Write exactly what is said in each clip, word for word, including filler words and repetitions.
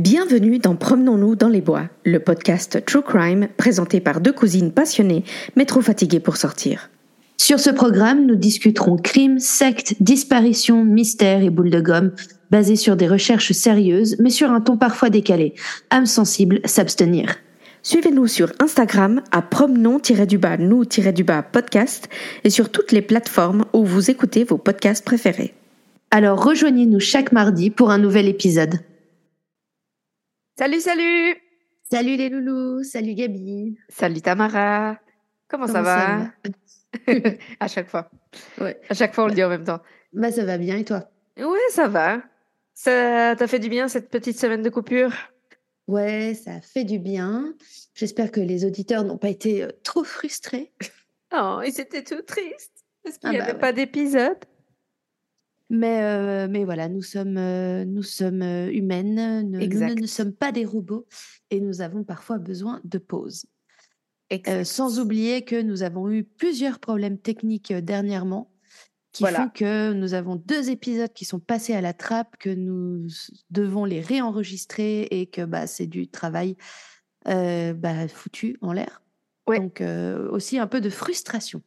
Bienvenue dans Promenons-nous dans les bois, le podcast True Crime présenté par deux cousines passionnées mais trop fatiguées pour sortir. Sur ce programme, nous discuterons crimes, sectes, disparitions, mystères et boules de gomme, basés sur des recherches sérieuses mais sur un ton parfois décalé. Âme sensible, s'abstenir. Suivez-nous sur Instagram à promenons-nous-du-bas podcast et sur toutes les plateformes où vous écoutez vos podcasts préférés. Alors rejoignez-nous chaque mardi pour un nouvel épisode. Salut, salut! Salut les loulous, salut Gaby. Salut Tamara. Comment, Comment ça va? Ça va à chaque fois. Ouais. À chaque fois, on bah, le dit en même temps. Bah, ça va bien, et toi? Ouais, ça va. Ça t'a fait du bien cette petite semaine de coupure? Ouais, ça fait du bien. J'espère que les auditeurs n'ont pas été euh, trop frustrés. Oh, ils étaient tout tristes parce qu'il n'y ah bah, avait ouais. pas d'épisode. Mais, euh, mais voilà, nous sommes, euh, nous sommes humaines, nous, nous ne sommes pas des robots et nous avons parfois besoin de pauses. Euh, sans oublier que nous avons eu plusieurs problèmes techniques dernièrement qui voilà. font que nous avons deux épisodes qui sont passés à la trappe, que nous devons les réenregistrer et que bah, c'est du travail euh, bah, foutu en l'air. Ouais. Donc euh, aussi un peu de frustration.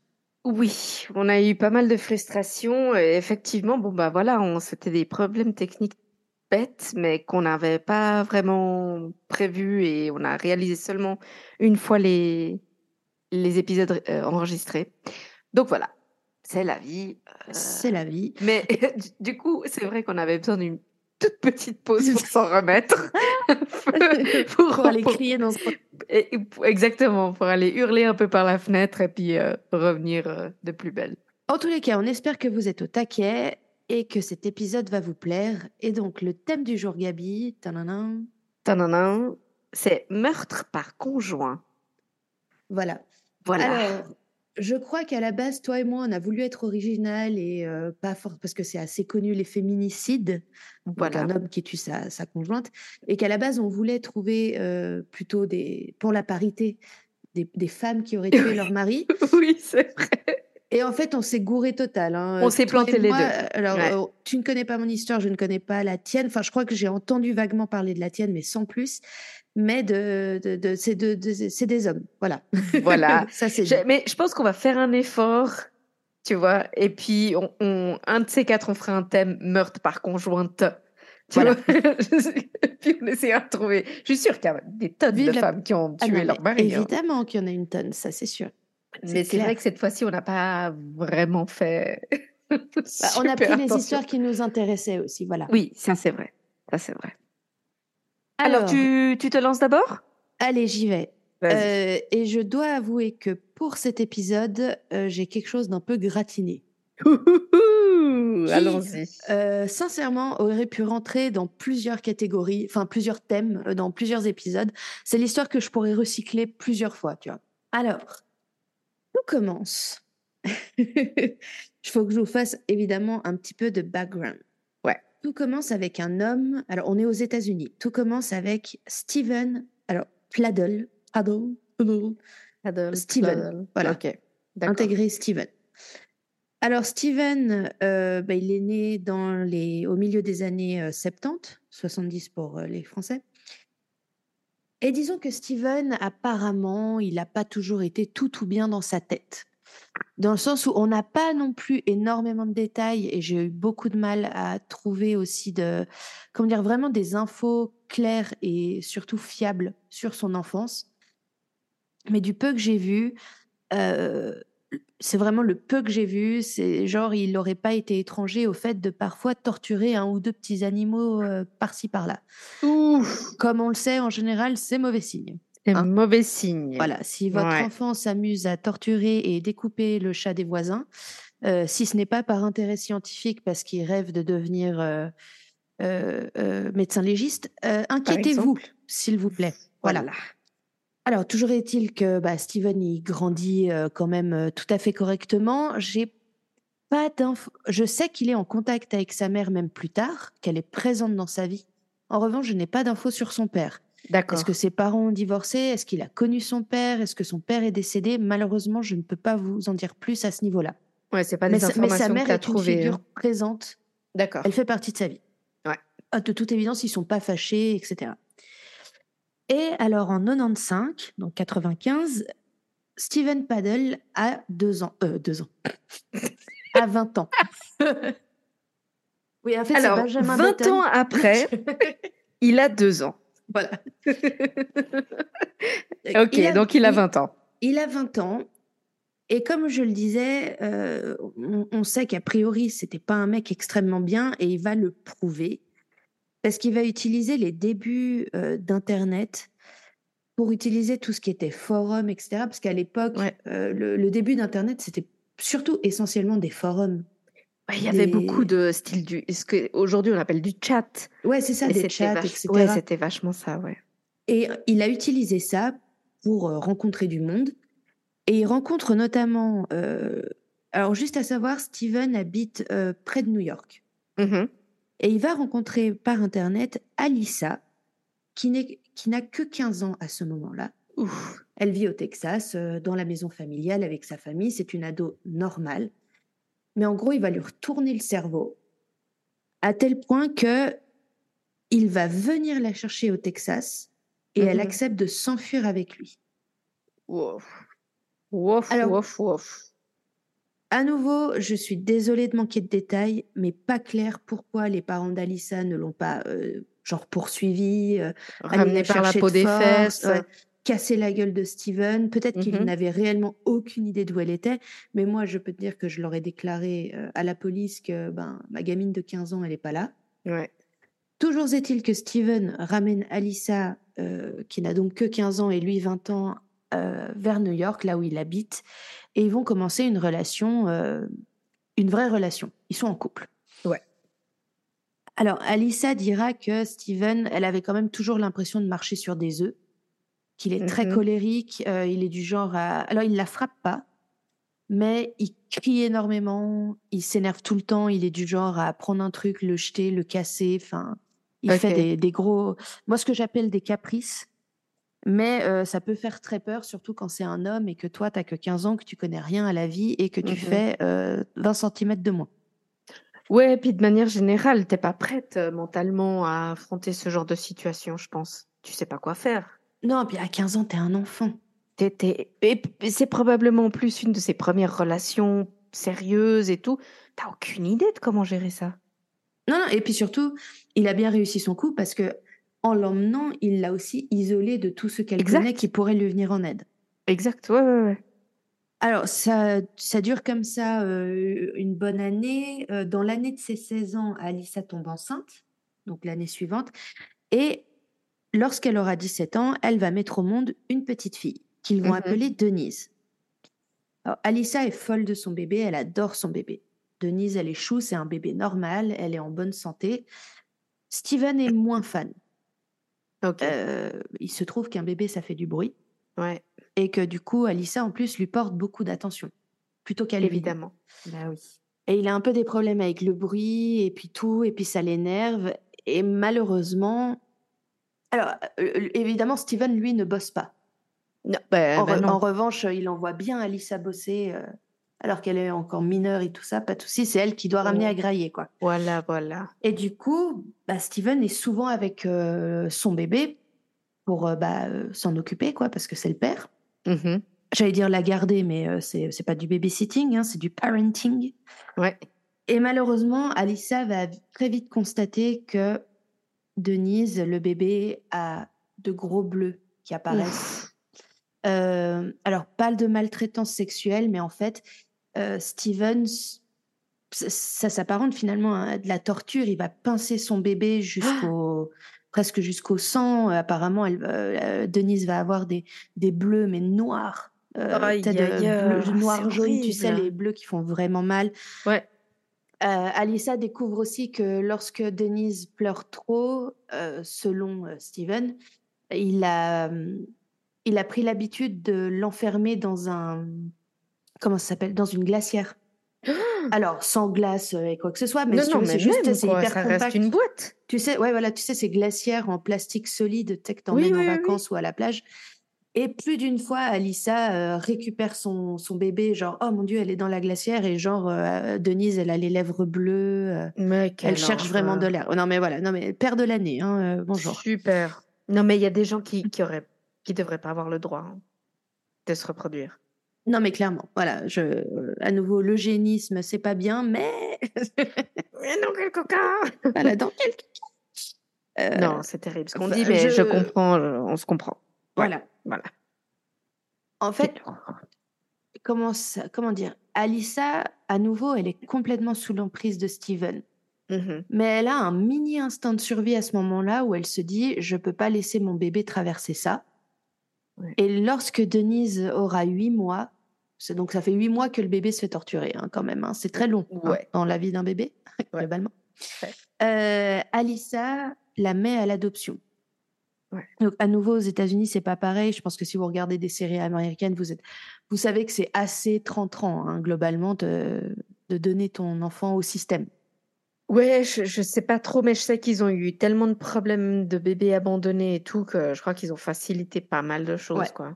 Oui, on a eu pas mal de frustrations. Et effectivement, bon bah voilà, on, c'était des problèmes techniques bêtes, mais qu'on n'avait pas vraiment prévus et on a réalisé seulement une fois les les épisodes euh, enregistrés. Donc voilà, c'est la vie. Euh, c'est la vie. Mais du coup, c'est vrai qu'on avait besoin d'une toute petite pause pour s'en remettre, pour, pour aller pour, crier dans ce et, exactement, pour aller hurler un peu par la fenêtre et puis euh, revenir euh, de plus belle. En tous les cas, on espère que vous êtes au taquet et que cet épisode va vous plaire. Et donc, le thème du jour, Gaby, tananan, tananan, c'est meurtre par conjoint. Voilà. Voilà. Alors, je crois qu'à la base, toi et moi, on a voulu être original et euh, pas fort, parce que c'est assez connu, les féminicides, voilà. un homme qui tue sa, sa conjointe, et qu'à la base, on voulait trouver euh, plutôt des, pour la parité des, des femmes qui auraient tué oui. leur mari. Oui, c'est vrai. Et en fait, on s'est gouré total. Hein. On euh, s'est planté les deux. Alors, ouais. euh, tu ne connais pas mon histoire, je ne connais pas la tienne. Enfin, je crois que j'ai entendu vaguement parler de la tienne, mais sans plus. Mais de, de, de, c'est, de, de, c'est des hommes, voilà. Voilà. Ça, c'est je, mais je pense qu'on va faire un effort, tu vois, et puis on, on, un de ces quatre, on fera un thème meurtre par conjointe. Tu voilà. vois puis on essaiera de trouver. Je suis sûre qu'il y a des tonnes Vive de la... femmes qui ont tué ah non, leur mari. Évidemment hein. qu'il y en a une tonne, ça c'est sûr. C'est mais clair. C'est vrai que cette fois-ci, on n'a pas vraiment fait. bah, on a pris attention. Les histoires qui nous intéressaient aussi, voilà. Oui, ça c'est vrai. Ça c'est vrai. Alors, Alors tu, tu te lances d'abord ? Allez, j'y vais. Euh, et je dois avouer que pour cet épisode, euh, j'ai quelque chose d'un peu gratiné. Qui, allons-y. Euh, sincèrement, aurait pu rentrer dans plusieurs catégories, enfin plusieurs thèmes, euh, dans plusieurs épisodes. C'est l'histoire que je pourrais recycler plusieurs fois, tu vois. Alors, on commence. Il faut que je vous fasse évidemment un petit peu de background. Tout commence avec un homme. Alors, on est aux États-Unis. Tout commence avec Steven. Alors, Paddle. Paddle. Paddle. Steven. Paddle. Voilà. OK. D'accord. Intégré Steven. Alors, Steven, euh, bah, il est né dans les, au milieu des années soixante-dix, soixante-dix pour euh, les Français. Et disons que Steven, apparemment, il n'a pas toujours été tout tout bien dans sa tête. Dans le sens où on n'a pas non plus énormément de détails et j'ai eu beaucoup de mal à trouver aussi de, comment dire, vraiment des infos claires et surtout fiables sur son enfance. Mais du peu que j'ai vu, euh, c'est vraiment le peu que j'ai vu, c'est genre il n'aurait pas été étranger au fait de parfois torturer un ou deux petits animaux euh, par-ci par-là. Ouf. Comme on le sait, en général, c'est mauvais signe. C'est un mauvais signe. Voilà, si votre ouais. enfant s'amuse à torturer et découper le chat des voisins, euh, si ce n'est pas par intérêt scientifique parce qu'il rêve de devenir euh, euh, euh, médecin légiste, euh, inquiétez-vous, s'il vous plaît. Voilà. voilà. Alors, toujours est-il que bah, Steven, il grandit euh, quand même euh, tout à fait correctement. J'ai pas d'infos. Je sais qu'il est en contact avec sa mère même plus tard, qu'elle est présente dans sa vie. En revanche, je n'ai pas d'infos sur son père. D'accord. Est-ce que ses parents ont divorcé ? Est-ce qu'il a connu son père ? Est-ce que son père est décédé ? Malheureusement, je ne peux pas vous en dire plus à ce niveau-là. Ouais, c'est pas des mais informations sa, mais sa mère que t'as est trouvée. Une figure présente. D'accord. Elle fait partie de sa vie. Ouais. De toute évidence, ils ne sont pas fâchés, et cetera. Et alors en quatre-vingt-quinze, donc quatre-vingt-quinze, Steven Paddle a deux ans, euh, deux ans, à vingt ans. Oui, en fait, alors, c'est Benjamin vingt Button. Ans après, il a deux ans. Voilà. Ok, il a, donc il a vingt ans. Il, il a vingt ans. Et comme je le disais, euh, on, on sait qu'a priori, c'était pas un mec extrêmement bien et il va le prouver parce qu'il va utiliser les débuts euh, d'Internet pour utiliser tout ce qui était forum, et cetera. Parce qu'à l'époque, ouais. euh, le, le début d'Internet, c'était surtout essentiellement des forums. Ouais, il y des... avait beaucoup de style du... ce qu'aujourd'hui, on appelle du chat. Ouais, c'est ça, et des chats, vache... et cetera. Ouais, c'était vachement ça, ouais. Et il a utilisé ça pour rencontrer du monde. Et il rencontre notamment... Euh... Alors, juste à savoir, Steven habite euh, près de New York. Mm-hmm. Et il va rencontrer par Internet Alissa, qui n'est... qui n'a que quinze ans à ce moment-là. Ouf. Elle vit au Texas, euh, dans la maison familiale, avec sa famille. C'est une ado normale. Mais en gros, il va lui retourner le cerveau à tel point qu'il va venir la chercher au Texas et mmh. elle accepte de s'enfuir avec lui. Ouf. Ouf, alors, ouf, ouf. À nouveau, je suis désolée de manquer de détails, mais pas clair pourquoi les parents d'Alissa ne l'ont pas... Euh, genre poursuivi, euh, ramené par la peau de des force, fesses, euh, casser la gueule de Steven. Peut-être mm-hmm. qu'il n'avait réellement aucune idée d'où elle était, mais moi, je peux te dire que je l'aurais déclaré euh, à la police que ben, ma gamine de quinze ans, elle n'est pas là. Ouais. Toujours est-il que Steven ramène Alissa, euh, qui n'a donc que quinze ans et lui vingt ans, euh, vers New York, là où il habite, et ils vont commencer une relation, euh, une vraie relation. Ils sont en couple. Ouais. Alors, Alissa dira que Steven, elle avait quand même toujours l'impression de marcher sur des œufs, qu'il est très mm-hmm. colérique, euh, il est du genre à... Alors, il ne la frappe pas, mais il crie énormément, il s'énerve tout le temps, il est du genre à prendre un truc, le jeter, le casser, enfin, il okay. fait des, des gros... Moi, ce que j'appelle des caprices, mais euh, ça peut faire très peur, surtout quand c'est un homme et que toi, tu n'as que quinze ans, que tu ne connais rien à la vie et que tu mm-hmm. fais euh, vingt centimètres de moins. Ouais, puis de manière générale, t'es pas prête euh, mentalement à affronter ce genre de situation, je pense. Tu sais pas quoi faire. Non, puis à quinze ans, t'es un enfant. T'es, t'es... Et c'est probablement en plus une de ces premières relations sérieuses et tout. T'as aucune idée de comment gérer ça. Non, non, et puis surtout, il a bien réussi son coup parce que en l'emmenant, il l'a aussi isolée de tout ce qu'elle exact. Connaît qui pourrait lui venir en aide. Exact, ouais, ouais, ouais. Alors, ça, ça dure comme ça euh, une bonne année. Euh, dans l'année de ses seize ans, Alissa tombe enceinte, donc l'année suivante. Et lorsqu'elle aura dix-sept ans, elle va mettre au monde une petite fille, qu'ils vont mm-hmm. appeler Denise. Alors, Alissa est folle de son bébé, elle adore son bébé. Denise, elle est chou, c'est un bébé normal, elle est en bonne santé. Steven est moins fan. Okay. Euh, il se trouve qu'un bébé, ça fait du bruit. Ouais. Et que du coup, Alissa, en plus, lui porte beaucoup d'attention, plutôt qu'à l'évident. Évidemment, bah oui. Et il a un peu des problèmes avec le bruit, et puis tout, et puis ça l'énerve. Et malheureusement... Alors, euh, évidemment, Steven, lui, ne bosse pas. Non, bah, en, bah non. En revanche, il envoie bien Alissa bosser, euh, alors qu'elle est encore mineure et tout ça, pas de souci, c'est elle qui doit ramener oh. à grailler, quoi. Voilà, voilà. Et du coup, bah, Steven est souvent avec euh, son bébé pour euh, bah, euh, s'en occuper, quoi, parce que c'est le père. Mmh. J'allais dire la garder, mais euh, c'est, c'est pas du babysitting, hein, c'est du parenting. Ouais. Et malheureusement, Alissa va très vite constater que Denise, le bébé, a de gros bleus qui apparaissent. Euh, alors, pas de maltraitance sexuelle, mais en fait, euh, Steven, ça s'apparente finalement à de la torture. Il va pincer son bébé jusqu'au... presque jusqu'au sang. Apparemment, elle, euh, Denise va avoir des, des bleus, mais noirs. Euh, oh, yeah, de, yeah. Bleu, noir, jaune, tu sais, les bleus qui font vraiment mal. Ouais. Euh, Alissa découvre aussi que lorsque Denise pleure trop, euh, selon Steven, il a, il a pris l'habitude de l'enfermer dans un... Comment ça s'appelle ? Dans une glacière. Alors, sans glace et quoi que ce soit, mais, non, si non, veux, mais c'est juste, même, c'est quoi, hyper ça compact. Reste une boîte. Tu sais, ouais, voilà, tu sais, ces glacières en plastique solide, tu sais, que t'emmènes oui, oui, en vacances oui. ou à la plage. Et plus d'une fois, Alissa euh, récupère son, son bébé, genre, oh mon Dieu, elle est dans la glacière, et genre, euh, Denise, elle a les lèvres bleues, euh, elle cherche vraiment de l'air. Non, mais voilà, non, mais père de l'année, hein, euh, bonjour. Super. Non, mais il y a des gens qui qui auraient, qui devraient pas avoir le droit hein, de se reproduire. Non, mais clairement, voilà, je, à nouveau, l'eugénisme, c'est pas bien, mais... mais dans quelques cas Voilà, dans quelques cas euh... Non, c'est terrible ce qu'on dit, mais je, je comprends, on se comprend. Voilà. Voilà. En fait, comment, ça, comment dire, Alissa, à nouveau, elle est complètement sous l'emprise de Steven. Mm-hmm. Mais elle a un mini instinct de survie à ce moment-là où elle se dit « Je peux pas laisser mon bébé traverser ça ». Ouais. Et lorsque Denise aura huit mois, c'est donc ça fait huit mois que le bébé se fait torturer hein, quand même, hein, c'est très long ouais. hein, dans la vie d'un bébé, ouais. globalement. Ouais. Euh, Alissa la met à l'adoption. Ouais. Donc à nouveau aux États-Unis c'est pas pareil, je pense que si vous regardez des séries américaines, vous, êtes, vous savez que c'est assez trente ans hein, globalement de, de donner ton enfant au système. Ouais, je, je sais pas trop, mais je sais qu'ils ont eu tellement de problèmes de bébés abandonnés et tout que je crois qu'ils ont facilité pas mal de choses, ouais. quoi.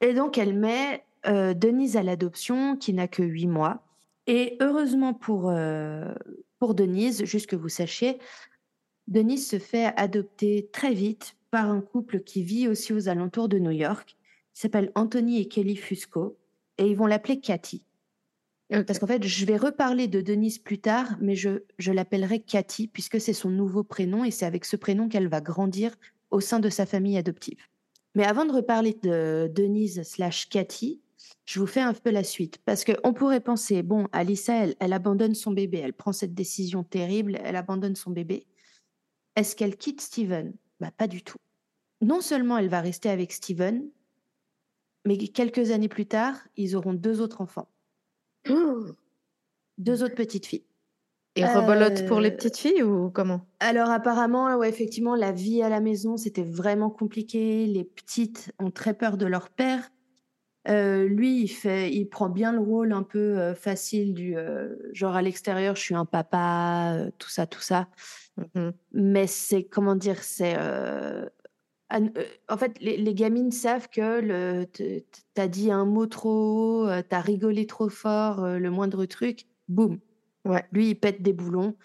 Et donc, elle met euh, Denise à l'adoption, qui n'a que huit mois. Et heureusement pour, euh, pour Denise, juste que vous sachiez, Denise se fait adopter très vite par un couple qui vit aussi aux alentours de New York. Ils s'appellent Anthony et Kelly Fusco, et ils vont l'appeler Katie. Okay. Parce qu'en fait, je vais reparler de Denise plus tard, mais je, je l'appellerai Katie, puisque c'est son nouveau prénom, et c'est avec ce prénom qu'elle va grandir au sein de sa famille adoptive. Mais avant de reparler de Denise slash Katie, je vous fais un peu la suite. Parce qu'on pourrait penser, bon, Alissa, elle, elle abandonne son bébé, elle prend cette décision terrible, elle abandonne son bébé. Est-ce qu'elle quitte Steven ? Bah, pas du tout. Non seulement elle va rester avec Steven, mais quelques années plus tard, ils auront deux autres enfants. Deux autres petites filles. Et rebolote euh... pour les petites filles ou comment ? Alors apparemment, ouais, effectivement, la vie à la maison, c'était vraiment compliqué. Les petites ont très peur de leur père. Euh, lui, il, fait, il prend bien le rôle un peu euh, facile du euh, genre à l'extérieur, je suis un papa, euh, tout ça, tout ça. Mm-hmm. Mais c'est, comment dire, c'est... Euh... En fait, les, les gamines savent que le, t'as dit un mot trop haut, t'as rigolé trop fort, le moindre truc, boum. Ouais. Lui, il pète des boulons.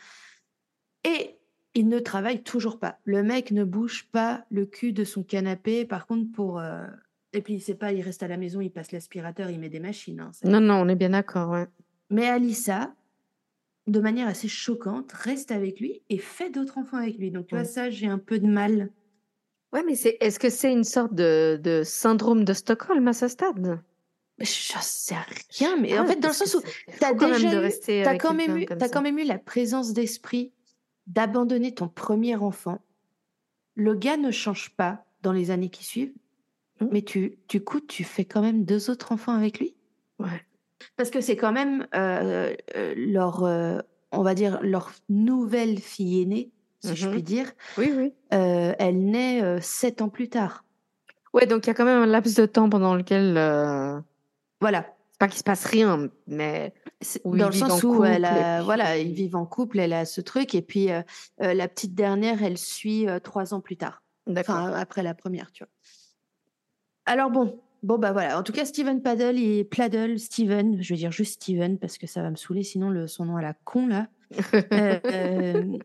Et il ne travaille toujours pas. Le mec ne bouge pas le cul de son canapé. Par contre, pour... Euh... Et puis, il sait pas, il reste à la maison, il passe l'aspirateur, il met des machines. Hein, non, non, on est bien d'accord, ouais. Mais Alissa, de manière assez choquante, reste avec lui et fait d'autres enfants avec lui. Donc, tu vois, ça, j'ai un peu de mal... Ouais, mais c'est, est-ce que c'est une sorte de, de syndrome de Stockholm à ce stade ? Je sais rien, mais ah, en fait, dans le sens où t'as déjà eu, t'as quand même eu, t'as quand même eu la présence d'esprit d'abandonner ton premier enfant. Le gars ne change pas dans les années qui suivent, mmh. mais tu, du coup, tu fais quand même deux autres enfants avec lui. Ouais. Parce que c'est quand même euh, euh, leur, euh, on va dire leur nouvelle fille aînée. Si mm-hmm. je puis dire, oui, oui. Euh, elle naît euh, sept ans plus tard. Ouais, donc il y a quand même un laps de temps pendant lequel... Euh... Voilà. C'est pas qu'il se passe rien, mais... Dans le sens où elle a, puis... voilà, ils vivent en couple, elle a ce truc, et puis euh, euh, la petite dernière, elle suit euh, trois ans plus tard. D'accord. Enfin, après la première, tu vois. Alors bon, bon bah voilà. En tout cas, Steven Paddle et Pladdle, Steven, je vais dire juste Steven, parce que ça va me saouler, sinon le, son nom à la con, là. euh... euh...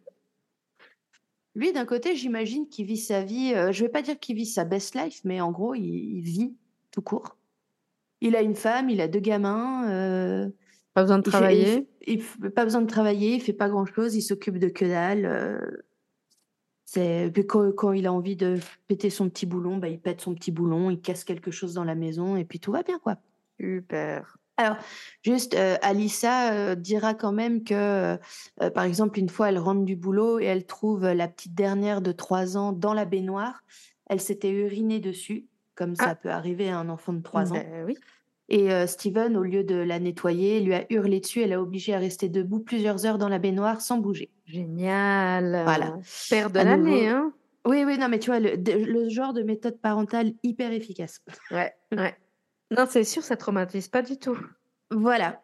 Lui, d'un côté, j'imagine qu'il vit sa vie... Euh, je ne vais pas dire qu'il vit sa best life, mais en gros, il, il vit tout court. Il a une femme, il a deux gamins. Euh, pas besoin de il travailler. Fait, il, il, pas besoin de travailler, il ne fait pas grand-chose, il s'occupe de que dalle. Euh, c'est, quand, quand il a envie de péter son petit boulon, bah, il pète son petit boulon, il casse quelque chose dans la maison, et puis tout va bien, quoi. Super. Alors, juste, euh, Alissa euh, dira quand même que, euh, par exemple, une fois, elle rentre du boulot et elle trouve la petite dernière de trois ans dans la baignoire. Elle s'était urinée dessus, comme ah. ça peut arriver à un enfant de trois ans. Ben, oui. Et euh, Steven, au lieu de la nettoyer, lui a hurlé dessus et l'a obligée à rester debout plusieurs heures dans la baignoire sans bouger. Génial. Voilà. Père de à l'année, nouveau... hein. Oui, oui, non, mais tu vois, le, le genre de méthode parentale hyper efficace. Ouais, ouais. Non, c'est sûr, ça ne traumatise pas du tout. Voilà.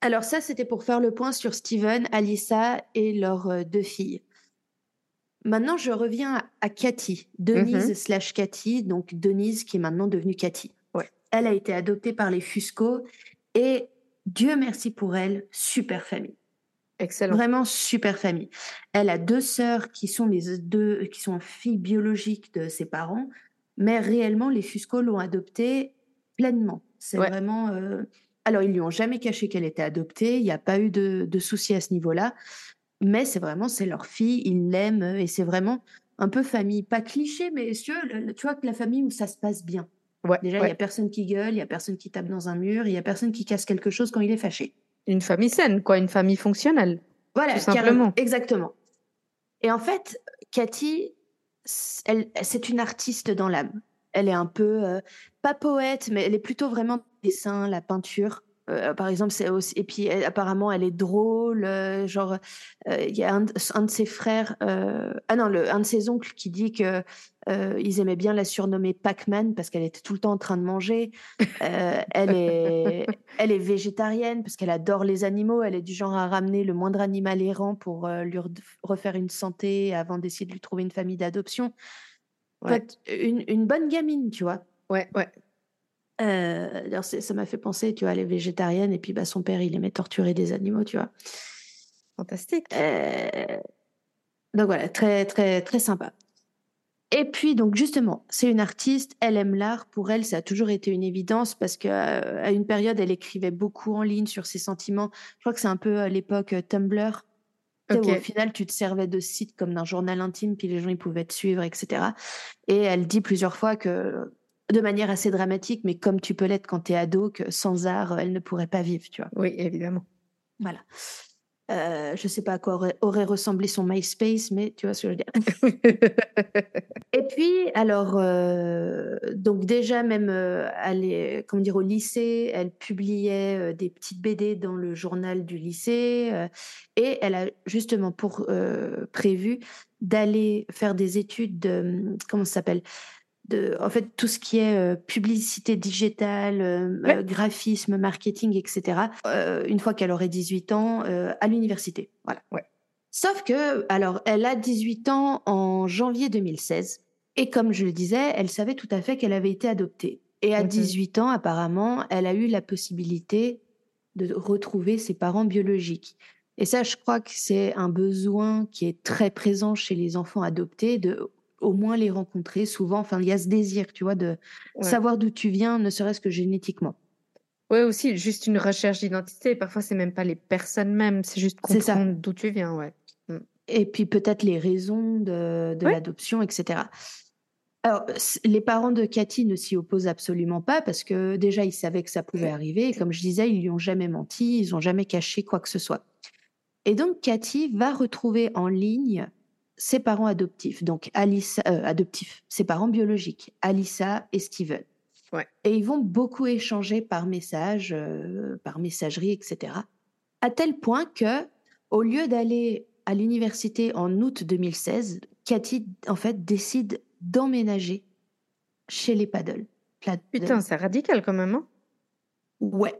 Alors ça, c'était pour faire le point sur Steven, Alissa et leurs deux filles. Maintenant, je reviens à, à Katie, Denise mm-hmm. slash Katie, donc Denise qui est maintenant devenue Katie. Ouais. Elle a été adoptée par les Fusco et Dieu merci pour elle, super famille. Excellent. Vraiment super famille. Elle a deux sœurs qui sont les deux, qui sont filles biologiques de ses parents, mais réellement les Fusco l'ont adoptée pleinement. C'est ouais. vraiment. Euh... Alors ils lui ont jamais caché qu'elle était adoptée. Il n'y a pas eu de, de souci à ce niveau-là. Mais c'est vraiment, c'est leur fille, ils l'aiment et c'est vraiment un peu famille, pas cliché, mais tu vois que la famille où ça se passe bien. Ouais, Déjà, il ouais. n'y a personne qui gueule, il n'y a personne qui tape dans un mur, il n'y a personne qui casse quelque chose quand il est fâché. Une famille saine, quoi, une famille fonctionnelle. Voilà, carrément. Exactement. Et en fait, Cathy, elle, c'est une artiste dans l'âme. Elle est un peu, euh, pas poète, mais elle est plutôt vraiment dessin, la peinture. Euh, par exemple, c'est aussi... et puis elle, apparemment, elle est drôle. Euh, genre, il euh, y a un, un de ses frères, euh... ah non, le, un de ses oncles qui dit que euh, ils aimaient bien la surnommer Pac-Man parce qu'elle était tout le temps en train de manger. Euh, elle est, elle est végétarienne parce qu'elle adore les animaux. Elle est du genre à ramener le moindre animal errant pour euh, lui refaire une santé avant d'essayer de lui trouver une famille d'adoption. Ouais. En fait, une, une bonne gamine, tu vois. Ouais, ouais. Euh, alors ça m'a fait penser, tu vois, elle est végétarienne et puis bah, son père, il aimait torturer des animaux, tu vois. Fantastique. Euh... Donc voilà, très, très, très sympa. Et puis, donc justement, c'est une artiste, elle aime l'art. Pour elle, ça a toujours été une évidence parce qu'à euh, une période, elle écrivait beaucoup en ligne sur ses sentiments. Je crois que c'est un peu à l'époque euh, Tumblr. Okay. Où au final, tu te servais de site comme d'un journal intime, puis les gens, ils pouvaient te suivre, et cetera. Et elle dit plusieurs fois que... de manière assez dramatique, mais comme tu peux l'être quand t'es ado, que sans art, elle ne pourrait pas vivre, tu vois. Oui, évidemment. Voilà. Euh, je sais pas à quoi aurait, aurait ressemblé son MySpace, mais tu vois ce que je veux dire. Et puis, alors, euh, donc déjà, même, euh, elle est, comment dire, au lycée, elle publiait euh, des petites B D dans le journal du lycée, euh, et elle a justement pour euh, prévu d'aller faire des études de, comment ça s'appelle ? De, en fait, tout ce qui est euh, publicité digitale, euh, ouais. euh, graphisme, marketing, et cetera, euh, une fois qu'elle aurait dix-huit ans, euh, à l'université. Voilà. Ouais. Sauf que, alors, elle a dix-huit ans en janvier deux mille seize. Et comme je le disais, elle savait tout à fait qu'elle avait été adoptée. Et à mm-hmm. dix-huit ans, apparemment, elle a eu la possibilité de retrouver ses parents biologiques. Et ça, je crois que c'est un besoin qui est très présent chez les enfants adoptés de... au moins les rencontrer souvent. Enfin, il y a ce désir, tu vois, de ouais. savoir d'où tu viens, ne serait-ce que génétiquement. Oui, aussi, juste une recherche d'identité. Parfois, c'est même pas les personnes mêmes, c'est juste comprendre c'est ça. D'où tu viens, ouais. Et puis, peut-être les raisons de, de ouais. l'adoption, et cetera. Alors, les parents de Cathy ne s'y opposent absolument pas parce que, déjà, ils savaient que ça pouvait ouais. arriver. Et comme je disais, ils lui ont jamais menti, ils ont jamais caché quoi que ce soit. Et donc, Cathy va retrouver en ligne ses parents adoptifs, donc Alissa, euh, adoptifs, ses parents biologiques, Alissa et Steven. Ouais. Et ils vont beaucoup échanger par message, euh, par messagerie, et cetera. À tel point que, au lieu d'aller à l'université en août deux mille seize, Cathy, en fait, décide d'emménager chez les Paddle. Paddle. Putain, c'est radical quand même, hein ? Ouais.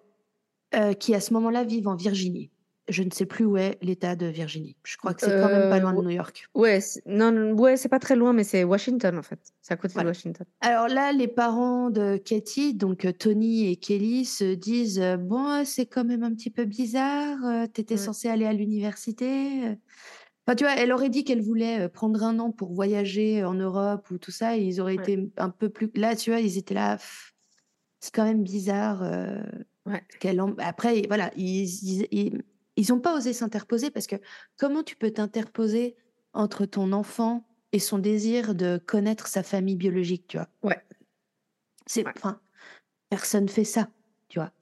Euh, qui, à ce moment-là, vivent en Virginie. Je ne sais plus où est l'État de Virginie. Je crois que c'est quand euh, même pas loin de New York. Ouais, c'est, non, ouais, c'est pas très loin, mais c'est Washington en fait. C'est à côté voilà. de Washington. Alors là, les parents de Katie, donc Tony et Kelly, se disent bon, c'est quand même un petit peu bizarre. T'étais ouais. censée aller à l'université. Enfin, tu vois, elle aurait dit qu'elle voulait prendre un an pour voyager en Europe ou tout ça. Et ils auraient ouais. été un peu plus. Là, tu vois, ils étaient là. Pff, c'est quand même bizarre. Euh, ouais. Qu'elle en... Après, voilà, ils. ils, ils Ils n'ont pas osé s'interposer parce que comment tu peux t'interposer entre ton enfant et son désir de connaître sa famille biologique, tu vois ? Ouais. C'est, ouais. Enfin, personne fait ça, tu vois.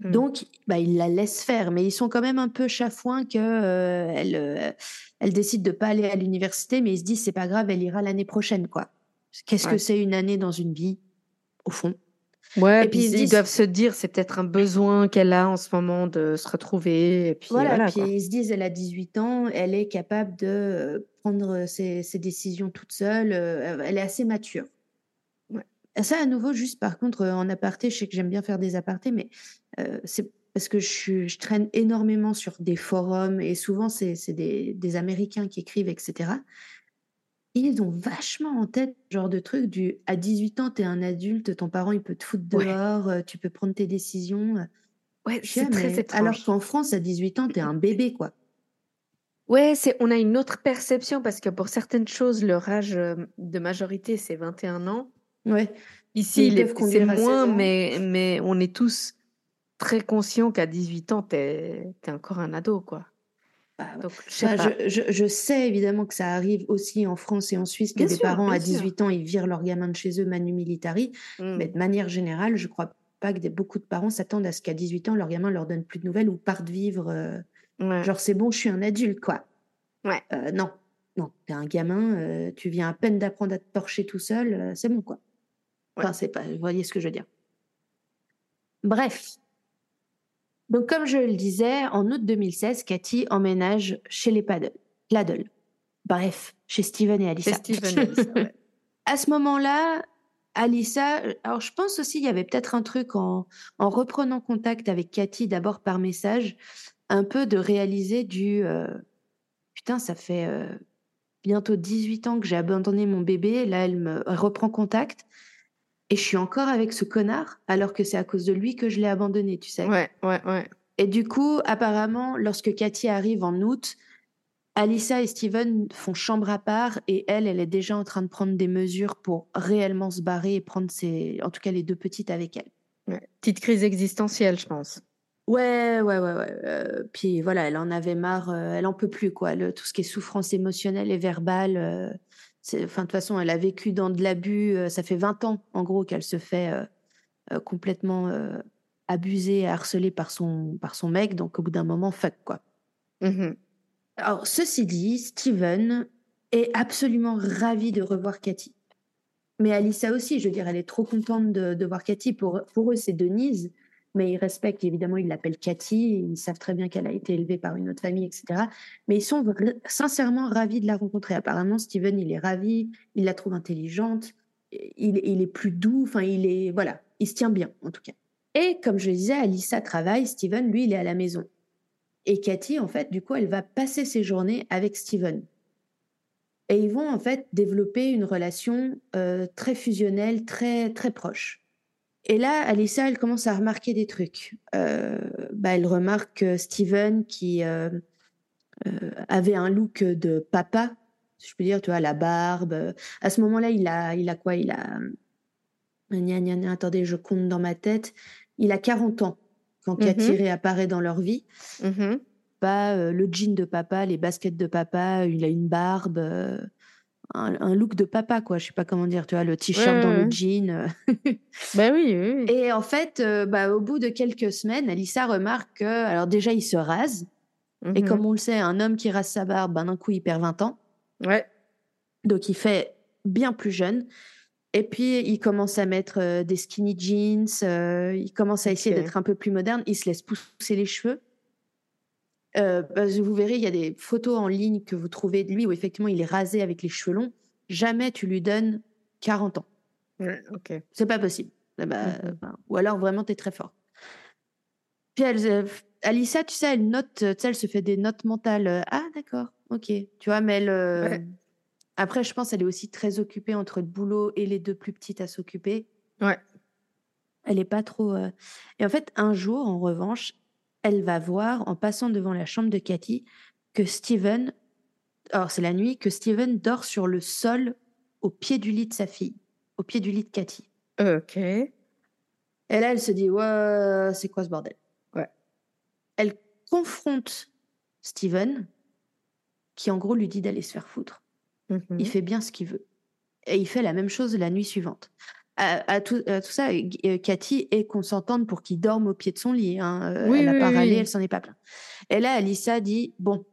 Mmh. Donc, bah, ils la laissent faire, mais ils sont quand même un peu chafouins que euh, elle, euh, elle décide de pas aller à l'université, mais ils se disent c'est pas grave, elle ira l'année prochaine, quoi. Qu'est-ce ouais. que c'est une année dans une vie, au fond ? Ouais, et puis ils, ils disent... doivent se dire, c'est peut-être un besoin qu'elle a en ce moment de se retrouver. Et puis, voilà, voilà puis quoi. Ils se disent, elle a dix-huit ans, elle est capable de prendre ses, ses décisions toute seule, elle est assez mature. Ouais. Ça, à nouveau, juste par contre, en aparté, je sais que j'aime bien faire des apartés, mais euh, c'est parce que je, suis, je traîne énormément sur des forums, et souvent, c'est, c'est des, des Américains qui écrivent, et cetera. Ils ont vachement en tête ce genre de truc du à dix-huit ans, t'es un adulte, ton parent, il peut te foutre dehors, ouais. tu peux prendre tes décisions. Ouais, c'est très étrange. Alors qu'en France, à dix-huit ans, t'es un bébé, quoi. Ouais, c'est, on a une autre perception parce que pour certaines choses, leur âge de majorité, c'est vingt et un ans. Ouais. Ici, ils peuvent conduire à seize ans, mais, mais on est tous très conscients qu'à dix-huit ans, t'es, t'es encore un ado, quoi. Bah, donc, je, sais bah, je, je, je sais évidemment que ça arrive aussi en France et en Suisse, que bien des sûr, parents à dix-huit ans, ils virent leur gamin de chez eux manu militari. Mm. Mais de manière générale, je ne crois pas que des, beaucoup de parents s'attendent à ce qu'à dix-huit ans, leur gamin ne leur donne plus de nouvelles ou partent vivre... Euh, Ouais. Genre, c'est bon, je suis un adulte, quoi. Ouais. Euh, non, non, t'es un gamin, euh, tu viens à peine d'apprendre à te torcher tout seul, euh, c'est bon, quoi. Ouais. Enfin, c'est pas... Vous voyez ce que je veux dire. Bref. Donc, comme je le disais, en août deux mille seize, Cathy emménage chez les Paddle. Paddle. Bref, chez Steven et Alissa. Chez Steven et Alissa, ouais. À ce moment-là, Alissa... Alors, je pense aussi il y avait peut-être un truc en, en reprenant contact avec Cathy, d'abord par message... un peu de réaliser du... Euh, putain, ça fait euh, bientôt dix-huit ans que j'ai abandonné mon bébé. Là, elle me elle reprend contact. Et je suis encore avec ce connard, alors que c'est à cause de lui que je l'ai abandonné, tu sais. Ouais, ouais, ouais. Et du coup, apparemment, lorsque Cathy arrive en août, Alissa et Steven font chambre à part et elle, elle est déjà en train de prendre des mesures pour réellement se barrer et prendre ses... En tout cas, les deux petites avec elle. Ouais. Petite crise existentielle, je pense. Ouais, ouais, ouais, ouais. Euh, puis voilà, elle en avait marre, euh, elle en peut plus, quoi. Le, tout ce qui est souffrance émotionnelle et verbale, euh, c'est, enfin, de toute façon, elle a vécu dans de l'abus. Euh, ça fait vingt ans, en gros, qu'elle se fait euh, euh, complètement euh, abusée et harcelée par son, par son mec. Donc, au bout d'un moment, fuck, quoi. Mm-hmm. Alors, ceci dit, Steven est absolument ravi de revoir Cathy. Mais Alissa aussi, je veux dire, elle est trop contente de, de voir Cathy. Pour, pour eux, c'est Denise. Mais ils respectent, évidemment, ils l'appellent Cathy, ils savent très bien qu'elle a été élevée par une autre famille, et cetera. Mais ils sont r- sincèrement ravis de la rencontrer. Apparemment, Steven, il est ravi, il la trouve intelligente, il, il est plus doux, enfin, il est... Voilà, il se tient bien, en tout cas. Et comme je disais, Alissa travaille, Steven, lui, il est à la maison. Et Cathy, en fait, du coup, elle va passer ses journées avec Steven. Et ils vont, en fait, développer une relation euh, très fusionnelle, très, très proche. Et là, Alissa, elle commence à remarquer des trucs. Euh, bah, elle remarque Steven qui euh, euh, avait un look de papa, si je peux dire, tu vois, la barbe. À ce moment-là, il a, il a quoi Il a... Gna, gna, gna, attendez, je compte dans ma tête. Il a quarante ans quand mm-hmm. Cathy réapparaît dans leur vie. Mm-hmm. Bah, euh, le jean de papa, les baskets de papa, il a une barbe... Euh... Un, un look de papa, quoi. Je sais pas comment dire, tu vois, le t-shirt ouais, dans ouais. le jean. Ben oui, oui, oui. Et en fait, euh, bah, au bout de quelques semaines, Alissa remarque que, alors déjà, il se rase. Mm-hmm. Et comme on le sait, un homme qui rase sa barbe, ben, d'un coup, il perd vingt ans. Ouais. Donc, il fait bien plus jeune. Et puis, il commence à mettre euh, des skinny jeans. Euh, il commence à essayer okay. d'être un peu plus moderne. Il se laisse pousser les cheveux. Euh, bah, vous verrez, il y a des photos en ligne que vous trouvez de lui où effectivement il est rasé avec les cheveux longs. Jamais tu lui donnes quarante ans. Ouais, okay. C'est pas possible. Bah, mm-hmm. bah, ou alors vraiment t'es très fort. Puis elle, euh, Alissa, tu sais, elle note, tu sais, elle se fait des notes mentales. Ah d'accord, ok. Tu vois, mais elle, euh, ouais. après je pense elle est aussi très occupée entre le boulot et les deux plus petites à s'occuper. Ouais. Elle est pas trop. Euh... Et en fait, un jour, en revanche. Elle va voir, en passant devant la chambre de Cathy, que Steven, alors c'est la nuit, que Steven dort sur le sol au pied du lit de sa fille, au pied du lit de Cathy. Ok. Et là, elle se dit, ouais, c'est quoi ce bordel? Ouais. Elle confronte Steven, qui en gros lui dit d'aller se faire foutre. Mm-hmm. Il fait bien ce qu'il veut. Et il fait la même chose la nuit suivante. À, à, tout, à tout ça, Cathy est consentante pour qu'il dorme au pied de son lit. Hein. Oui, elle n'a oui, pas oui. râlé, elle s'en est pas plainte. Et là, Alissa dit, bon,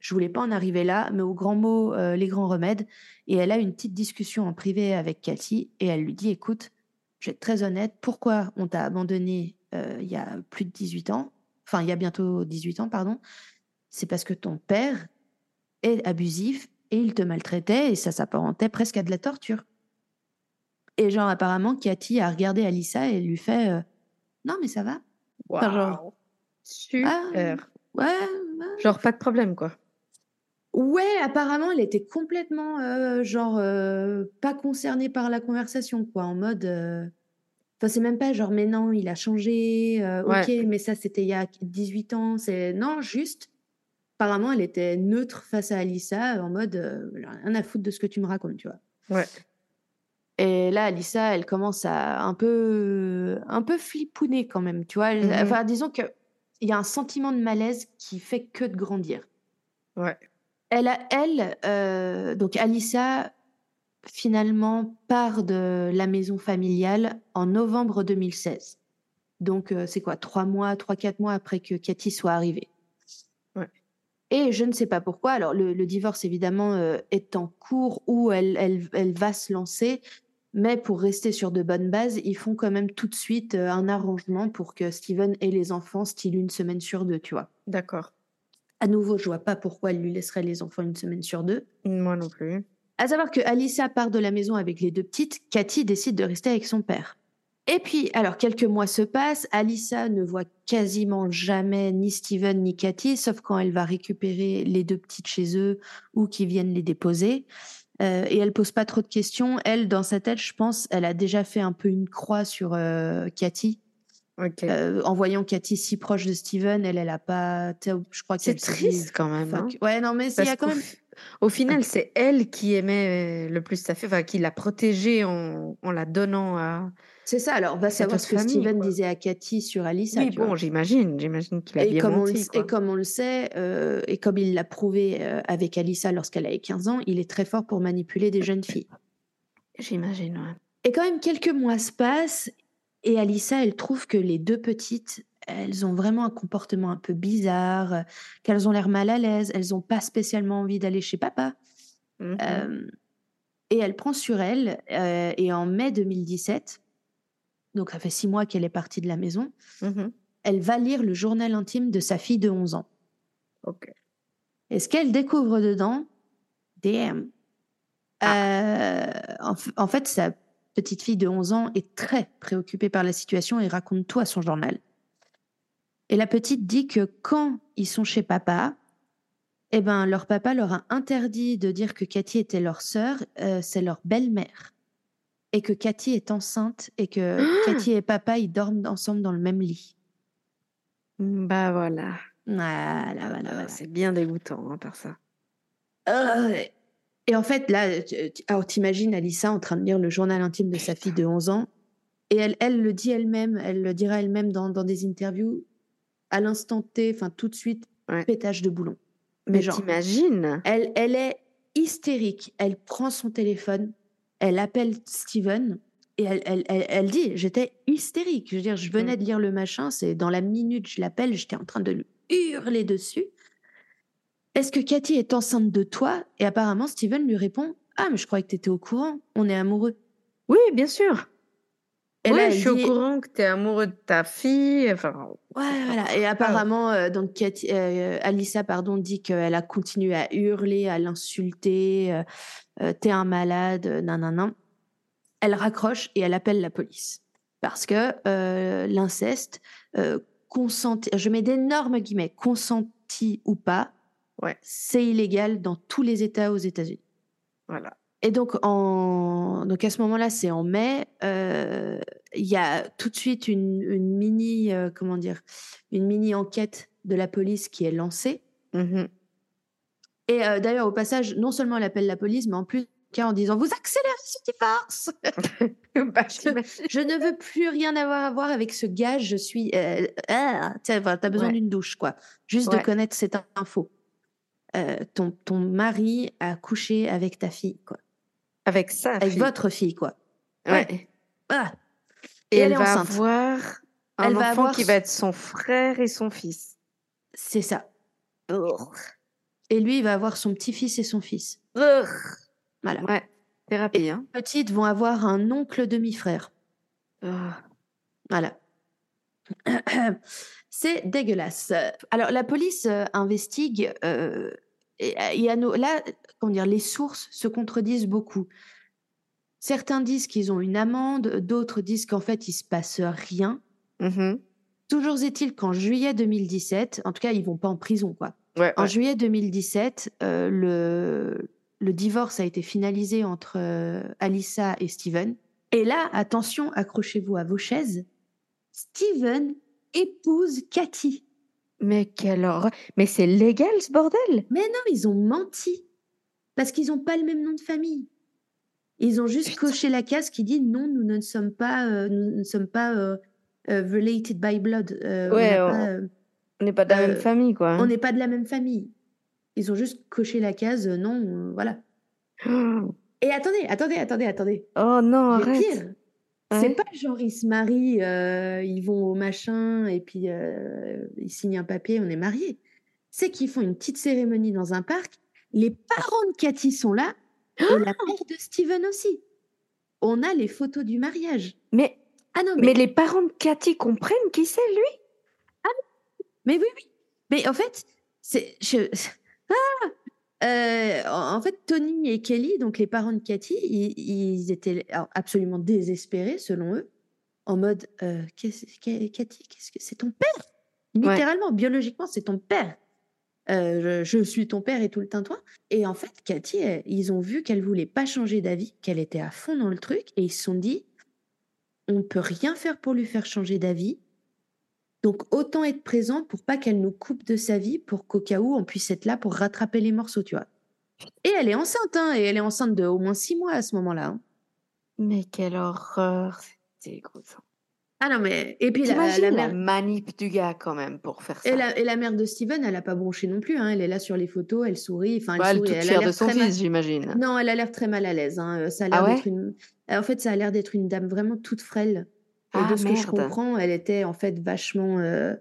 je voulais pas en arriver là, mais aux grands mots, euh, les grands remèdes. Et elle a une petite discussion en privé avec Cathy et elle lui dit, écoute, je vais être très honnête, pourquoi on t'a abandonné euh, il y a plus de dix-huit ans, enfin, il y a bientôt dix-huit ans, pardon, c'est parce que ton père est abusif et il te maltraitait et ça s'apparentait presque à de la torture. Et genre, apparemment, Cathy a regardé Alissa et lui fait euh, non, mais ça va. Wow. Enfin, genre, super. Ah, ouais, ouais. Genre, pas de problème, quoi. Ouais, apparemment, elle était complètement, euh, genre, euh, pas concernée par la conversation, quoi. En mode. Euh... Enfin, c'est même pas genre, mais non, il a changé. Euh, ouais. Ok, mais ça, c'était il y a dix-huit ans. C'est... Non, juste. apparemment, elle était neutre face à Alissa, en mode euh, rien à foutre de ce que tu me racontes, tu vois. Ouais. Et là, Alissa, elle commence à un peu, un peu flipouner quand même, tu vois. Mm-hmm. Enfin, disons qu'il y a un sentiment de malaise qui fait que de grandir. Ouais. Elle, a, elle euh, donc Alissa, finalement, part de la maison familiale en novembre deux mille seize. Donc, euh, c'est quoi, trois mois, trois, quatre mois après que Katie soit arrivée. Ouais. Et je ne sais pas pourquoi. Alors, le, le divorce, évidemment, euh, est en cours où elle, elle, elle va se lancer. Mais pour rester sur de bonnes bases, ils font quand même tout de suite euh, un arrangement pour que Steven ait les enfants, style une semaine sur deux, tu vois. D'accord. À nouveau, je ne vois pas pourquoi elle lui laisserait les enfants une semaine sur deux. Moi non plus. À savoir que Alissa part de la maison avec les deux petites, Katie décide de rester avec son père. Et puis, alors, quelques mois se passent, Alissa ne voit quasiment jamais ni Steven ni Katie, sauf quand elle va récupérer les deux petites chez eux ou qu'ils viennent les déposer. Euh, et elle pose pas trop de questions. Elle, dans sa tête, je pense, elle a déjà fait un peu une croix sur euh, Katie. Okay. Euh, en voyant Katie si proche de Steven, elle, elle a pas... Je crois c'est triste dit, quand même. Hein. Ouais, non, mais il y a quand même... Au final, c'est elle qui aimait le plus sa fille, enfin, qui l'a protégée en, en la donnant à... C'est ça, alors on va savoir ce que famille, Steven quoi. Disait à Katie sur Alissa. Oui, bon, vois. j'imagine, j'imagine qu'il a et bien comme menti. On le, quoi. Et comme on le sait, euh, et comme il l'a prouvé euh, avec Alissa lorsqu'elle avait quinze ans, il est très fort pour manipuler des jeunes filles. J'imagine, ouais. Et quand même, quelques mois se passent, et Alissa, elle trouve que les deux petites... Elles ont vraiment un comportement un peu bizarre, qu'elles ont l'air mal à l'aise, elles n'ont pas spécialement envie d'aller chez papa. Mmh. Euh, et elle prend sur elle, euh, et en mai deux mille dix-sept, donc ça fait six mois qu'elle est partie de la maison, mmh. elle va lire le journal intime de sa fille de onze ans. Okay. Et ce qu'elle découvre dedans, D M. Ah. Euh, en, en fait, sa petite fille de onze ans est très préoccupée par la situation et raconte tout à son journal. Et la petite dit que quand ils sont chez papa, eh ben, leur papa leur a interdit de dire que Katie était leur sœur, euh, c'est leur belle-mère. Et que Katie est enceinte et que ah Katie et papa, ils dorment ensemble dans le même lit. Bah voilà. Voilà, voilà, voilà. C'est bien dégoûtant, hein, par ça. Euh, et en fait, là, tu, alors t'imagines Alissa en train de lire le journal intime de sa fille de onze ans. Et elle, elle le dit elle-même, elle le dira elle-même dans, dans des interviews. À l'instant T, enfin tout de suite, ouais. pétage de boulon. Mais, Mais genre, t'imagines elle, elle est hystérique. Elle prend son téléphone, elle appelle Steven et elle, elle, elle, elle dit « J'étais hystérique. » Je veux dire, je venais de lire le machin, c'est dans la minute je l'appelle, j'étais en train de lui hurler dessus. « Est-ce que Katie est enceinte de toi ?» Et apparemment, Steven lui répond « Ah, mais je croyais que t'étais au courant. On est amoureux. » Oui, bien sûr. Et oui, là, je suis dit... au courant que t'es amoureux de ta fille. Enfin, ouais, voilà. Et apparemment, euh, donc Katie, euh, Alissa, pardon, dit qu'elle a continué à hurler, à l'insulter. Euh, euh, t'es un malade, euh, nan, nan, nan. Elle raccroche et elle appelle la police parce que euh, l'inceste euh, consenti, je mets d'énormes guillemets, consenti ou pas, ouais, c'est illégal dans tous les États aux États-Unis. Voilà. Et donc, en... donc, à ce moment-là, c'est en mai, euh, y a tout de suite une, une mini, euh, comment dire, une mini enquête de la police qui est lancée. Mmh. Et euh, d'ailleurs, au passage, non seulement elle appelle la police, mais en plus, en disant « Vous accélérez ce divorce !» bah, je, je ne veux plus rien avoir à voir avec ce gars, je suis... Euh, ah, t'as, t'as besoin ouais. d'une douche, quoi. Juste ouais. de connaître cette info. Euh, ton, ton mari a couché avec ta fille, quoi. Avec ça. Avec fille. votre fille, quoi. Ouais. ouais. Ah. Et, et elle, elle va enceinte. avoir un elle enfant va avoir... qui va être son frère et son fils. C'est ça. Urgh. Et lui, il va avoir son petit-fils et son fils. Urgh. Voilà. Ouais, thérapie. Et hein. les petites vont avoir un oncle demi-frère. Urgh. Voilà. C'est dégueulasse. Alors, la police euh, investigue... Euh... Et, et à nos, là, comment dire, les sources se contredisent beaucoup. Certains disent qu'ils ont une amende, d'autres disent qu'en fait, il ne se passe rien. Mm-hmm. Toujours est-il qu'en juillet deux mille dix-sept, en tout cas, ils ne vont pas en prison, quoi. Ouais, en ouais. juillet deux mille dix-sept, euh, le, le divorce a été finalisé entre euh, Alissa et Steven. Et là, attention, accrochez-vous à vos chaises, Steven épouse Katie. Mais quelle horreur! Mais c'est légal, ce bordel! Mais non, ils ont menti. Parce qu'ils n'ont pas le même nom de famille. Ils ont juste Putain. coché la case qui dit « Non, nous ne sommes pas, euh, nous ne sommes pas euh, euh, related by blood. Euh, » Ouais, on n'est pas, euh, pas de la euh, même famille, quoi. Hein. On n'est pas de la même famille. Ils ont juste coché la case euh, « Non, euh, voilà. Oh. » Et attendez, attendez, attendez, attendez. Oh non, mais arrête. Pire, ouais. C'est pas genre ils se marient, euh, ils vont au machin et puis euh, ils signent un papier, on est mariés. C'est qu'ils font une petite cérémonie dans un parc. Les parents de Cathy sont là. Et la mère de Steven aussi. On a les photos du mariage. Mais, ah non, mais... mais les parents de Cathy comprennent qui c'est, lui? Ah, mais oui, oui. Mais en fait, c'est... Je... Ah euh, en fait, Tony et Kelly, donc les parents de Cathy, ils, ils étaient absolument désespérés, selon eux, en mode, euh, qu'est-ce, qu'est, Cathy, qu'est-ce que... c'est ton père? Littéralement, ouais. Biologiquement, c'est ton père. Euh, je, je suis ton père et tout le tintouin. Et en fait, Cathy, elle, ils ont vu qu'elle voulait pas changer d'avis, qu'elle était à fond dans le truc, et ils se sont dit, on peut rien faire pour lui faire changer d'avis, donc autant être présent pour pas qu'elle nous coupe de sa vie, pour qu'au cas où on puisse être là pour rattraper les morceaux, tu vois. Et elle est enceinte, hein, et elle est enceinte de au moins six mois à ce moment-là. Hein. Mais quelle horreur, c'était gros. Ah non, mais. Et puis la, la, mère... la manip du gars, quand même, pour faire ça. Et la, et la mère de Steven, elle n'a pas bronché non plus. Hein. Elle est là sur les photos, elle sourit. Enfin, elle, bah, elle sourit. Toute elle a l'air de son fils, mal... j'imagine. Non, elle a l'air très mal à l'aise. Hein. Ça a l'air ah ouais d'être une... En fait, ça a l'air d'être une dame vraiment toute frêle. Et ah, de ce merde. que je comprends, elle était en fait vachement. Euh...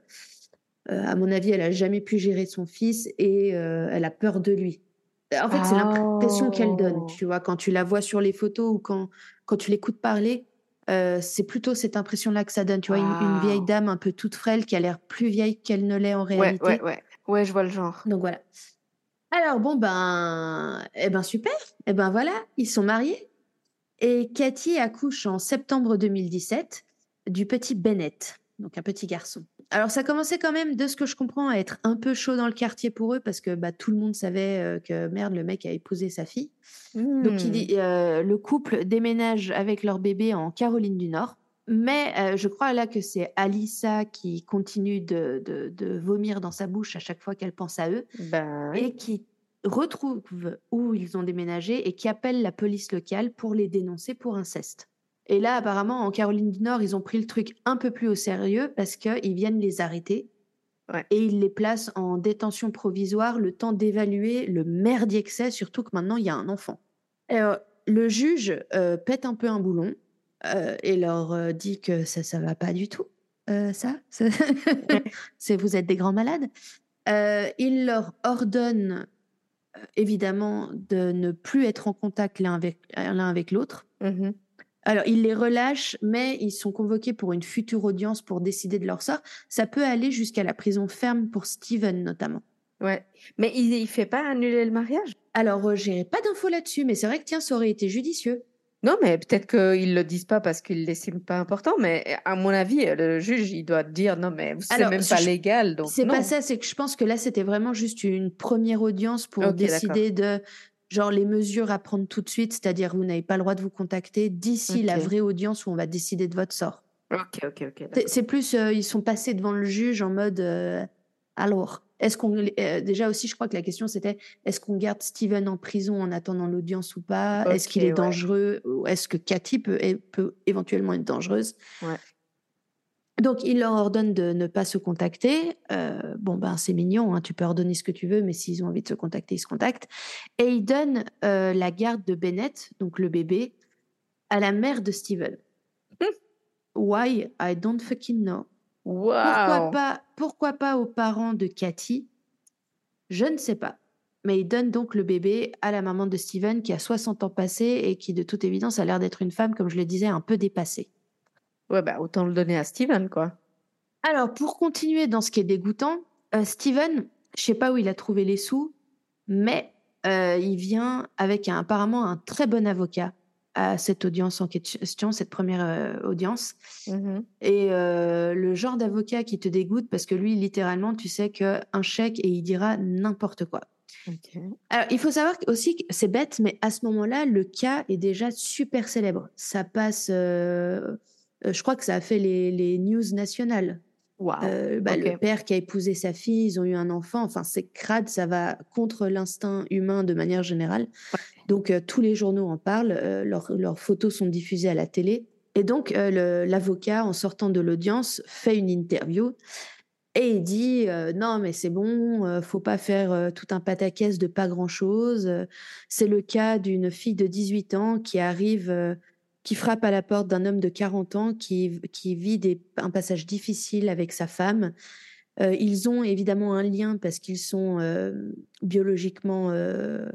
Euh, à mon avis, elle n'a jamais pu gérer son fils et euh, elle a peur de lui. En fait, oh. c'est l'impression qu'elle donne, tu vois, quand tu la vois sur les photos ou quand, quand tu l'écoutes parler. Euh, c'est plutôt cette impression-là que ça donne, tu vois, wow. une, une vieille dame un peu toute frêle qui a l'air plus vieille qu'elle ne l'est en réalité. Ouais, ouais, ouais. Ouais, je vois le genre. Donc voilà. Alors bon, ben, eh ben super, eh ben voilà, ils sont mariés. Et Cathy accouche en septembre deux mille dix-sept du petit Bennett, donc un petit garçon. Alors ça commençait quand même, de ce que je comprends, à être un peu chaud dans le quartier pour eux parce que bah, tout le monde savait euh, que merde, le mec a épousé sa fille. Mmh. Donc il, euh, le couple déménage avec leur bébé en Caroline du Nord. Mais euh, je crois là que c'est Alissa qui continue de, de, de vomir dans sa bouche à chaque fois qu'elle pense à eux ben... et qui retrouve où ils ont déménagé et qui appelle la police locale pour les dénoncer pour inceste. Et là, apparemment, en Caroline du Nord, ils ont pris le truc un peu plus au sérieux parce qu'ils viennent les arrêter ouais. et ils les placent en détention provisoire le temps d'évaluer le merdier que c'est, surtout que maintenant, il y a un enfant. Alors, le juge euh, pète un peu un boulon euh, et leur euh, dit que ça ça va pas du tout, euh, ça. ça... Ouais. C'est, vous êtes des grands malades. Euh, il leur ordonne, euh, évidemment, de ne plus être en contact l'un avec, l'un avec l'autre. Mmh. Alors, ils les relâchent, mais ils sont convoqués pour une future audience pour décider de leur sort. Ça peut aller jusqu'à la prison ferme pour Steven, notamment. Ouais. Mais il ne fait pas annuler le mariage? Alors, euh, j'ai pas d'infos là-dessus, mais c'est vrai que, tiens, ça aurait été judicieux. Non, mais peut-être qu'ils ne le disent pas parce qu'ils ne l'estiment pas important, mais à mon avis, le juge, il doit dire, non, mais c'est Alors, même pas je... légal, donc C'est non. pas ça, c'est que je pense que là, c'était vraiment juste une première audience pour okay, décider d'accord. de... Genre les mesures à prendre tout de suite, c'est-à-dire vous n'avez pas le droit de vous contacter d'ici okay. la vraie audience où on va décider de votre sort. Ok, ok, ok. D'accord. C'est, c'est plus, euh, ils sont passés devant le juge en mode, euh, alors, est-ce qu'on... Euh, déjà aussi, je crois que la question c'était, est-ce qu'on garde Steven en prison en attendant l'audience ou pas okay, est-ce qu'il est ouais. dangereux ou est-ce que Cathy peut, peut éventuellement être dangereuse ouais. Donc, il leur ordonne de ne pas se contacter. Euh, bon, ben, c'est mignon, hein, tu peux ordonner ce que tu veux, mais s'ils ont envie de se contacter, ils se contactent. Et il donne euh, la garde de Bennett, donc le bébé, à la mère de Steven. Mmh. Why? I don't fucking know. Wow. Pourquoi pas, pourquoi pas aux parents de Cathy? Je ne sais pas. Mais il donne donc le bébé à la maman de Steven qui a soixante ans passés et qui, de toute évidence, a l'air d'être une femme, comme je le disais, un peu dépassée. Ouais, bah, autant le donner à Steven, quoi. Alors, pour continuer dans ce qui est dégoûtant, euh, Steven, je sais pas où il a trouvé les sous, mais euh, il vient avec un, apparemment un très bon avocat à cette audience en question, cette première euh, audience. Mm-hmm. Et euh, le genre d'avocat qui te dégoûte, parce que lui, littéralement, tu sais qu'un chèque et il dira n'importe quoi. Okay. Alors, il faut savoir aussi que c'est bête, mais à ce moment-là, le cas est déjà super célèbre. Ça passe... Euh... Je crois que ça a fait les, les news nationales. Wow. Euh, bah, okay. Le père qui a épousé sa fille, ils ont eu un enfant. Enfin, c'est crade, ça va contre l'instinct humain de manière générale. Okay. Donc, euh, tous les journaux en parlent, euh, leurs, leurs photos sont diffusées à la télé. Et donc, euh, le, l'avocat, en sortant de l'audience, fait une interview et il dit euh, « Non, mais c'est bon, euh, faut pas faire euh, tout un pataquès de pas grand-chose. Euh, c'est le cas d'une fille de dix-huit ans qui arrive... Euh, qui frappe à la porte d'un homme de quarante ans qui, qui vit des, un passage difficile avec sa femme. Euh, ils ont évidemment un lien parce qu'ils sont euh, biologiquement euh,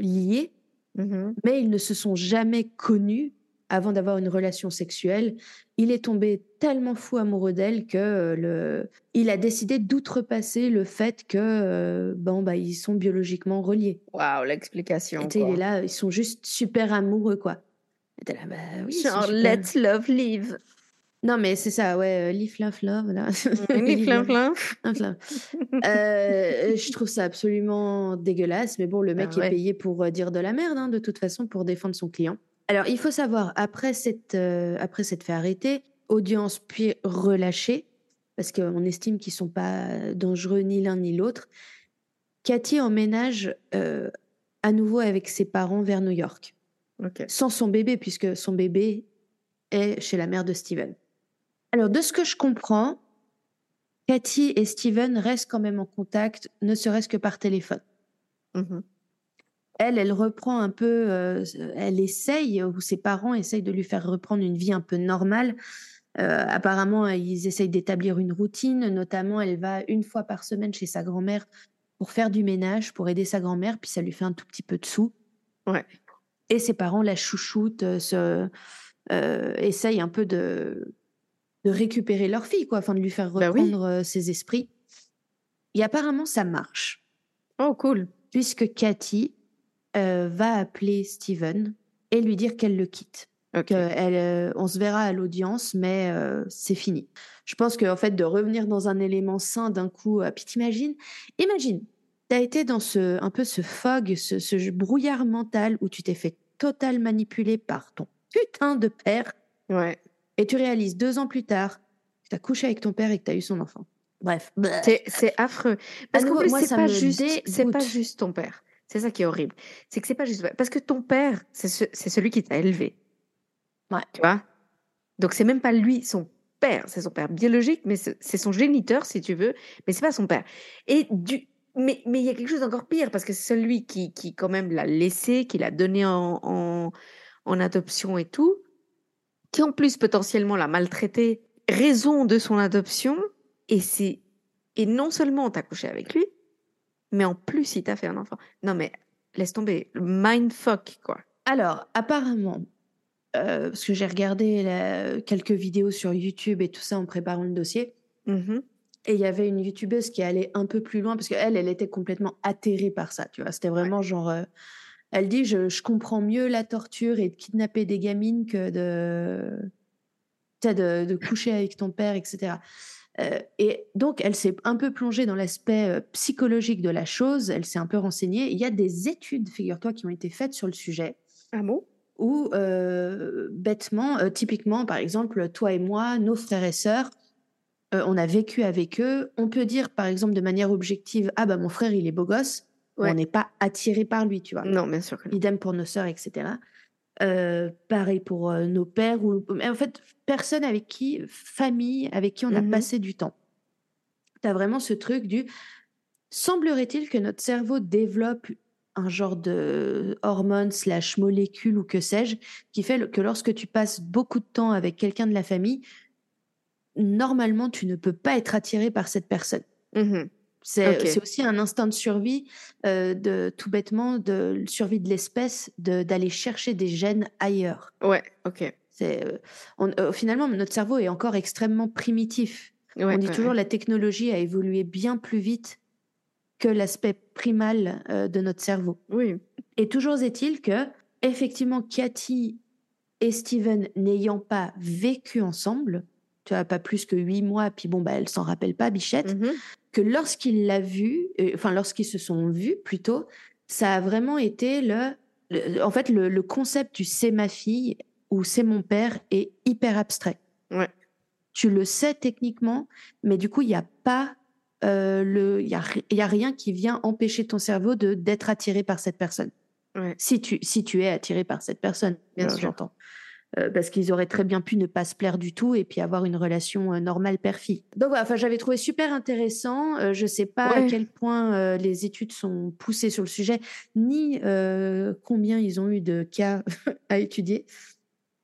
liés, mm-hmm. mais ils ne se sont jamais connus avant d'avoir une relation sexuelle. Il est tombé tellement fou amoureux d'elle que euh, le, il a décidé d'outrepasser le fait que euh, bon, bah, ils sont biologiquement reliés. Waouh, l'explication. Et il est là, ils sont juste super amoureux, quoi. Là, bah, oui, genre let's love live. Non mais c'est ça, ouais, euh, live love love là. Live love love. Euh, je trouve ça absolument dégueulasse, mais bon, le mec ah, ouais. est payé pour dire de la merde, hein, de toute façon, pour défendre son client. Alors il faut savoir, après cette euh, après cette fait arrêter, audience puis relâchée, parce qu'on estime qu'ils sont pas dangereux ni l'un ni l'autre. Katie emménage euh, à nouveau avec ses parents vers New York. Okay. Sans son bébé, puisque son bébé est chez la mère de Steven. Alors, de ce que je comprends, Katie et Steven restent quand même en contact, ne serait-ce que par téléphone. Mm-hmm. Elle, elle reprend un peu... Euh, elle essaye, ou ses parents essayent de lui faire reprendre une vie un peu normale. Euh, apparemment, ils essayent d'établir une routine. Notamment, elle va une fois par semaine chez sa grand-mère pour faire du ménage, pour aider sa grand-mère, puis ça lui fait un tout petit peu de sous. Ouais. Et ses parents la chouchoutent, euh, se, euh, essayent un peu de, de récupérer leur fille, quoi, afin de lui faire reprendre bah oui. ses esprits. Et apparemment, ça marche. Oh, cool. Puisque Katie euh, va appeler Steven et lui dire qu'elle le quitte. Okay. Elle, euh, on se verra à l'audience, mais euh, c'est fini. Je pense qu'en fait, de revenir dans un élément sain d'un coup... Euh, puis t'imagines, imagine, t'as été dans ce, un peu ce fog, ce, ce brouillard mental où tu t'es fait total manipulé par ton putain de père. Ouais. Et tu réalises deux ans plus tard que tu as couché avec ton père et que tu as eu son enfant. Bref. C'est, c'est affreux. Parce qu'en plus, moi, c'est, pas juste, c'est pas juste ton père. C'est ça qui est horrible. C'est que c'est pas juste. Parce que ton père, c'est, ce, c'est celui qui t'a élevé. Ouais. Tu vois ? Donc, c'est même pas lui, son père. C'est son père biologique, mais c'est, c'est son géniteur, si tu veux. Mais c'est pas son père. Et du. Mais mais il y a quelque chose d'encore pire, parce que c'est celui qui, qui quand même l'a laissé, qui l'a donné en, en, en adoption et tout, qui en plus potentiellement l'a maltraité, raison de son adoption, et, c'est, et non seulement t'as couché avec lui, mais en plus il t'a fait un enfant. Non mais laisse tomber, mindfuck quoi. Alors apparemment, euh, parce que j'ai regardé la, quelques vidéos sur YouTube et tout ça en préparant le dossier, mm-hmm. Et il y avait une youtubeuse qui allait un peu plus loin, parce qu'elle, elle était complètement atterrée par ça, tu vois. C'était vraiment ouais. genre... Euh, elle dit, je, je comprends mieux la torture et de kidnapper des gamines que de, de, de coucher avec ton père, et cetera. Euh, et donc, elle s'est un peu plongée dans l'aspect psychologique de la chose. Elle s'est un peu renseignée. Il y a des études, figure-toi, qui ont été faites sur le sujet. Ah bon ? Où, euh, bêtement, euh, typiquement, par exemple, toi et moi, nos frères et sœurs, Euh, on a vécu avec eux. On peut dire, par exemple, de manière objective, « Ah, bah, mon frère, il est beau gosse. Ouais. » On n'est pas attiré par lui, tu vois. Non, bien sûr que non. Idem pour nos sœurs, et cetera. Euh, pareil pour euh, nos pères. Ou... En fait, personne avec qui, famille, avec qui on mm-hmm. a passé du temps. Tu as vraiment ce truc du... Semblerait-il que notre cerveau développe un genre de hormone slash molécule ou que sais-je, qui fait que lorsque tu passes beaucoup de temps avec quelqu'un de la famille... Normalement, tu ne peux pas être attiré par cette personne. Mmh. C'est, okay. c'est aussi un instinct de survie, euh, de, tout bêtement, de survie de l'espèce, de, d'aller chercher des gènes ailleurs. Ouais, ok. C'est, euh, on, euh, finalement, notre cerveau est encore extrêmement primitif. Ouais, on dit ouais, toujours que ouais. la technologie a évolué bien plus vite que l'aspect primal euh, de notre cerveau. Oui. Et toujours est-il que, effectivement, Katie et Steven n'ayant pas vécu ensemble, tu vois, pas plus que huit mois, puis bon, bah, elle s'en rappelle pas, bichette, mm-hmm. que lorsqu'il l'a vu, euh, enfin, lorsqu'ils se sont vus, plutôt, ça a vraiment été le... le en fait, le, le concept du « c'est ma fille » ou « c'est mon père » est hyper abstrait. Ouais. tu le sais techniquement, mais du coup, il n'y a pas euh, le, il y a, y a rien qui vient empêcher ton cerveau de d'être attiré par cette personne. Ouais. Si tu si tu es attiré par cette personne, bien sûr, j'entends. Euh, parce qu'ils auraient très bien pu ne pas se plaire du tout et puis avoir une relation euh, normale père-fille. Donc voilà, enfin j'avais trouvé super intéressant. Euh, je sais pas ouais. à quel point euh, les études sont poussées sur le sujet, ni euh, combien ils ont eu de cas à étudier.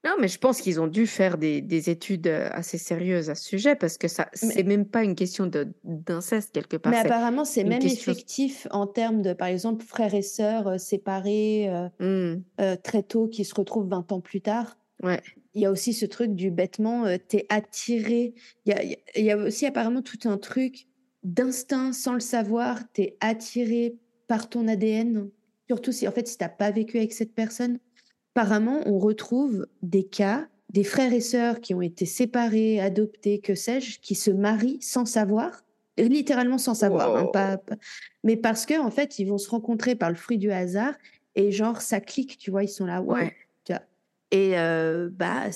Non, mais je pense qu'ils ont dû faire des, des études assez sérieuses à ce sujet, parce que ça, mais, c'est même pas une question de, d'inceste quelque part. Mais c'est apparemment, c'est même question... effectif en termes de, par exemple, frères et sœurs euh, séparés euh, mm. euh, très tôt qui se retrouvent vingt ans plus tard. Ouais. Il y a aussi ce truc du bêtement, euh, t'es attiré. Il y a, il y a aussi apparemment tout un truc d'instinct sans le savoir, t'es attiré par ton A D N. Surtout si, en fait, si t'as pas vécu avec cette personne. Apparemment, on retrouve des cas, des frères et sœurs qui ont été séparés, adoptés, que sais-je, qui se marient sans savoir, littéralement sans savoir, wow. hein, pas, pas, mais parce que en fait, ils vont se rencontrer par le fruit du hasard et genre ça clique, tu vois, ils sont là, wow, ouais. Tu vois. Et euh, bah,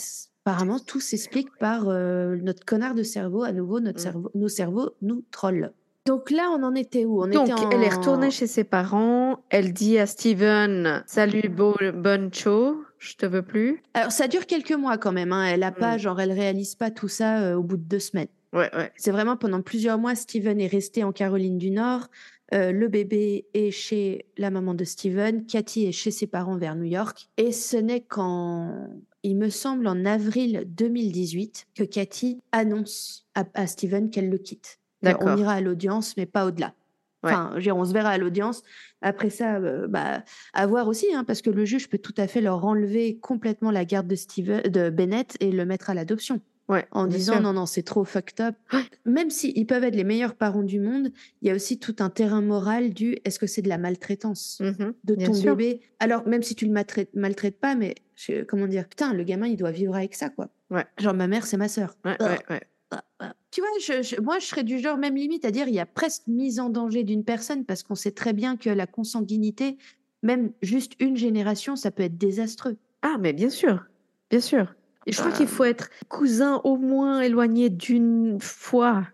apparemment, tout s'explique par euh, notre connard de cerveau, à nouveau, notre mmh. cerveau, nos cerveaux nous trollent. Donc là, on en était où on Donc, était en... elle est retournée chez ses parents. Elle dit à Steven « Salut, bo- bonne show, je te veux plus ». Alors, ça dure quelques mois quand même. Hein. Elle a pas, mm. genre, elle réalise pas tout ça euh, au bout de deux semaines. Ouais, ouais. C'est vraiment pendant plusieurs mois, Steven est resté en Caroline du Nord. Euh, le bébé est chez la maman de Steven. Katie est chez ses parents vers New York. Et ce n'est qu'en... il me semble en avril deux mille dix-huit que Katie annonce à, à Steven qu'elle le quitte. D'accord. On ira à l'audience, mais pas au-delà. Ouais. Enfin, on se verra à l'audience. Après ça, euh, bah, à voir aussi, hein, parce que le juge peut tout à fait leur enlever complètement la garde de, Steven, de Bennett et le mettre à l'adoption. Ouais, en disant, sûr. non, non, c'est trop fucked up. Ouais. Même s'ils peuvent être les meilleurs parents du monde, il y a aussi tout un terrain moral du, est-ce que c'est de la maltraitance mm-hmm, de ton sûr. bébé ? Alors, même si tu le maltraites, maltraites pas, mais je, comment dire, putain, le gamin, il doit vivre avec ça, quoi. Ouais. Genre, ma mère, c'est ma sœur. Ouais, ouais, ouais. Tu vois, je, je, moi, je serais du genre même limite à dire il y a presque mise en danger d'une personne parce qu'on sait très bien que la consanguinité, même juste une génération, ça peut être désastreux. Ah, mais bien sûr, bien sûr. Et je euh... crois qu'il faut être cousin au moins éloigné d'une fois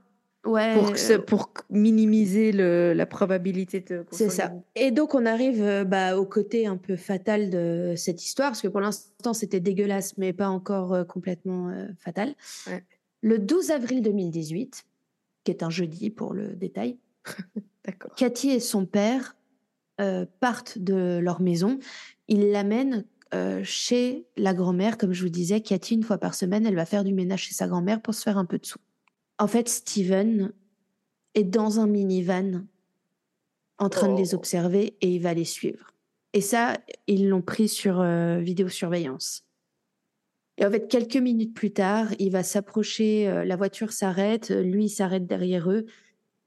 ouais, pour, que ce, pour minimiser le, la probabilité de consanguinité. C'est ça. Et donc, on arrive bah, au côté un peu fatal de cette histoire parce que pour l'instant, c'était dégueulasse, mais pas encore euh, complètement euh, fatal. Ouais. Le douze avril deux mille dix-huit, qui est un jeudi pour le détail, D'accord. Katie et son père euh, partent de leur maison. Ils l'amènent euh, chez la grand-mère. Comme je vous disais, Katie, une fois par semaine, elle va faire du ménage chez sa grand-mère pour se faire un peu de sous. En fait, Steven est dans un minivan en train oh. de les observer et il va les suivre. Et ça, ils l'ont pris sur euh, vidéosurveillance. Et en fait, quelques minutes plus tard, il va s'approcher, euh, la voiture s'arrête, lui il s'arrête derrière eux,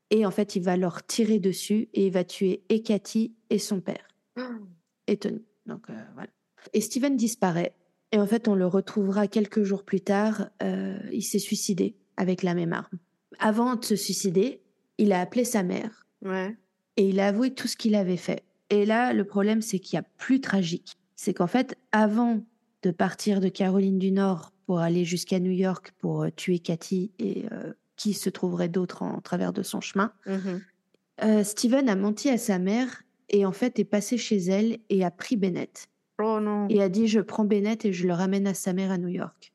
et en fait, il va leur tirer dessus et il va tuer et Katie et son père. Oh. Et Tony. Donc euh, voilà. Et Steven disparaît. Et en fait, on le retrouvera quelques jours plus tard. Euh, il s'est suicidé avec la même arme. Avant de se suicider, il a appelé sa mère. Ouais. Et il a avoué tout ce qu'il avait fait. Et là, le problème, c'est qu'il y a plus tragique. C'est qu'en fait, avant de partir de Caroline du Nord pour aller jusqu'à New York pour euh, tuer Katie et euh, qui se trouverait d'autres en, en travers de son chemin. Mm-hmm. Euh, Steven a menti à sa mère et en fait est passé chez elle et a pris Bennett. Oh non. Et a dit je prends Bennett et je le ramène à sa mère à New York.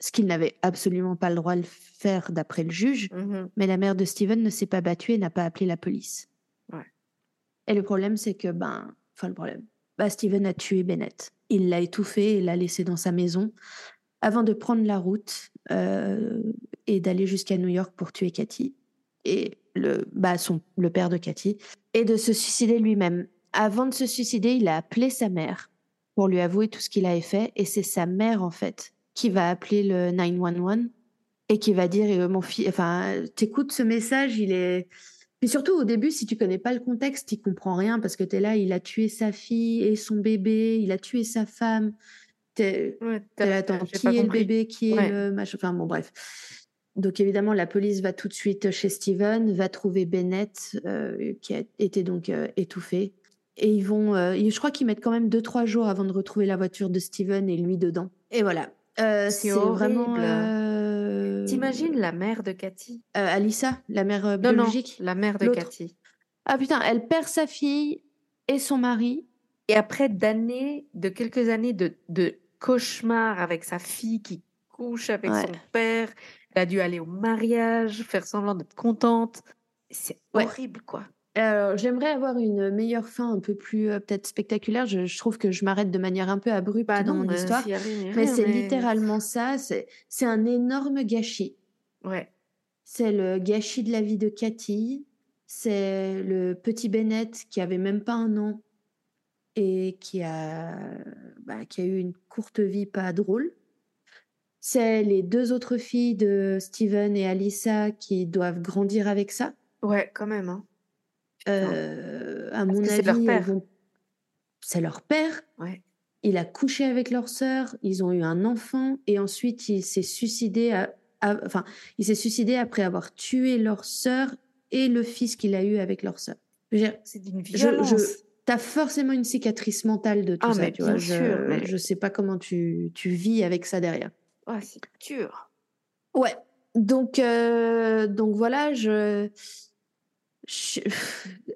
Ce qu'il n'avait absolument pas le droit de faire d'après le juge, mm-hmm. mais la mère de Steven ne s'est pas battue et n'a pas appelé la police. Ouais. Et le problème c'est que, ben, enfin le problème, bah, Steven a tué Bennett. Il l'a étouffé et l'a laissé dans sa maison avant de prendre la route euh, et d'aller jusqu'à New York pour tuer Katie et le, bah son, le père de Katie et de se suicider lui-même. Avant de se suicider, il a appelé sa mère pour lui avouer tout ce qu'il avait fait et c'est sa mère en fait qui va appeler le neuf un un et qui va dire euh, mon fils, enfin t'écoutes ce message, il est. Puis surtout, au début, si tu connais pas le contexte, tu comprends rien parce que tu es là, il a tué sa fille et son bébé, il a tué sa femme. T'es, ouais, t'es là, attends, qui est compris. le bébé, qui ouais. est le machin. Enfin bon, bref. Donc évidemment, la police va tout de suite chez Steven, va trouver Bennett, euh, qui a été donc euh, étouffé. Et ils vont, euh, je crois qu'ils mettent quand même deux, trois jours avant de retrouver la voiture de Steven et lui dedans. Et voilà. Euh, c'est, c'est horrible. Vraiment... Euh... Euh... T'imagines la mère de Katie euh, Alissa, la mère euh, biologique. Non, non, la mère de l'autre. Katie. Ah putain, elle perd sa fille et son mari. Et après d'années, de quelques années de, de cauchemar avec sa fille qui couche avec ouais. son père, elle a dû aller au mariage, faire semblant d'être contente. C'est ouais. horrible, quoi. Alors, j'aimerais avoir une meilleure fin, un peu plus euh, peut-être spectaculaire. Je, je trouve que je m'arrête de manière un peu abrupte bah dans non, mon euh, histoire, si arrive, mais rien, c'est mais... littéralement ça. C'est, c'est un énorme gâchis. Ouais. C'est le gâchis de la vie de Katie. C'est le petit Bennett qui avait même pas un an et qui a, bah, qui a eu une courte vie pas drôle. C'est les deux autres filles de Steven et Alissa qui doivent grandir avec ça. Ouais, quand même, hein. Euh, à mon avis, c'est leur père. Vont... C'est leur père. Ouais. Il a couché avec leur sœur. Ils ont eu un enfant et ensuite il s'est suicidé. À... À... Enfin, il s'est suicidé après avoir tué leur sœur et le fils qu'il a eu avec leur sœur. C'est d'une violence. Je, je... T'as forcément une cicatrice mentale de tout ah, ça. Tu vois, sûr, je... Mais... je sais pas comment tu tu vis avec ça derrière. Ouais, c'est dur. Ouais. Donc euh... donc voilà, je. Je...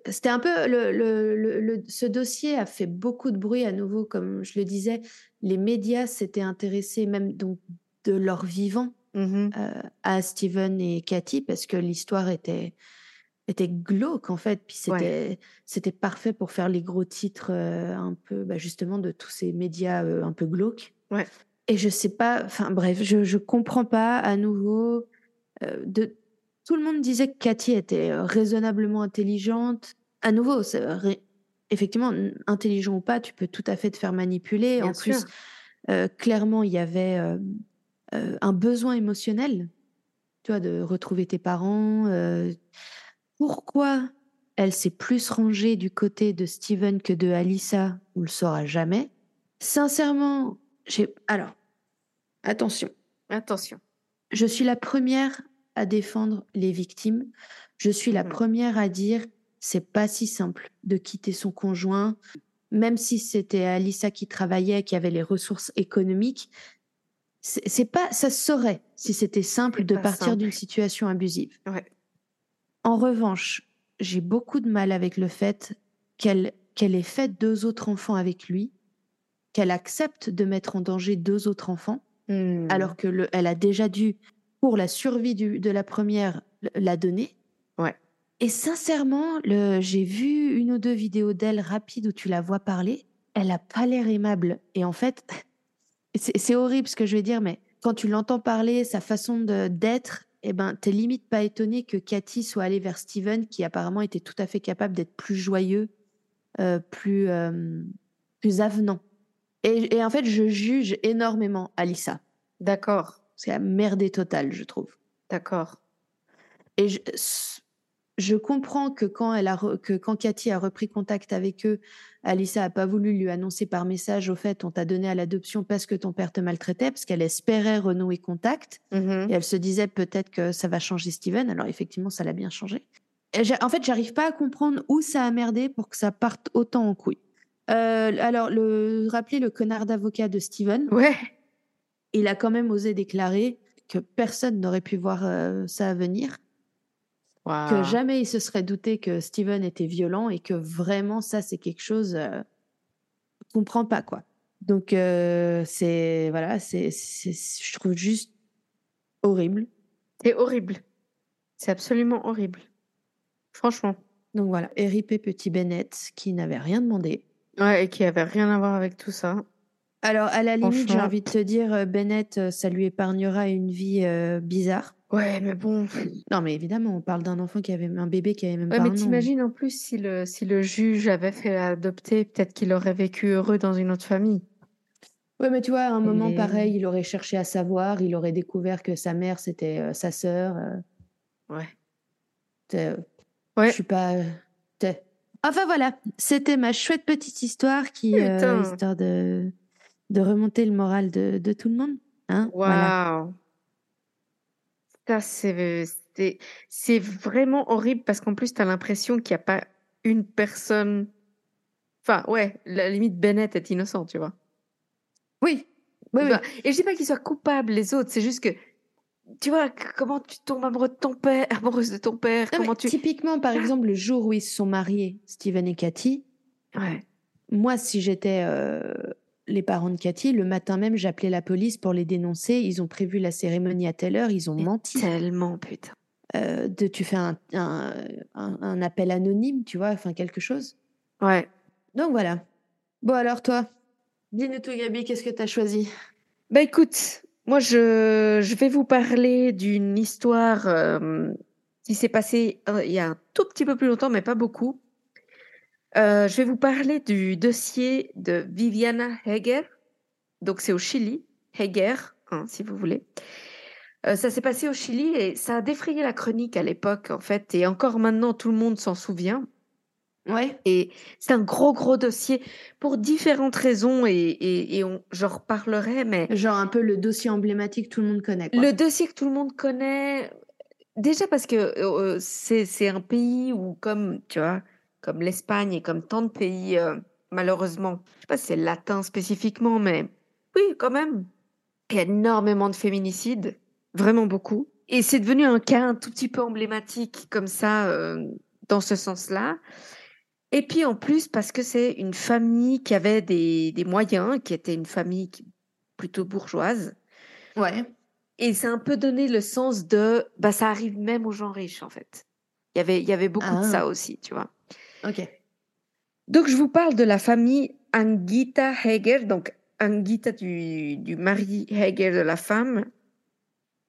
C'était un peu le, le, le, le, ce dossier a fait beaucoup de bruit à nouveau, comme je le disais. Les médias s'étaient intéressés même donc de leur vivant mm-hmm. euh, à Steven et Katie parce que l'histoire était était glauque en fait. Puis c'était ouais. c'était parfait pour faire les gros titres euh, un peu bah, justement de tous ces médias euh, un peu glauques. Ouais. Et je sais pas. Enfin bref, je je comprends pas à nouveau euh, de. Tout le monde disait que Katie était raisonnablement intelligente. À nouveau, c'est ré... effectivement, intelligent ou pas, tu peux tout à fait te faire manipuler. Bien en sûr. Plus, euh, clairement, il y avait euh, euh, un besoin émotionnel, tu vois, de retrouver tes parents. Euh... Pourquoi elle s'est plus rangée du côté de Steven que de Alissa, on le saura jamais. Sincèrement, j'ai... Alors, attention. Attention. Je suis la première... à défendre les victimes. Je suis la mmh. première à dire c'est pas si simple de quitter son conjoint, même si c'était Alissa qui travaillait, qui avait les ressources économiques. C'est, c'est pas, ça se saurait si c'était simple c'est de partir simple. D'une situation abusive. Ouais. En revanche, j'ai beaucoup de mal avec le fait qu'elle, qu'elle ait fait deux autres enfants avec lui, qu'elle accepte de mettre en danger deux autres enfants, mmh. alors que le, elle a déjà dû pour la survie du, de la première, la donner. Ouais. Et sincèrement, le, j'ai vu une ou deux vidéos d'elle rapides où tu la vois parler. Elle n'a pas l'air aimable. Et en fait, c'est, c'est horrible ce que je vais dire, mais quand tu l'entends parler, sa façon de, d'être, eh ben, t'es limite pas étonné que Katie soit allée vers Steven, qui apparemment était tout à fait capable d'être plus joyeux, euh, plus, euh, plus avenant. Et, et en fait, je juge énormément Alissa. D'accord. C'est la merde totale, je trouve. D'accord. Et je, je comprends que quand, elle a re, que quand Katie a repris contact avec eux, Alissa n'a pas voulu lui annoncer par message, au fait, on t'a donné à l'adoption parce que ton père te maltraitait, parce qu'elle espérait renouer contact. Mm-hmm. Et elle se disait peut-être que ça va changer Steven. Alors effectivement, ça l'a bien changé. Et en fait, j'arrive pas à comprendre où ça a merdé pour que ça parte autant en couille. Euh, alors, le, rappelez le connard d'avocat de Steven. Ouais. Il a quand même osé déclarer que personne n'aurait pu voir euh, ça venir. Wow. Que jamais il se serait douté que Steven était violent et que vraiment, ça, c'est quelque chose euh, qu'on ne comprend pas, quoi. Donc, euh, c'est... Voilà, c'est, c'est, je trouve juste horrible. C'est horrible. C'est absolument horrible. Franchement. Donc, voilà. R I P petit Bennett, qui n'avait rien demandé. Ouais, et qui n'avait rien à voir avec tout ça. Alors, à la limite, j'ai envie de te dire, Bennett, ça lui épargnera une vie euh, bizarre. Ouais, mais bon... Non, mais évidemment, on parle d'un enfant qui avait... Un bébé qui avait même ouais, pas un an. Ouais, mais t'imagines, en plus, si le, si le juge avait fait adopter, peut-être qu'il aurait vécu heureux dans une autre famille. Ouais, mais tu vois, à un moment mais... pareil, il aurait cherché à savoir, il aurait découvert que sa mère, c'était euh, sa sœur. Euh... Ouais. Euh, ouais. Je suis pas... T'es... Enfin, voilà. C'était ma chouette petite histoire qui... Euh, histoire de... de remonter le moral de, de tout le monde. Hein, wow. Voilà. Ça, c'est, c'est, c'est vraiment horrible parce qu'en plus, tu as l'impression qu'il n'y a pas une personne... Enfin, ouais, la limite, Bennett est innocent, tu vois. Oui. oui, oui. Et je ne dis pas qu'il soit coupable, les autres. C'est juste que tu vois, comment tu tombes amoureuse de ton père, amoureuse de ton père, non, comment tu... Typiquement, par ah. exemple, le jour où ils se sont mariés, Steven et Katie, ouais. moi, si j'étais euh, les parents de Katie, le matin même, j'appelais la police pour les dénoncer. Ils ont prévu la cérémonie à telle heure, ils ont et menti. Tellement, putain. Euh, de, tu fais un, un, un, un appel anonyme, tu vois, enfin, quelque chose. Ouais. Donc, voilà. Bon, alors, toi, dis-nous tout, Gaby, qu'est-ce que t'as choisi? Bah, écoute... Moi, je, je vais vous parler d'une histoire euh, qui s'est passée euh, il y a un tout petit peu plus longtemps, mais pas beaucoup. Euh, je vais vous parler du dossier de Viviana Haeger. Donc, c'est au Chili. Haeger, hein, si vous voulez. Euh, ça s'est passé au Chili et ça a défrayé la chronique à l'époque, en fait. Et encore maintenant, tout le monde s'en souvient. Ouais. Et c'est un gros, gros dossier pour différentes raisons et, et, et on, j'en reparlerai, mais... Genre un peu le dossier emblématique que tout le monde connaît, quoi. Le dossier que tout le monde connaît, déjà parce que euh, c'est, c'est un pays où, comme, tu vois, comme l'Espagne et comme tant de pays, euh, malheureusement, je ne sais pas si c'est latin spécifiquement, mais oui, quand même, il y a énormément de féminicides, vraiment beaucoup. Et c'est devenu un cas un tout petit peu emblématique comme ça, euh, dans ce sens-là. Et puis, en plus, parce que c'est une famille qui avait des, des moyens, qui était une famille plutôt bourgeoise. Ouais. Et ça a un peu donné le sens de... Bah, ça arrive même aux gens riches, en fait. Il y avait, il y avait beaucoup ah. de ça aussi, tu vois. OK. Donc, je vous parle de la famille Anguita Haeger. Donc, Anguita du, du mari, Haeger de la femme.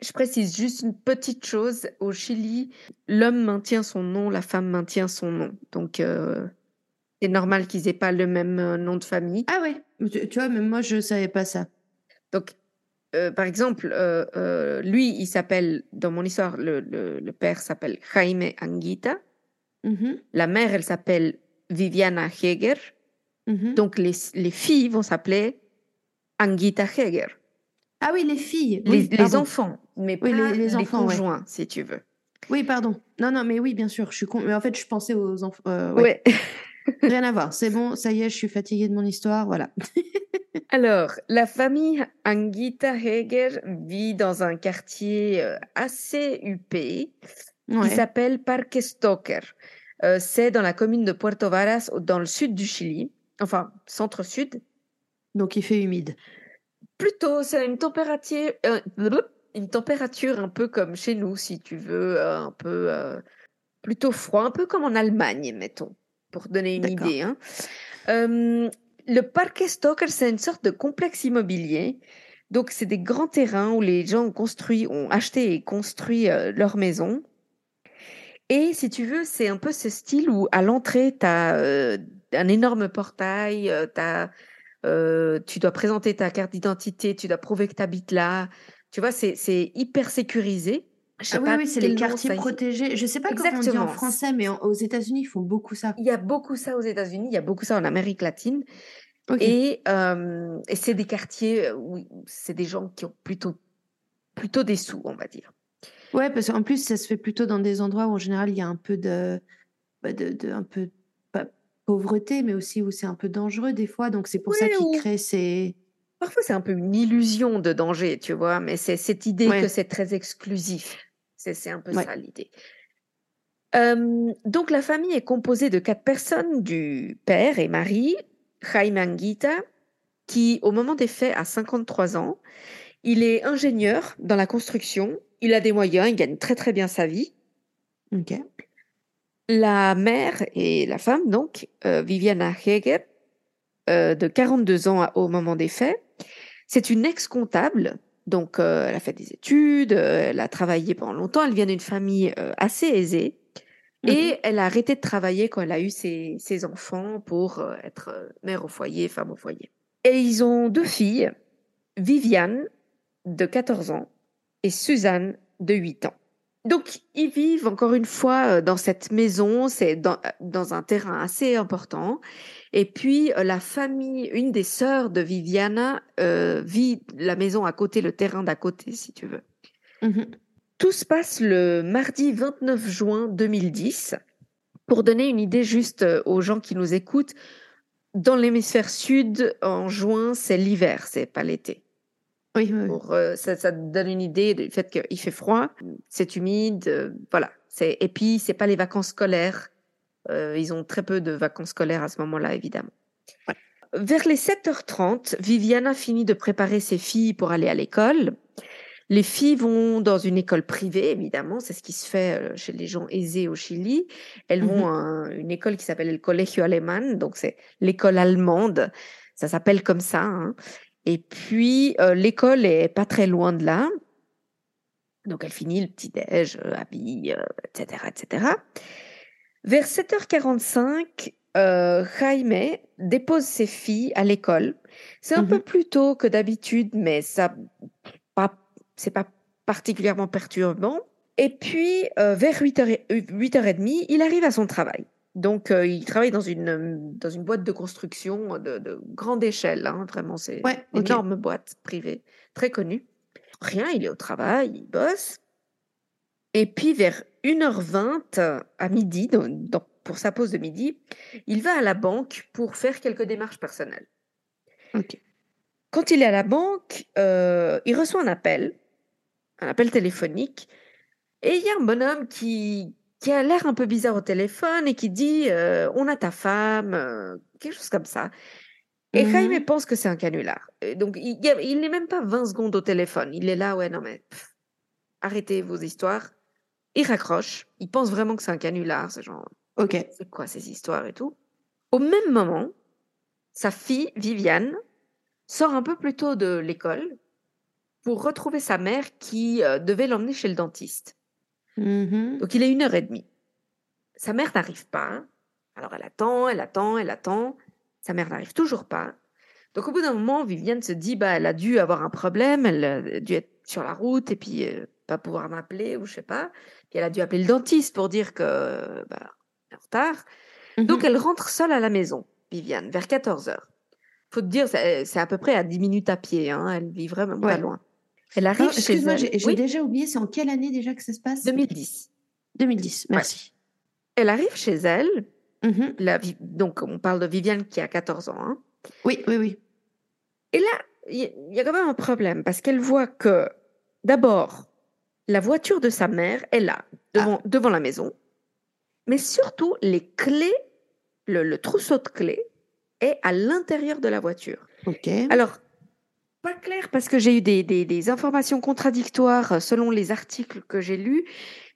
Je précise juste une petite chose. Au Chili, l'homme maintient son nom, la femme maintient son nom. Donc, euh, c'est normal qu'ils n'aient pas le même euh, nom de famille. Ah ouais. Tu, tu vois, même moi, je ne savais pas ça. Donc, euh, par exemple, euh, euh, lui, il s'appelle, dans mon histoire, le, le, le père s'appelle Jaime Anguita. Mm-hmm. La mère, elle s'appelle Viviana Haeger. Mm-hmm. Donc, les, les filles vont s'appeler Anguita Haeger. Ah oui, les filles. Les, les enfants, mais pas oui, les, les, enfants, les conjoints, ouais. si tu veux. Oui, pardon. Non, non, mais oui, bien sûr. Je suis con... mais en fait, je pensais aux enfants. Euh, ouais. ouais. Rien à voir. C'est bon, ça y est, je suis fatiguée de mon histoire, voilà. Alors, la famille Anguita Haeger vit dans un quartier assez huppé ouais. qui s'appelle Parque Stoker. Euh, c'est dans la commune de Puerto Varas, dans le sud du Chili, enfin, centre-sud. Donc, il fait humide. Plutôt, c'est une température, euh, une température un peu comme chez nous, si tu veux, euh, un peu euh, plutôt froid, un peu comme en Allemagne, mettons, pour donner une D'accord. idée. Hein. Euh, le Parque Stoker, c'est une sorte de complexe immobilier. Donc, c'est des grands terrains où les gens ont construit, ont acheté et construit euh, leurs maisons. Et si tu veux, c'est un peu ce style où à l'entrée, tu as euh, un énorme portail, euh, tu as... Euh, tu dois présenter ta carte d'identité, tu dois prouver que tu habites là. Tu vois, c'est, c'est hyper sécurisé. Je sais ah oui, pas oui, c'est les quartiers protégés. Je ne sais pas Exactement. comment on dit en français, mais en, aux États-Unis, ils font beaucoup ça. Il y a beaucoup ça aux États-Unis, il y a beaucoup ça en Amérique latine. Okay. Et, euh, et c'est des quartiers où c'est des gens qui ont plutôt, plutôt des sous, on va dire. Ouais, parce qu'en plus, ça se fait plutôt dans des endroits où, en général, il y a un peu de... de, de un peu pauvreté, mais aussi où c'est un peu dangereux des fois, donc c'est pour oui, ça qu'ils ou... créent ces... Parfois, c'est un peu une illusion de danger, tu vois, mais c'est cette idée ouais. que c'est très exclusif. C'est, c'est un peu ouais. ça, l'idée. Euh, donc, la famille est composée de quatre personnes, du père et mari, Jaime Anguita, qui, au moment des faits, a cinquante-trois ans. Il est ingénieur dans la construction. Il a des moyens, il gagne très, très bien sa vie. OK. La mère et la femme, donc, euh, Viviana Haeger, euh, de quarante-deux ans à, au moment des faits, c'est une ex-comptable, donc euh, elle a fait des études, euh, elle a travaillé pendant longtemps, elle vient d'une famille euh, assez aisée, mm-hmm. et elle a arrêté de travailler quand elle a eu ses, ses enfants pour euh, être euh, mère au foyer, femme au foyer. Et ils ont deux filles, Viviane, de quatorze ans, et Suzanne, de huit ans. Donc, ils vivent encore une fois dans cette maison, c'est dans, dans un terrain assez important. Et puis, la famille, une des sœurs de Viviana, euh, vit la maison à côté, le terrain d'à côté, si tu veux. Mm-hmm. Tout se passe le mardi vingt-neuf juin deux mille dix. Pour donner une idée juste aux gens qui nous écoutent, dans l'hémisphère sud, en juin, c'est l'hiver, c'est pas l'été. Oui, oui. Pour, euh, ça, ça donne une idée du fait qu'il fait froid, c'est humide, euh, voilà. C'est, et puis, ce n'est pas les vacances scolaires. Euh, ils ont très peu de vacances scolaires à ce moment-là, évidemment. Ouais. Vers les sept heures trente, Viviana finit de préparer ses filles pour aller à l'école. Les filles vont dans une école privée, évidemment, c'est ce qui se fait chez les gens aisés au Chili. Elles vont mmh. à un, une école qui s'appelle le Colegio Alemán, donc c'est l'école allemande, ça s'appelle comme ça. Hein. Et puis, euh, l'école est pas très loin de là. Donc, elle finit le petit-déj, habille, euh, et cetera, et cetera. Vers sept heures quarante-cinq, euh, Jaime dépose ses filles à l'école. C'est un mmh. peu plus tôt que d'habitude, mais ça... c'est pas particulièrement perturbant. Et puis, euh, vers huit heures, huit heures trente, il arrive à son travail. Donc, euh, il travaille dans une, dans une boîte de construction de, de grande échelle. Hein, vraiment, c'est ouais, une okay. énorme boîte privée, très connue. Rien, il est au travail, il bosse. Et puis, vers une heure vingt, à midi, dans, dans, pour sa pause de midi, il va à la banque pour faire quelques démarches personnelles. OK. Quand il est à la banque, euh, il reçoit un appel, un appel téléphonique, et il y a un bonhomme qui, qui a l'air un peu bizarre au téléphone et qui dit euh, « on a ta femme euh, », quelque chose comme ça. Et mmh. Jaime pense que c'est un canular. Et donc, il, il n'est même pas vingt secondes au téléphone. Il est là, ouais, non mais, pff, arrêtez vos histoires. Il raccroche, il pense vraiment que c'est un canular, c'est genre « ok, c'est quoi ces histoires et tout ». Au même moment, sa fille, Viviane, sort un peu plus tôt de l'école pour retrouver sa mère qui euh, devait l'emmener chez le dentiste. Mm-hmm. Donc, il est une heure et demie. Sa mère n'arrive pas. Alors, elle attend, elle attend, elle attend. Sa mère n'arrive toujours pas. Donc, au bout d'un moment, Viviane se dit, bah, elle a dû avoir un problème, elle a dû être sur la route et puis euh, pas pouvoir m'appeler ou je sais pas. Puis, elle a dû appeler le dentiste pour dire que, bah, elle est en retard. Mm-hmm. Donc, elle rentre seule à la maison, Viviane, vers quatorze heures. Faut te dire, c'est à peu près à dix minutes à pied. Hein. Elle vit vraiment ouais. pas loin. Elle arrive oh, chez elle. Excuse-moi, j'ai, j'ai oui déjà oublié, c'est en quelle année déjà que ça se passe ? deux mille dix. deux mille dix, merci. Ouais. Elle arrive chez elle. Mm-hmm. La, donc, on parle de Viviane qui a quatorze ans. Hein. Oui, oui, oui. Et là, il y, y a quand même un problème parce qu'elle voit que, d'abord, la voiture de sa mère est là, devant, ah. devant la maison. Mais surtout, les clés, le, le trousseau de clés, est à l'intérieur de la voiture. Okay. Alors, pas clair parce que j'ai eu des, des, des informations contradictoires selon les articles que j'ai lus.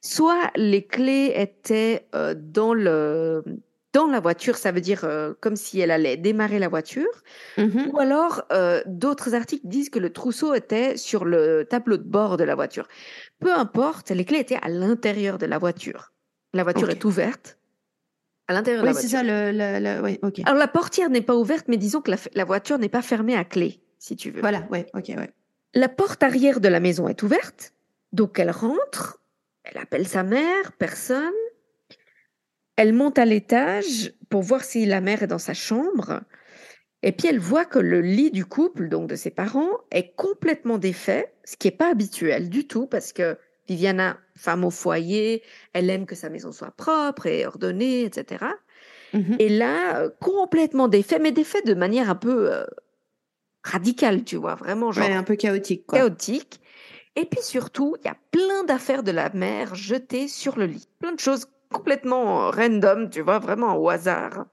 Soit les clés étaient euh, dans, le, dans la voiture, ça veut dire euh, comme si elle allait démarrer la voiture. Mm-hmm. Ou alors, euh, d'autres articles disent que le trousseau était sur le tableau de bord de la voiture. Peu importe, les clés étaient à l'intérieur de la voiture. La voiture okay. est ouverte. À l'intérieur oui, de la voiture. Oui, c'est ça. Le, le, le, oui, okay. Alors, la portière n'est pas ouverte, mais disons que la, la voiture n'est pas fermée à clé, si tu veux. Voilà, oui, ok, oui. La porte arrière de la maison est ouverte, donc elle rentre, elle appelle sa mère, personne. Elle monte à l'étage pour voir si la mère est dans sa chambre. Et puis, elle voit que le lit du couple, donc de ses parents, est complètement défait, ce qui n'est pas habituel du tout, parce que Viviana, femme au foyer, elle aime que sa maison soit propre et ordonnée, et cetera. Mm-hmm. Et là, euh, complètement défait, mais défait de manière un peu euh, radicale, tu vois, vraiment genre... Ouais, un peu chaotique, quoi. Chaotique. Et puis surtout, il y a plein d'affaires de la mère jetées sur le lit. Plein de choses complètement random, tu vois, vraiment au hasard.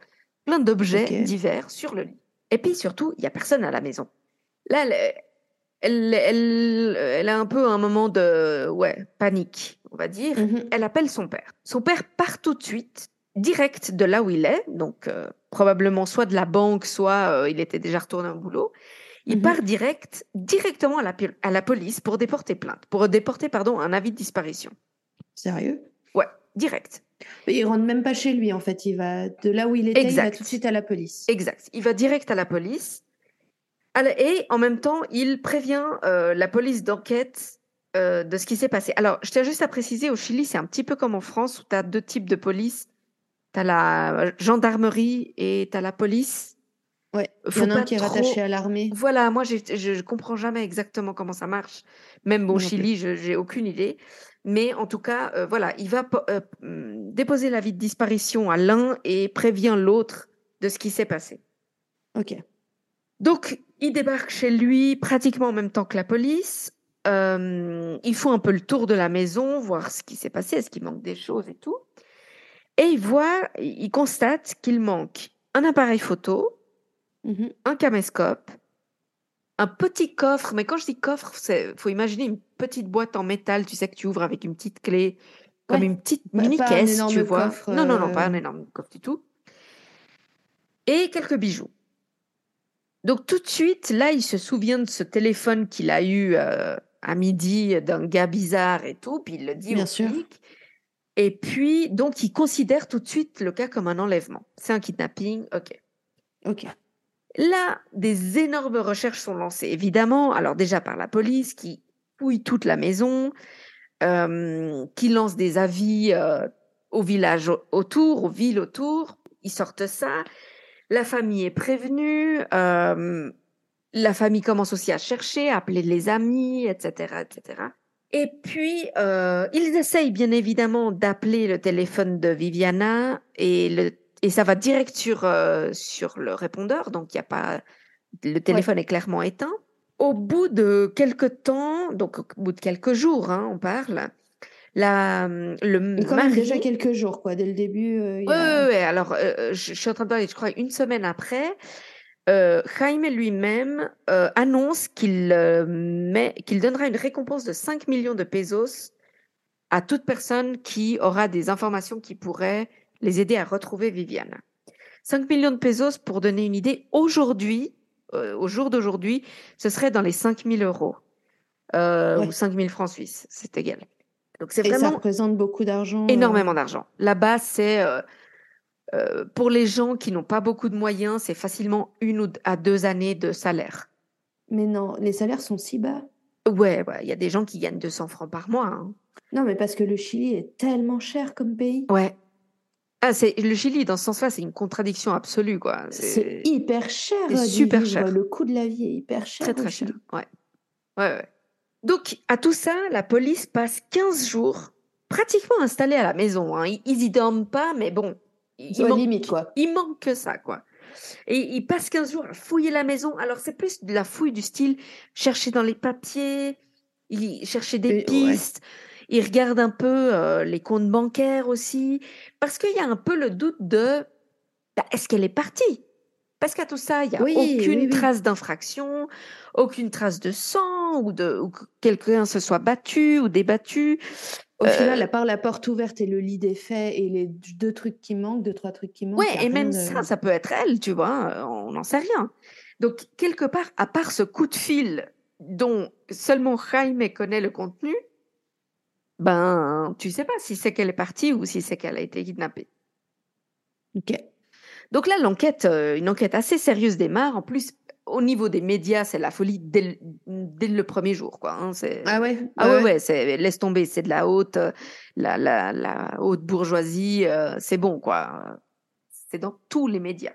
Plein d'objets okay. divers sur le lit. Et puis surtout, il n'y a personne à la maison. Là, elle... Elle, elle, elle a un peu un moment de ouais, panique, on va dire. Mm-hmm. Elle appelle son père. Son père part tout de suite, direct de là où il est, donc euh, probablement soit de la banque, soit euh, il était déjà retourné au boulot. Il mm-hmm. part direct, directement à la, à la police pour déporter plainte, pour déporter pardon, un avis de disparition. Sérieux ? Ouais, direct. Mais il ne rentre même pas chez lui, en fait. Il va de là où il était, exact. Il va tout de suite à la police. Exact. Il va direct à la police. Et en même temps, il prévient euh, la police d'enquête euh, de ce qui s'est passé. Alors, je tiens juste à préciser, au Chili, c'est un petit peu comme en France, où tu as deux types de police. Tu as la gendarmerie et tu as la police. Ouais, il y en a un qui trop... est rattaché à l'armée. Voilà, moi, j'ai, je ne comprends jamais exactement comment ça marche. Même bon, au Chili, je n'ai aucune idée. Mais en tout cas, euh, voilà, il va po- euh, déposer l'avis de disparition à l'un et prévient l'autre de ce qui s'est passé. OK. Donc, Il débarque chez lui pratiquement en même temps que la police. Euh, ils font un peu le tour de la maison, voir ce qui s'est passé, est-ce qu'il manque des choses et tout. Et ils voient, ils constatent qu'il manque un appareil photo, mm-hmm. un caméscope, un petit coffre. Mais quand je dis coffre, il faut imaginer une petite boîte en métal, tu sais, que tu ouvres avec une petite clé, ouais. comme une petite mini-caisse, tu vois. Coffre, non, non, non, euh... pas un énorme coffre du tout. Et quelques bijoux. Donc, tout de suite, là, il se souvient de ce téléphone qu'il a eu euh, à midi d'un gars bizarre et tout, puis il le dit Bien au sûr. Flic. Et puis, donc, il considère tout de suite le cas comme un enlèvement. C'est un kidnapping, ok. Ok. Là, des énormes recherches sont lancées, évidemment. Alors, déjà par la police, qui fouille toute la maison, euh, qui lance des avis euh, aux villages autour, aux villes autour. Ils sortent ça. La famille est prévenue, euh, la famille commence aussi à chercher, à appeler les amis, et cetera, et cetera. Et puis, euh, ils essayent bien évidemment d'appeler le téléphone de Viviana et, le, et ça va direct sur, euh, sur le répondeur, donc y a pas, le téléphone ouais. est clairement éteint. Au bout de quelques temps, donc au bout de quelques jours, hein, on parle... La, le et quand mari... même déjà quelques jours, quoi, dès le début. Euh, il a... Oui, oui, oui. Alors, euh, je, je suis en train de parler, je crois, une semaine après, euh, Jaime lui-même euh, annonce qu'il, euh, met, qu'il donnera une récompense de cinq millions de pesos à toute personne qui aura des informations qui pourraient les aider à retrouver Viviana. cinq millions de pesos, pour donner une idée, aujourd'hui, euh, au jour d'aujourd'hui, ce serait dans les cinq mille euros euh, ouais. ou cinq mille francs suisses, c'est égal. Donc c'est vraiment, et ça représente beaucoup d'argent. Énormément euh... d'argent. Là-bas, c'est euh, euh, pour les gens qui n'ont pas beaucoup de moyens, c'est facilement une ou d- à deux années de salaire. Mais non, les salaires sont si bas. Ouais, ouais, y a des gens qui gagnent deux cents francs par mois. Hein. Non, mais parce que le Chili est tellement cher comme pays. Ouais. Ah, c'est le Chili dans ce sens-là, c'est une contradiction absolue, quoi. C'est, c'est hyper cher. C'est super vivre. cher. Le coût de la vie est hyper cher. Très très cher. Ouais. Ouais, ouais. Donc, à tout ça, la police passe quinze jours pratiquement installés à la maison. Hein. Ils, ils y dorment pas, mais bon, il manque, limite, quoi. Il manque que ça, quoi. Et ils passent quinze jours à fouiller la maison. Alors, c'est plus de la fouille du style chercher dans les papiers, chercher des Et, pistes. Ouais. Ils regardent un peu euh, les comptes bancaires aussi. Parce qu'il y a un peu le doute de bah, est-ce qu'elle est partie ? Parce qu'à tout ça, il n'y a oui, aucune oui, oui. trace d'infraction, aucune trace de sang, ou, de, ou que quelqu'un se soit battu ou débattu. Au euh, final, à part la porte ouverte et le lit des faits et les deux trucs qui manquent, deux, trois trucs qui manquent. Ouais, et même de... ça, ça peut être elle, tu vois, on n'en sait rien. Donc, quelque part, à part ce coup de fil dont seulement Jaime connaît le contenu, ben, tu ne sais pas si c'est qu'elle est partie ou si c'est qu'elle a été kidnappée. Ok. Donc là, l'enquête, euh, une enquête assez sérieuse démarre. En plus, au niveau des médias, c'est la folie dès le, dès le premier jour, quoi. Hein, c'est... Ah ouais. Ah, ah ouais, ouais. ouais c'est, laisse tomber, c'est de la haute, la, la, la haute bourgeoisie. Euh, c'est bon, quoi. C'est dans tous les médias.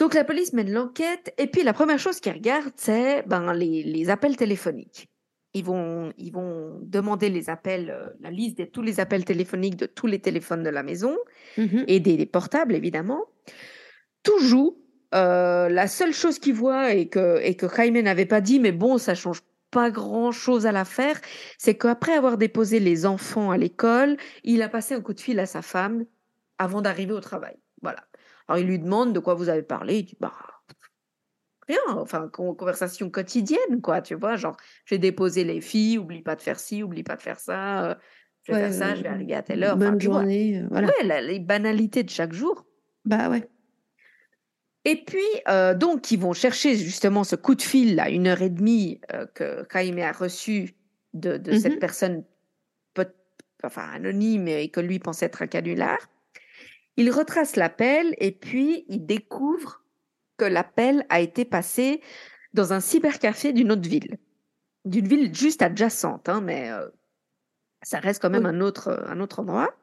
Donc la police mène l'enquête et puis la première chose qu'ils regardent, c'est ben les, les appels téléphoniques. Ils vont, ils vont demander les appels, euh, la liste de tous les appels téléphoniques de tous les téléphones de la maison mmh. et des, des portables, évidemment. Toujours, euh, la seule chose qu'ils voient et que, et que Jaime n'avait pas dit, mais bon, ça ne change pas grand-chose à l'affaire, c'est qu'après avoir déposé les enfants à l'école, il a passé un coup de fil à sa femme avant d'arriver au travail. Voilà. Alors, il lui demande de quoi vous avez parlé. Il dit « bah... » Rien, enfin, conversation quotidienne, quoi, tu vois, genre, j'ai déposé les filles, oublie pas de faire ci, oublie pas de faire ça, euh, je vais ouais, faire ça, je vais arriver à telle heure. Bonne enfin, journée, vois, voilà. Ouais, la, les banalités de chaque jour. Bah ouais. Et puis, euh, donc, ils vont chercher justement ce coup de fil à une heure et demie euh, que Jaime a reçu de, de mm-hmm. cette personne peut, enfin, anonyme et que lui pensait être un canular. Il retrace l'appel et puis il découvre que l'appel a été passé dans un cybercafé d'une autre ville. D'une ville juste adjacente, hein, mais euh, ça reste quand même oui. un, autre, un autre endroit.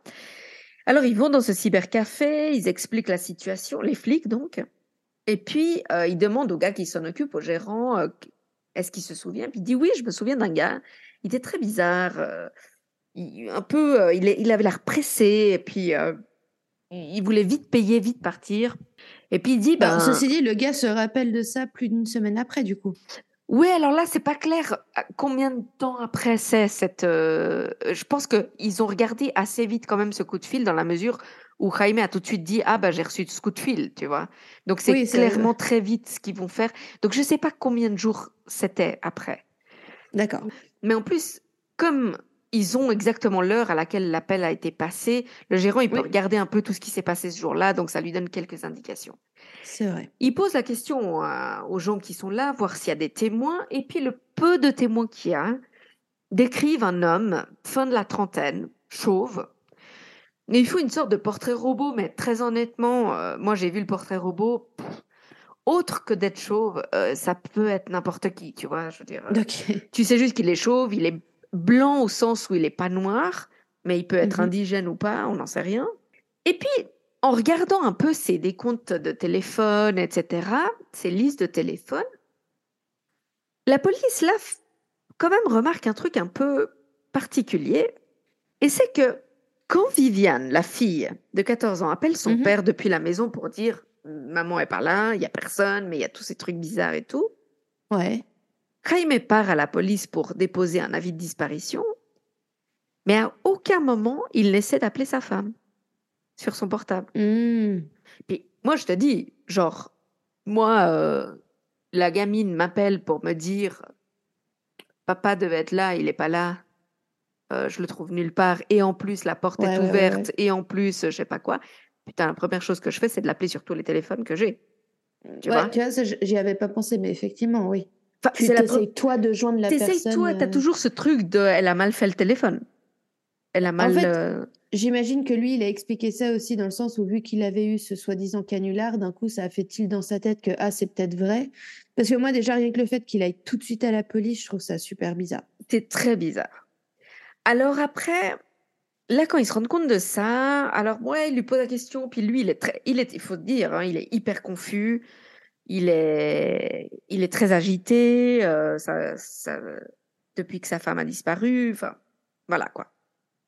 Alors, ils vont dans ce cybercafé, ils expliquent la situation, les flics donc, et puis euh, ils demandent au gars qui s'en occupe, au gérant, euh, est-ce qu'il se souvient ? Puis il dit « oui, je me souviens d'un gars, il était très bizarre, euh, il, un peu, euh, il, il avait l'air pressé, et puis euh, il voulait vite payer, vite partir ». Et puis il dit... Ben, ceci dit, le gars se rappelle de ça plus d'une semaine après, du coup. Oui, alors là, c'est pas clair combien de temps après c'est cette... Euh... Je pense qu'ils ont regardé assez vite quand même ce coup de fil, dans la mesure où Jaime a tout de suite dit « Ah, bah, j'ai reçu ce coup de fil », tu vois. Donc, c'est oui, clairement c'est... très vite ce qu'ils vont faire. Donc, je sais pas combien de jours c'était après. D'accord. Mais en plus, comme... Ils ont exactement l'heure à laquelle l'appel a été passé. Le gérant, il peut oui. regarder un peu tout ce qui s'est passé ce jour-là, donc ça lui donne quelques indications. C'est vrai. Il pose la question à, aux gens qui sont là, voir s'il y a des témoins. Et puis, le peu de témoins qu'il y a décrivent un homme, fin de la trentaine, chauve. Mais il faut une sorte de portrait robot, mais très honnêtement, euh, moi, j'ai vu le portrait robot... Pff, autre que d'être chauve, euh, ça peut être n'importe qui, tu vois, je veux dire. Okay. Tu sais juste qu'il est chauve, il est... blanc au sens où il n'est pas noir, mais il peut être mmh. indigène ou pas, on n'en sait rien. Et puis, en regardant un peu ses décomptes de téléphone, et cetera, ses listes de téléphone, la police, là, quand même remarque un truc un peu particulier, et c'est que quand Viviane, la fille de quatorze ans, appelle son mmh. père depuis la maison pour dire « Maman est par là, il n'y a personne, mais il y a tous ces trucs bizarres et tout. » Ouais. Jaime part à la police pour déposer un avis de disparition, mais à aucun moment, il n'essaie d'appeler sa femme sur son portable. Mmh. Puis moi, je te dis, genre, moi, euh, la gamine m'appelle pour me dire « Papa devait être là, il n'est pas là, euh, je le trouve nulle part, et en plus, la porte ouais, est ouais, ouverte, ouais, ouais. et en plus, je ne sais pas quoi. » Putain, la première chose que je fais, c'est de l'appeler sur tous les téléphones que j'ai. Tu ouais, vois, tu vois, ça, j'y avais pas pensé, mais effectivement, oui. Enfin, tu t'essayes, pre... toi, de joindre la t'essayes personne... T'essayes, toi, t'as toujours ce truc de... Elle a mal fait le téléphone. Elle a mal... En fait, euh... j'imagine que lui, il a expliqué ça aussi dans le sens où, vu qu'il avait eu ce soi-disant canular, d'un coup, ça a fait tilt dans sa tête que, ah, c'est peut-être vrai. Parce que moi, déjà, rien que le fait qu'il aille tout de suite à la police, je trouve ça super bizarre. C'est très bizarre. Alors après, là, quand ils se rendent compte de ça, alors, ouais, il lui pose la question, puis lui, il est très... Il, est, il faut dire, hein, il est hyper confus... Il est, il est très agité euh, ça, ça, depuis que sa femme a disparu. Enfin, voilà quoi.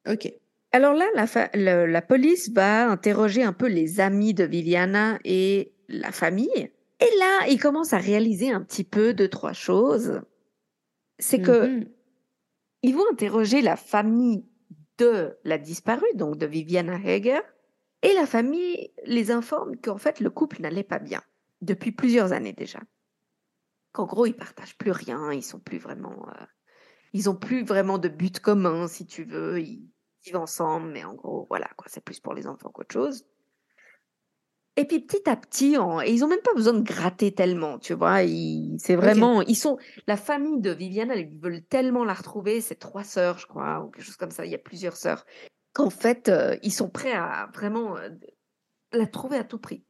Ok. Alors là, la, fa- le, la police va interroger un peu les amis de Viviana et la famille. Et là, ils commencent à réaliser un petit peu deux, trois choses. C'est que mm-hmm. ils vont interroger la famille de la disparue, donc de Viviana Haeger. Et la famille les informe qu'en fait, le couple n'allait pas bien. Depuis plusieurs années déjà. Qu'en gros, ils partagent plus rien, ils sont plus vraiment, euh, ils ont plus vraiment de but commun, si tu veux. Ils vivent ensemble, mais en gros, voilà, quoi, c'est plus pour les enfants qu'autre chose. Et puis petit à petit, en, et ils ont même pas besoin de gratter tellement, tu vois. Ils, c'est vraiment, okay. ils sont la famille de Viviana, ils veulent tellement la retrouver. C'est trois sœurs, je crois, ou quelque chose comme ça. Il y a plusieurs sœurs. Qu'en fait, euh, ils sont prêts à vraiment euh, la trouver à tout prix.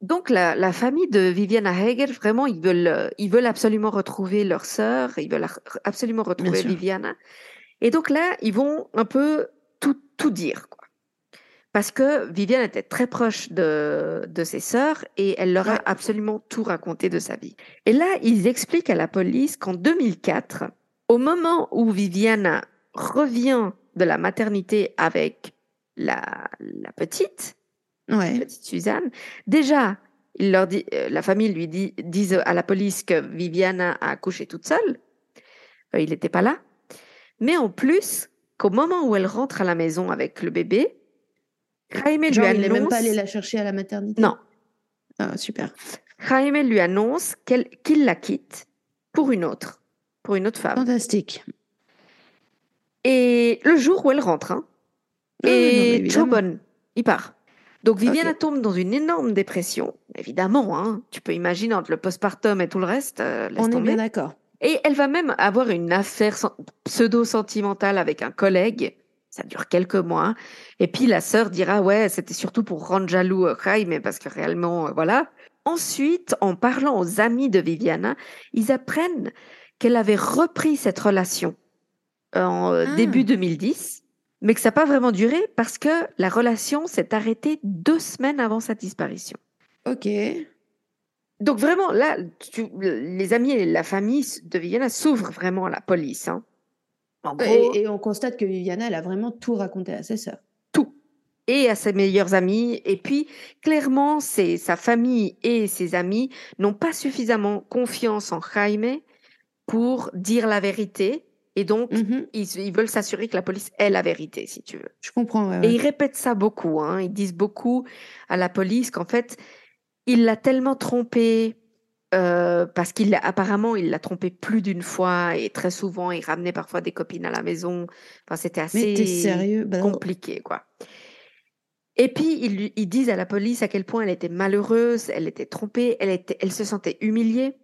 Donc, la, la famille de Viviana Haeger, vraiment, ils veulent, ils veulent absolument retrouver leur sœur, ils veulent absolument retrouver Viviana. Et donc là, ils vont un peu tout, tout dire, quoi. Parce que Viviana était très proche de, de ses sœurs et elle leur a ouais. absolument tout raconté de sa vie. Et là, ils expliquent à la police qu'en deux mille quatre, au moment où Viviana revient de la maternité avec la, la petite, ouais. petite Suzanne. Déjà, il leur dit, euh, la famille lui dit, dit à la police que Viviana a accouché toute seule. Euh, il n'était pas là. Mais en plus, qu'au moment où elle rentre à la maison avec le bébé, Jaime Genre, lui annonce... il n'est même pas allé la chercher à la maternité. Non. Ah, super. Jaime lui annonce qu'elle, qu'il la quitte pour une autre, pour une autre femme. Fantastique. Et le jour où elle rentre, hein, mmh, et Chobon, il part. Donc, Viviana okay. tombe dans une énorme dépression, évidemment. Hein, tu peux imaginer entre le postpartum et tout le reste. Euh, laisse On tomber. Est bien d'accord. Et elle va même avoir une affaire sen- pseudo-sentimentale avec un collègue. Ça dure quelques mois. Et puis, la sœur dira, ouais, c'était surtout pour rendre jaloux euh, Jaime, parce que réellement, euh, voilà. Ensuite, en parlant aux amis de Viviana, ils apprennent qu'elle avait repris cette relation en euh, ah. début deux mille dix. Mais que ça n'a pas vraiment duré parce que la relation s'est arrêtée deux semaines avant sa disparition. Ok. Donc vraiment, là, tu, les amis et la famille de Viviana s'ouvrent vraiment à la police. Hein. En gros, et, et on constate que Viviana, elle a vraiment tout raconté à ses sœurs. Tout. et à ses meilleurs amis. Et puis, clairement, c'est, sa famille et ses amis n'ont pas suffisamment confiance en Jaime pour dire la vérité. Et donc, mm-hmm. ils, ils veulent s'assurer que la police ait la vérité, si tu veux. Je comprends. Ouais, ouais. Et ils répètent ça beaucoup. Hein. Ils disent beaucoup à la police qu'en fait, il l'a tellement trompée, euh, parce qu'il apparemment, il l'a trompée plus d'une fois. Et très souvent, il ramenait parfois des copines à la maison. Enfin, c'était assez bah, compliqué, quoi. Et puis, ils, ils disent à la police à quel point elle était malheureuse, elle était trompée, elle, était, elle se sentait humiliée,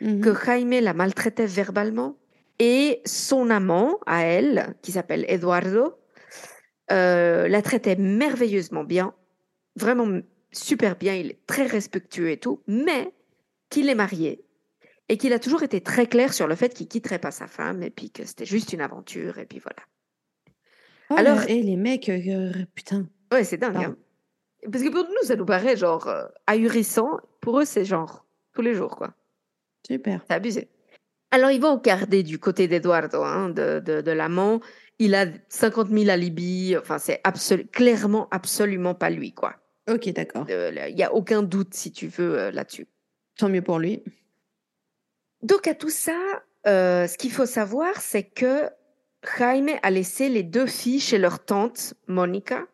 mm-hmm. que Jaime la maltraitait verbalement. Et son amant, à elle, qui s'appelle Eduardo, euh, la traitait merveilleusement bien, vraiment super bien, il est très respectueux et tout, mais qu'il est marié et qu'il a toujours été très clair sur le fait qu'il ne quitterait pas sa femme et puis que c'était juste une aventure et puis voilà. Oh, alors, et hey, les mecs, euh, putain. Ouais, c'est dingue. Hein. Parce que pour nous, ça nous paraît genre euh, ahurissant. Pour eux, c'est genre tous les jours, quoi. Super. C'est abusé. Alors, ils vont regarder du côté d'Eduardo, hein, de, de, de l'amant. Il a cinquante mille alibis. Enfin, c'est absolu- clairement, absolument pas lui, quoi. Ok, d'accord. Il euh, n'y a aucun doute, si tu veux, euh, là-dessus. Tant mieux pour lui. Donc, à tout ça, euh, ce qu'il faut savoir, c'est que Jaime a laissé les deux filles chez leur tante, Monica.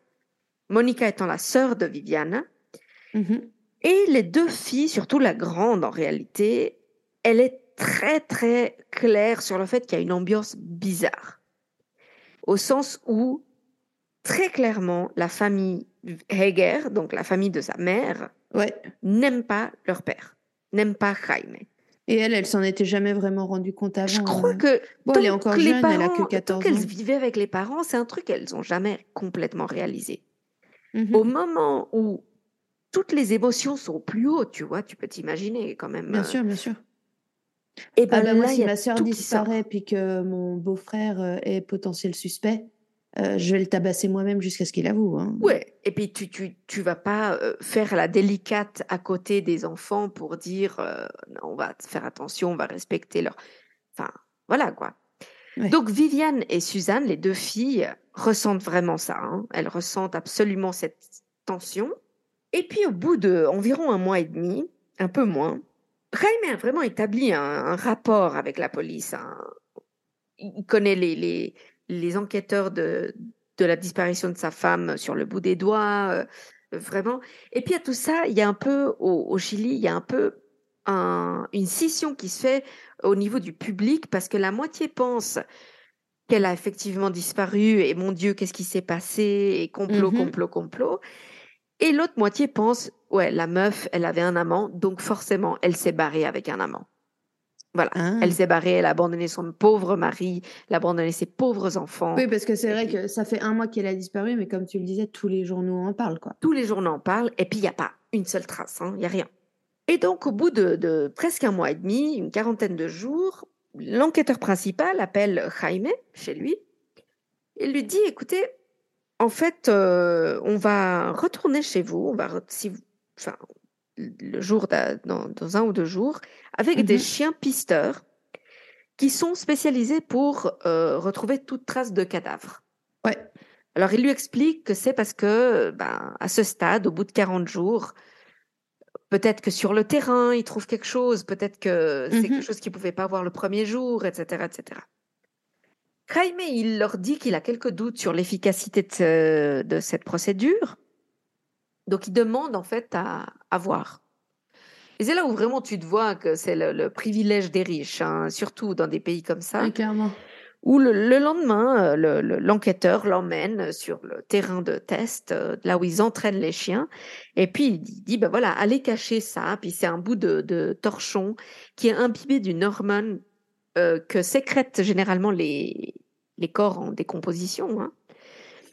Monica étant la sœur de Viviana. Mm-hmm. Et les deux filles, surtout la grande, en réalité, elle est très, très clair sur le fait qu'il y a une ambiance bizarre. Au sens où, très clairement, la famille Haeger, donc la famille de sa mère, ouais. n'aime pas leur père, n'aime pas Jaime. Et elle, elle s'en était jamais vraiment rendue compte avant. Je crois hein. que bon, tant elle est encore que jeune, les parents, elle a que quatorze ans. Tant qu'elles vivaient avec les parents, c'est un truc qu'elles n'ont jamais complètement réalisé. Mm-hmm. Au moment où toutes les émotions sont plus hautes, tu vois, tu peux t'imaginer quand même. Bien euh, sûr, bien sûr. Et ben ah bah là, moi, si ma sœur disparaît puis que mon beau-frère est potentiel suspect, euh, je vais le tabasser moi-même jusqu'à ce qu'il avoue. Hein. Ouais. Et puis tu tu tu vas pas faire la délicate à côté des enfants pour dire euh, on va faire attention, on va respecter leur. Enfin voilà quoi. Ouais. Donc Viviane et Suzanne, les deux filles, ressentent vraiment ça. Hein. Elles ressentent absolument cette tension. Et puis au bout de environ un mois et demi, un peu moins. Jaime a vraiment établi un, un rapport avec la police. Hein. Il connaît les, les, les enquêteurs de, de la disparition de sa femme sur le bout des doigts, euh, vraiment. Et puis à tout ça, il y a un peu, au, au Chili, il y a un peu un, une scission qui se fait au niveau du public parce que la moitié pense qu'elle a effectivement disparu et mon Dieu, qu'est-ce qui s'est passé et complot, mm-hmm. complot, complot. Et l'autre moitié pense, ouais, la meuf, elle avait un amant, donc forcément, elle s'est barrée avec un amant. Voilà, ah. elle s'est barrée, elle a abandonné son pauvre mari, elle a abandonné ses pauvres enfants. Oui, parce que c'est vrai que ça fait un mois qu'elle a disparu, mais comme tu le disais, tous les journaux en parlent, quoi. Tous les journaux en parlent, et puis il n'y a pas une seule trace, il hein, n'y a rien. Et donc, au bout de, de presque un mois et demi, une quarantaine de jours, l'enquêteur principal appelle Jaime chez lui, et lui dit, écoutez... En fait, euh, on va retourner chez vous, on va re- si vous, enfin, le jour dans, dans un ou deux jours, avec mm-hmm. des chiens pisteurs qui sont spécialisés pour euh, retrouver toute trace de cadavre. Ouais. Alors, il lui explique que c'est parce que, ben, à ce stade, au bout de quarante jours, peut-être que sur le terrain, il trouve quelque chose, peut-être que c'est mm-hmm. quelque chose qu'il ne pouvait pas voir le premier jour, et cetera, et cetera. Jaime, il leur dit qu'il a quelques doutes sur l'efficacité de, ce, de cette procédure. Donc, il demande en fait à, à voir. Et c'est là où vraiment tu te vois que c'est le, le privilège des riches, hein, surtout dans des pays comme ça. Oui, clairement. Où le, le lendemain, le, le, l'enquêteur l'emmène sur le terrain de test, là où ils entraînent les chiens. Et puis, il dit, ben voilà, allez cacher ça. Puis, c'est un bout de, de torchon qui est imbibé d'une hormone Euh, que sécrètent généralement les, les corps en décomposition. Hein.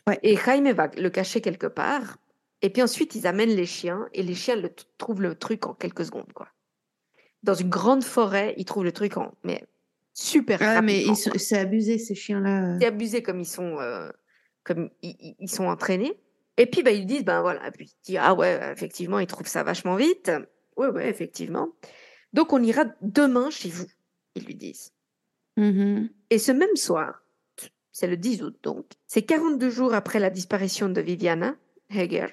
Ouais. Et Jaime va le cacher quelque part. Et puis ensuite, ils amènent les chiens. Et les chiens le t- trouvent le truc en quelques secondes. Quoi. Dans une grande forêt, ils trouvent le truc en... Mais super ouais, rapidement. Mais ils sont, c'est abusé, ces chiens-là. C'est abusé comme ils sont, euh, comme ils, ils sont entraînés. Et puis, bah, ils disent, ben voilà. Et puis, ils disent, ah ouais, effectivement, ils trouvent ça vachement vite. Ouais, ouais, effectivement. Donc, on ira demain chez vous. Ils lui disent. Mmh. Et ce même soir, c'est le dix août donc, c'est quarante-deux jours après la disparition de Viviana, Haeger.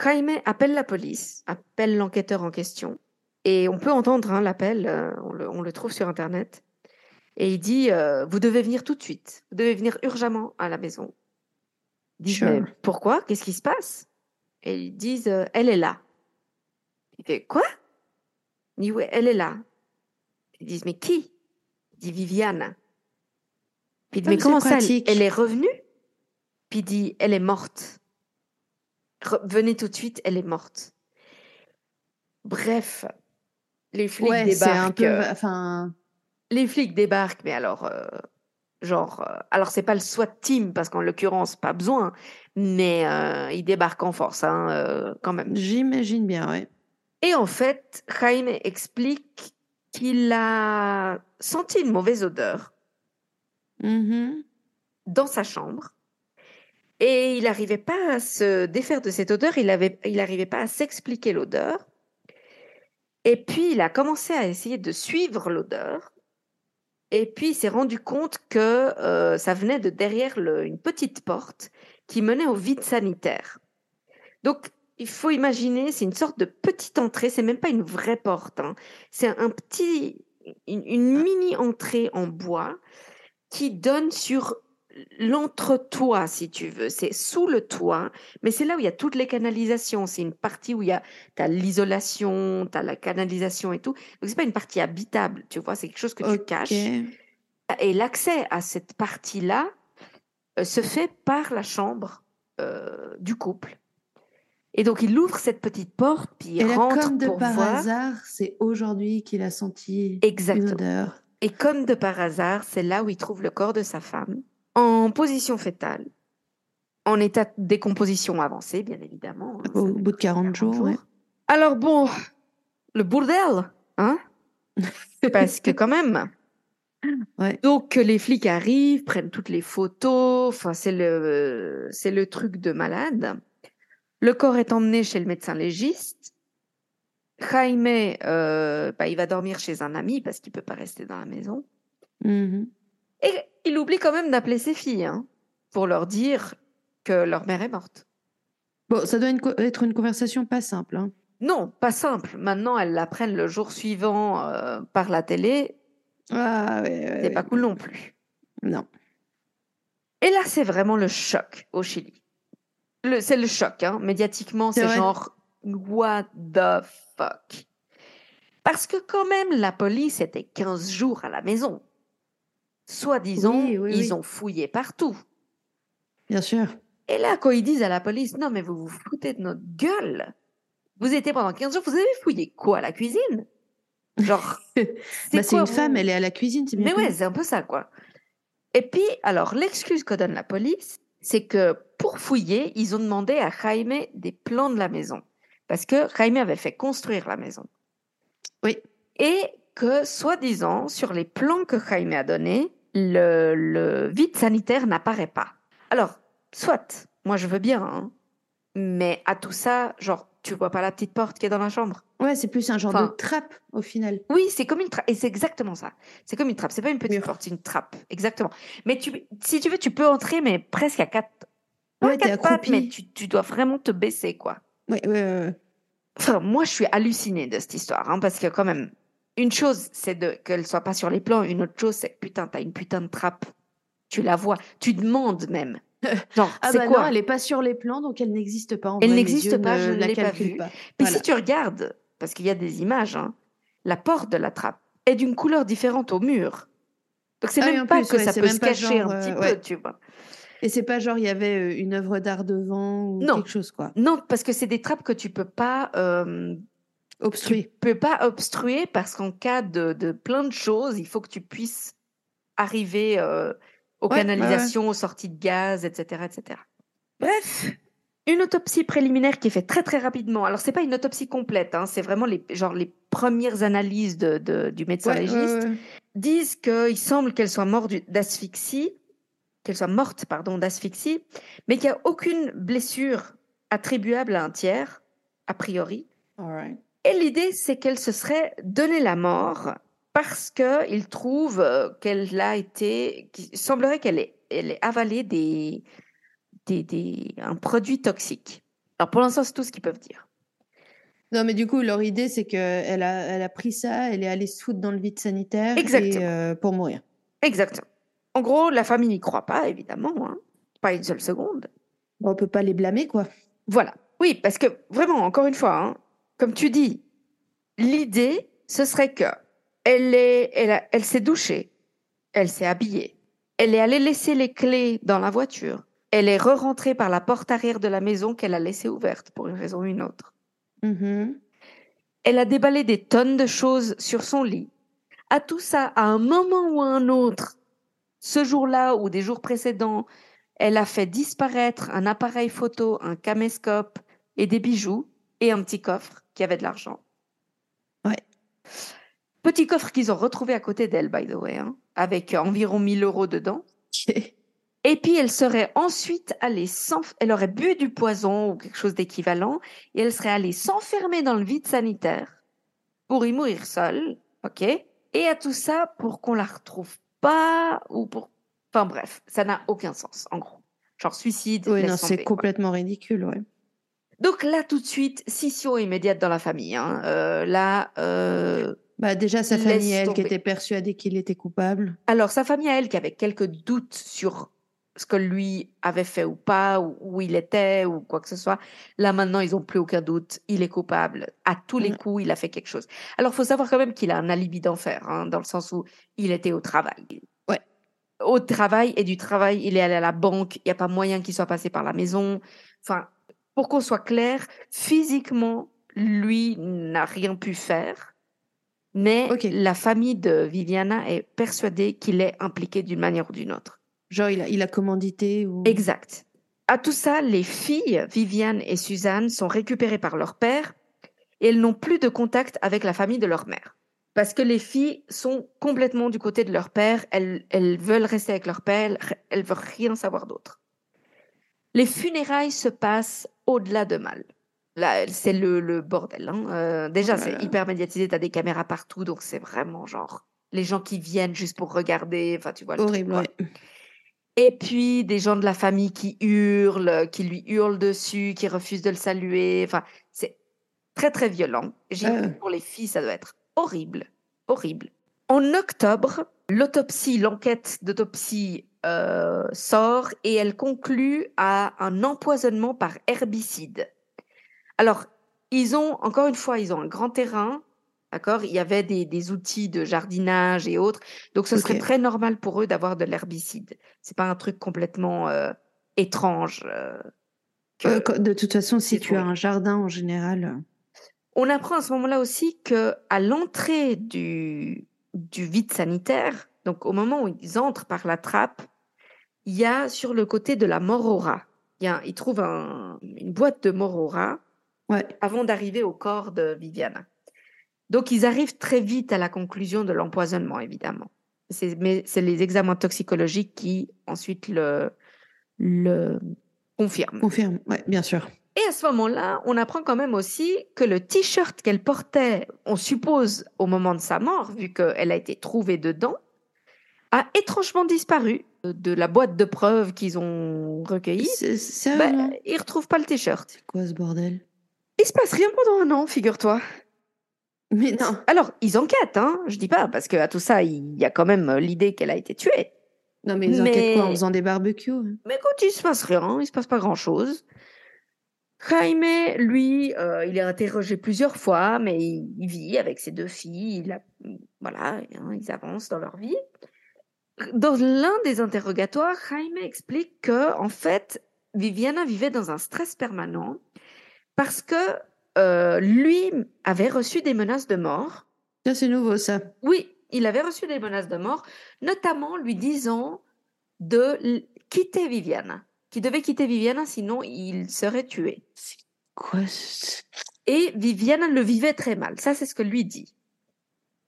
Jaime appelle la police, appelle l'enquêteur en question, et on peut entendre hein, l'appel, euh, on, le, on le trouve sur Internet, et il dit euh, « Vous devez venir tout de suite, vous devez venir urgemment à la maison. » Sure. « Pourquoi? Qu'est-ce qui se passe ?» Et ils disent euh, « Elle est là. » Il fait « Quoi ?» Il dit « Oui, elle est là. » Ils disent « Mais qui ?» Il dit « Viviana. » Puis il dit « Mais comment ça, elle est revenue ?» Puis il dit « Elle est morte. » Re- venez tout de suite, elle est morte. Bref, les flics ouais, débarquent. C'est un peu, euh, enfin... Les flics débarquent, mais alors, euh, genre, euh, alors c'est pas le SWAT team parce qu'en l'occurrence pas besoin, mais euh, ils débarquent en force, hein, euh, quand même. J'imagine bien, oui. Et en fait, Jaime explique qu'il a senti une mauvaise odeur mm-hmm. dans sa chambre. Et il n'arrivait pas à se défaire de cette odeur, il n'arrivait pas à s'expliquer l'odeur. Et puis, il a commencé à essayer de suivre l'odeur. Et puis, il s'est rendu compte que euh, ça venait de derrière le, une petite porte qui menait au vide sanitaire. Donc, il faut imaginer, c'est une sorte de petite entrée, c'est même pas une vraie porte, hein. C'est un petit, une, une mini-entrée en bois qui donne sur... l'entretoit, si tu veux, c'est sous le toit, mais c'est là où il y a toutes les canalisations. C'est une partie où il y a t'as l'isolation, t'as la canalisation et tout. Donc c'est pas une partie habitable, tu vois, c'est quelque chose que okay. tu caches. Et l'accès à cette partie-là euh, se fait par la chambre euh, du couple. Et donc il ouvre cette petite porte, puis il rentre là, comme de pour par voir. Hasard, c'est aujourd'hui qu'il a senti Exactement. Une odeur. Et comme de par hasard, c'est là où il trouve le corps de sa femme. En position fétale, en état de décomposition avancée, bien évidemment. Hein, au bout de quarante jours, ouais. Alors bon, le bordel, hein ? Parce que quand même. Ouais. Donc, les flics arrivent, prennent toutes les photos, enfin, c'est le, c'est le truc de malade. Le corps est emmené chez le médecin légiste. Jaime, euh, bah, il va dormir chez un ami parce qu'il ne peut pas rester dans la maison. Mm-hmm. Et il oublie quand même d'appeler ses filles hein, pour leur dire que leur mère est morte. Bon, ça doit une co- être une conversation pas simple. Hein. Non, pas simple. Maintenant, elles l'apprennent le jour suivant euh, par la télé. Ah, ouais, ouais, c'est ouais, pas cool non plus. Non. Et là, c'est vraiment le choc au Chili. Le, c'est le choc. Hein. Médiatiquement, c'est, c'est genre « What the fuck ?» Parce que quand même, la police était quinze jours à la maison. Soi-disant, oui, oui, ils oui. ont fouillé partout. Bien sûr. Et là, quand ils disent à la police, non, mais vous vous foutez de notre gueule. Vous étiez pendant quinze jours, vous avez fouillé quoi, la cuisine ? Genre, c'est, bah, quoi, c'est une vous... femme, elle est à la cuisine, c'est bien. Mais cool. Ouais, c'est un peu ça, quoi. Et puis, alors, l'excuse que donne la police, c'est que pour fouiller, ils ont demandé à Jaime des plans de la maison. Parce que Jaime avait fait construire la maison. Oui. Et que, soi-disant, sur les plans que Jaime a donnés, Le, le vide sanitaire n'apparaît pas. Alors, soit, moi je veux bien, hein, mais à tout ça, genre, tu vois pas la petite porte qui est dans la chambre. Ouais, c'est plus un genre enfin, de trappe au final. Oui, c'est comme une trappe, et c'est exactement ça. C'est comme une trappe, c'est pas une petite Mur. porte, c'est une trappe, exactement. Mais tu, si tu veux, tu peux entrer, mais presque à quatre, ouais, à quatre pattes, mais tu, tu dois vraiment te baisser, quoi. Ouais, ouais, ouais. Enfin, moi je suis hallucinée de cette histoire, hein, parce que quand même. Une chose, c'est de, qu'elle ne soit pas sur les plans. Une autre chose, c'est que putain, t'as une putain de trappe. Tu la vois. Tu demandes même. Genre, ah c'est bah quoi non, elle n'est pas sur les plans, donc elle n'existe pas. En elle vrai, n'existe pas, ne, je ne l'ai pas vue. Puis voilà. Si tu regardes, parce qu'il y a des images, hein, la porte de la trappe est d'une couleur différente au mur. Donc, c'est ah même oui, pas plus, que ouais, ça peut se cacher genre, un petit euh, peu, ouais. tu vois. Et c'est pas genre, il y avait une œuvre d'art devant ou non. quelque chose, quoi. Non, parce que c'est des trappes que tu ne peux pas... Euh, Obstruer. Tu peux pas obstruer parce qu'en cas de, de plein de choses, il faut que tu puisses arriver euh, aux ouais, canalisations, ouais. aux sorties de gaz, et cetera, et cetera. Bref, une autopsie préliminaire qui est faite très très rapidement. Alors c'est pas une autopsie complète, hein, c'est vraiment les genre les premières analyses de, de du médecin ouais, légiste ouais, ouais. disent qu'il semble qu'elle soit morte d'asphyxie, qu'elle soit morte pardon d'asphyxie, mais qu'il n'y a aucune blessure attribuable à un tiers a priori. All right. Et l'idée, c'est qu'elle se serait donné la mort parce qu'il trouve qu'elle a été... qu'il semblerait qu'elle ait, elle ait avalé des, des, des, un produit toxique. Alors pour l'instant, c'est tout ce qu'ils peuvent dire. Non, mais du coup, leur idée, c'est qu'elle a, elle a pris ça, elle est allée se foutre dans le vide sanitaire et, euh, pour mourir. Exactement. En gros, la famille n'y croit pas, évidemment, hein. Pas une seule seconde. On ne peut pas les blâmer, quoi. Voilà. Oui, parce que vraiment, encore une fois, hein, comme tu dis, l'idée, ce serait que elle, est, elle, a, elle s'est douchée, elle s'est habillée, elle est allée laisser les clés dans la voiture, elle est re-rentrée par la porte arrière de la maison qu'elle a laissée ouverte pour une raison ou une autre. Mmh. Elle a déballé des tonnes de choses sur son lit. À tout ça, à un moment ou à un autre, ce jour-là ou des jours précédents, elle a fait disparaître un appareil photo, un caméscope et des bijoux et un petit coffre qui avait de l'argent. Ouais. Petit coffre qu'ils ont retrouvé à côté d'elle, by the way, hein, avec environ mille euros dedans. Okay. Et puis, elle serait ensuite allée s'enf... Elle aurait bu du poison ou quelque chose d'équivalent et elle serait allée s'enfermer dans le vide sanitaire pour y mourir seule, ok ? Et à tout ça pour qu'on la retrouve pas ou pour... Enfin bref, ça n'a aucun sens, en gros. Genre suicide, oui, non, c'est complètement ridicule, ouais. Donc là, tout de suite, scission immédiate dans la famille. Hein. Euh, là... Euh... Bah déjà, sa famille, elle, qui était persuadée qu'il était coupable. Alors, sa famille, elle, qui avait quelques doutes sur... ce que lui avait fait ou pas, ou où il était, ou quoi que ce soit. Là, maintenant, ils n'ont plus aucun doute. Il est coupable. À tous les coups, il a fait quelque chose. Alors, il faut savoir quand même qu'il a un alibi d'enfer, hein, dans le sens où il était au travail. Ouais. Au travail, et du travail, il est allé à la banque. Il n'y a pas moyen qu'il soit passé par la maison. Enfin, pour qu'on soit clair, physiquement, lui n'a rien pu faire. Mais okay. La famille de Viviana est persuadée qu'il est impliqué d'une manière ou d'une autre. Genre, il a, il a commandité ou... Exact. À tout ça, les filles, Viviane et Suzanne, sont récupérées par leur père et elles n'ont plus de contact avec la famille de leur mère. Parce que les filles sont complètement du côté de leur père, elles, elles veulent rester avec leur père, elles ne veulent rien savoir d'autre. Les funérailles se passent au-delà de mal. Là, c'est le, le bordel. Hein. Euh, déjà, voilà. C'est hyper médiatisé, t'as des caméras partout, donc c'est vraiment genre les gens qui viennent juste pour regarder, enfin tu vois le horrible, truc. Ouais. Et puis, des gens de la famille qui hurlent, qui lui hurlent dessus, qui refusent de le saluer. Enfin, c'est très, très violent. J'imagine pour les filles, ça doit être horrible. Horrible. En octobre, l'autopsie, l'enquête d'autopsie euh, sort et elle conclut à un empoisonnement par herbicide. Alors, ils ont, encore une fois, ils ont un grand terrain. D'accord ? Il y avait des, des outils de jardinage et autres. Donc, ce okay. serait très normal pour eux d'avoir de l'herbicide. Ce n'est pas un truc complètement euh, étrange. Euh, que... euh, de toute façon, si tu as un jardin, en général... On apprend à ce moment-là aussi qu'à l'entrée du, du vide sanitaire, donc au moment où ils entrent par la trappe, il y a sur le côté de la mort au rat. Il y a, ils trouvent un, une boîte de mort au rat ouais. avant d'arriver au corps de Viviana. Donc, ils arrivent très vite à la conclusion de l'empoisonnement, évidemment. C'est, mais c'est les examens toxicologiques qui, ensuite, le, le confirment. Confirment, oui, bien sûr. Et à ce moment-là, on apprend quand même aussi que le T-shirt qu'elle portait, on suppose, au moment de sa mort, vu qu'elle a été trouvée dedans, a étrangement disparu de la boîte de preuves qu'ils ont recueillie. C'est, c'est bah, ils ne retrouvent pas le T-shirt. C'est quoi ce bordel ? Il ne se passe rien pendant un an, figure-toi. Mais non. Alors, ils enquêtent, hein, je dis pas, parce qu'à tout ça, il y a quand même l'idée qu'elle a été tuée. Non, mais ils mais... enquêtent quoi, en faisant des barbecues hein. Mais écoute, il se passe rien, il se passe pas grand-chose. Jaime, lui, euh, il est interrogé plusieurs fois, mais il, il vit avec ses deux filles, il a... voilà, hein, ils avancent dans leur vie. Dans l'un des interrogatoires, Jaime explique que, en fait, Viviana vivait dans un stress permanent parce que Euh, lui avait reçu des menaces de mort. Ça, c'est nouveau, ça. Oui, il avait reçu des menaces de mort, notamment lui disant de l- quitter Viviana, qu'il devait quitter Viviana, sinon il serait tué. C'est quoi ce... Et Viviana le vivait très mal, ça, c'est ce que lui dit.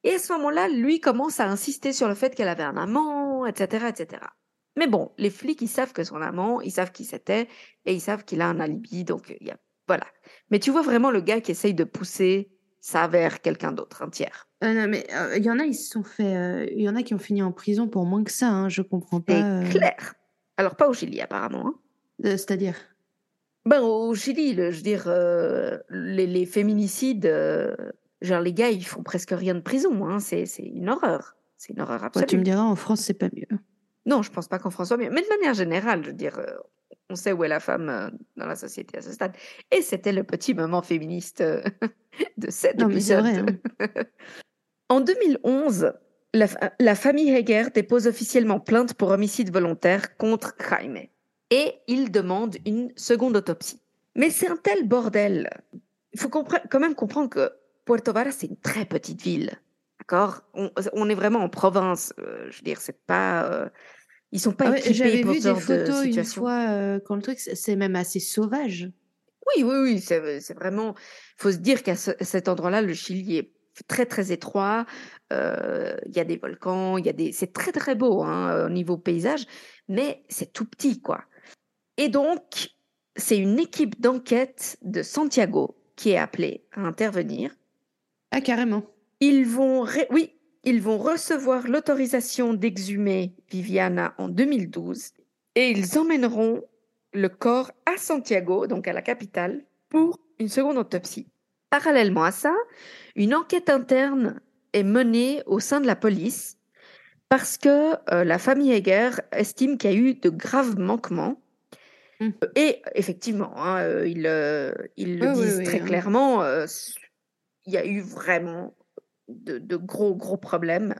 Et à ce moment-là, lui commence à insister sur le fait qu'elle avait un amant, et cetera, et cetera. Mais bon, les flics, ils savent que son amant, ils savent qui c'était, et ils savent qu'il a un alibi, donc il y a... Voilà. Mais tu vois vraiment le gars qui essaye de pousser ça vers quelqu'un d'autre, un tiers. Ah non, mais il euh, y en a, ils se sont fait... Il euh, y en a qui ont fini en prison pour moins que ça, hein, je comprends pas. C'est euh... clair. Alors, pas au Chili, apparemment. Hein. Euh, c'est-à-dire Ben, au Chili, le, je veux dire, euh, les, les féminicides, euh, genre les gars, ils font presque rien de prison. Hein. C'est, c'est une horreur. C'est une horreur absolue. Ouais, tu me diras, en France, c'est pas mieux. Non, je pense pas qu'en France soit mieux. Mais de manière générale, je veux dire, euh, on sait où est la femme euh, dans la société à ce stade. Et c'était le petit moment féministe euh, de cet non, épisode. Mais c'est vrai, hein. En deux mille onze, la, la famille Haeger dépose officiellement plainte pour homicide volontaire contre Jaime. Et il demande une seconde autopsie. Mais c'est un tel bordel. Il faut compre- quand même comprendre que Puerto Varas, c'est une très petite ville. D'accord, on, on est vraiment en province. Euh, je veux dire, c'est pas... Euh, ils sont pas ah ouais, équipés pour ce genre de situation. J'avais vu des photos une fois, euh, quand le truc, c'est même assez sauvage. Oui, oui, oui. C'est, c'est vraiment... Il faut se dire qu'à ce, cet endroit-là, le Chili est très, très étroit. Il euh, y a des volcans, il y a des... C'est très, très beau, hein, au niveau paysage. Mais c'est tout petit, quoi. Et donc, c'est une équipe d'enquête de Santiago qui est appelée à intervenir. Ah, carrément. Ils vont, ré- oui, ils vont recevoir l'autorisation d'exhumer Viviana en deux mille douze et ils emmèneront le corps à Santiago, donc à la capitale, pour une seconde autopsie. Parallèlement à ça, une enquête interne est menée au sein de la police parce que euh, la famille Haeger estime qu'il y a eu de graves manquements. Mmh. Et effectivement, hein, ils, euh, ils le oui, disent oui, très oui, clairement, euh, il y a eu vraiment... De, de gros, gros problèmes.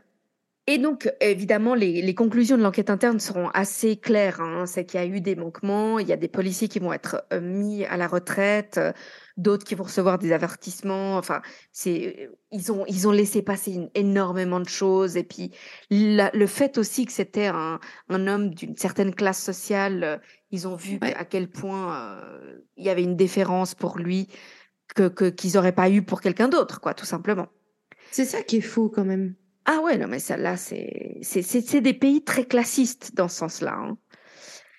Et donc, évidemment, les, les conclusions de l'enquête interne seront assez claires. Hein. C'est qu'il y a eu des manquements, il y a des policiers qui vont être mis à la retraite, d'autres qui vont recevoir des avertissements. Enfin, c'est, ils ont, ils ont laissé passer une, énormément de choses. Et puis, la, le fait aussi que c'était un, un homme d'une certaine classe sociale, ils ont vu ouais. à quel point euh, il y avait une déférence pour lui que, que, qu'ils n'auraient pas eu pour quelqu'un d'autre, quoi, tout simplement. C'est ça qui est fou, quand même. Ah ouais, non, mais ça, là, c'est, c'est, c'est, c'est des pays très classistes dans ce sens-là. Hein.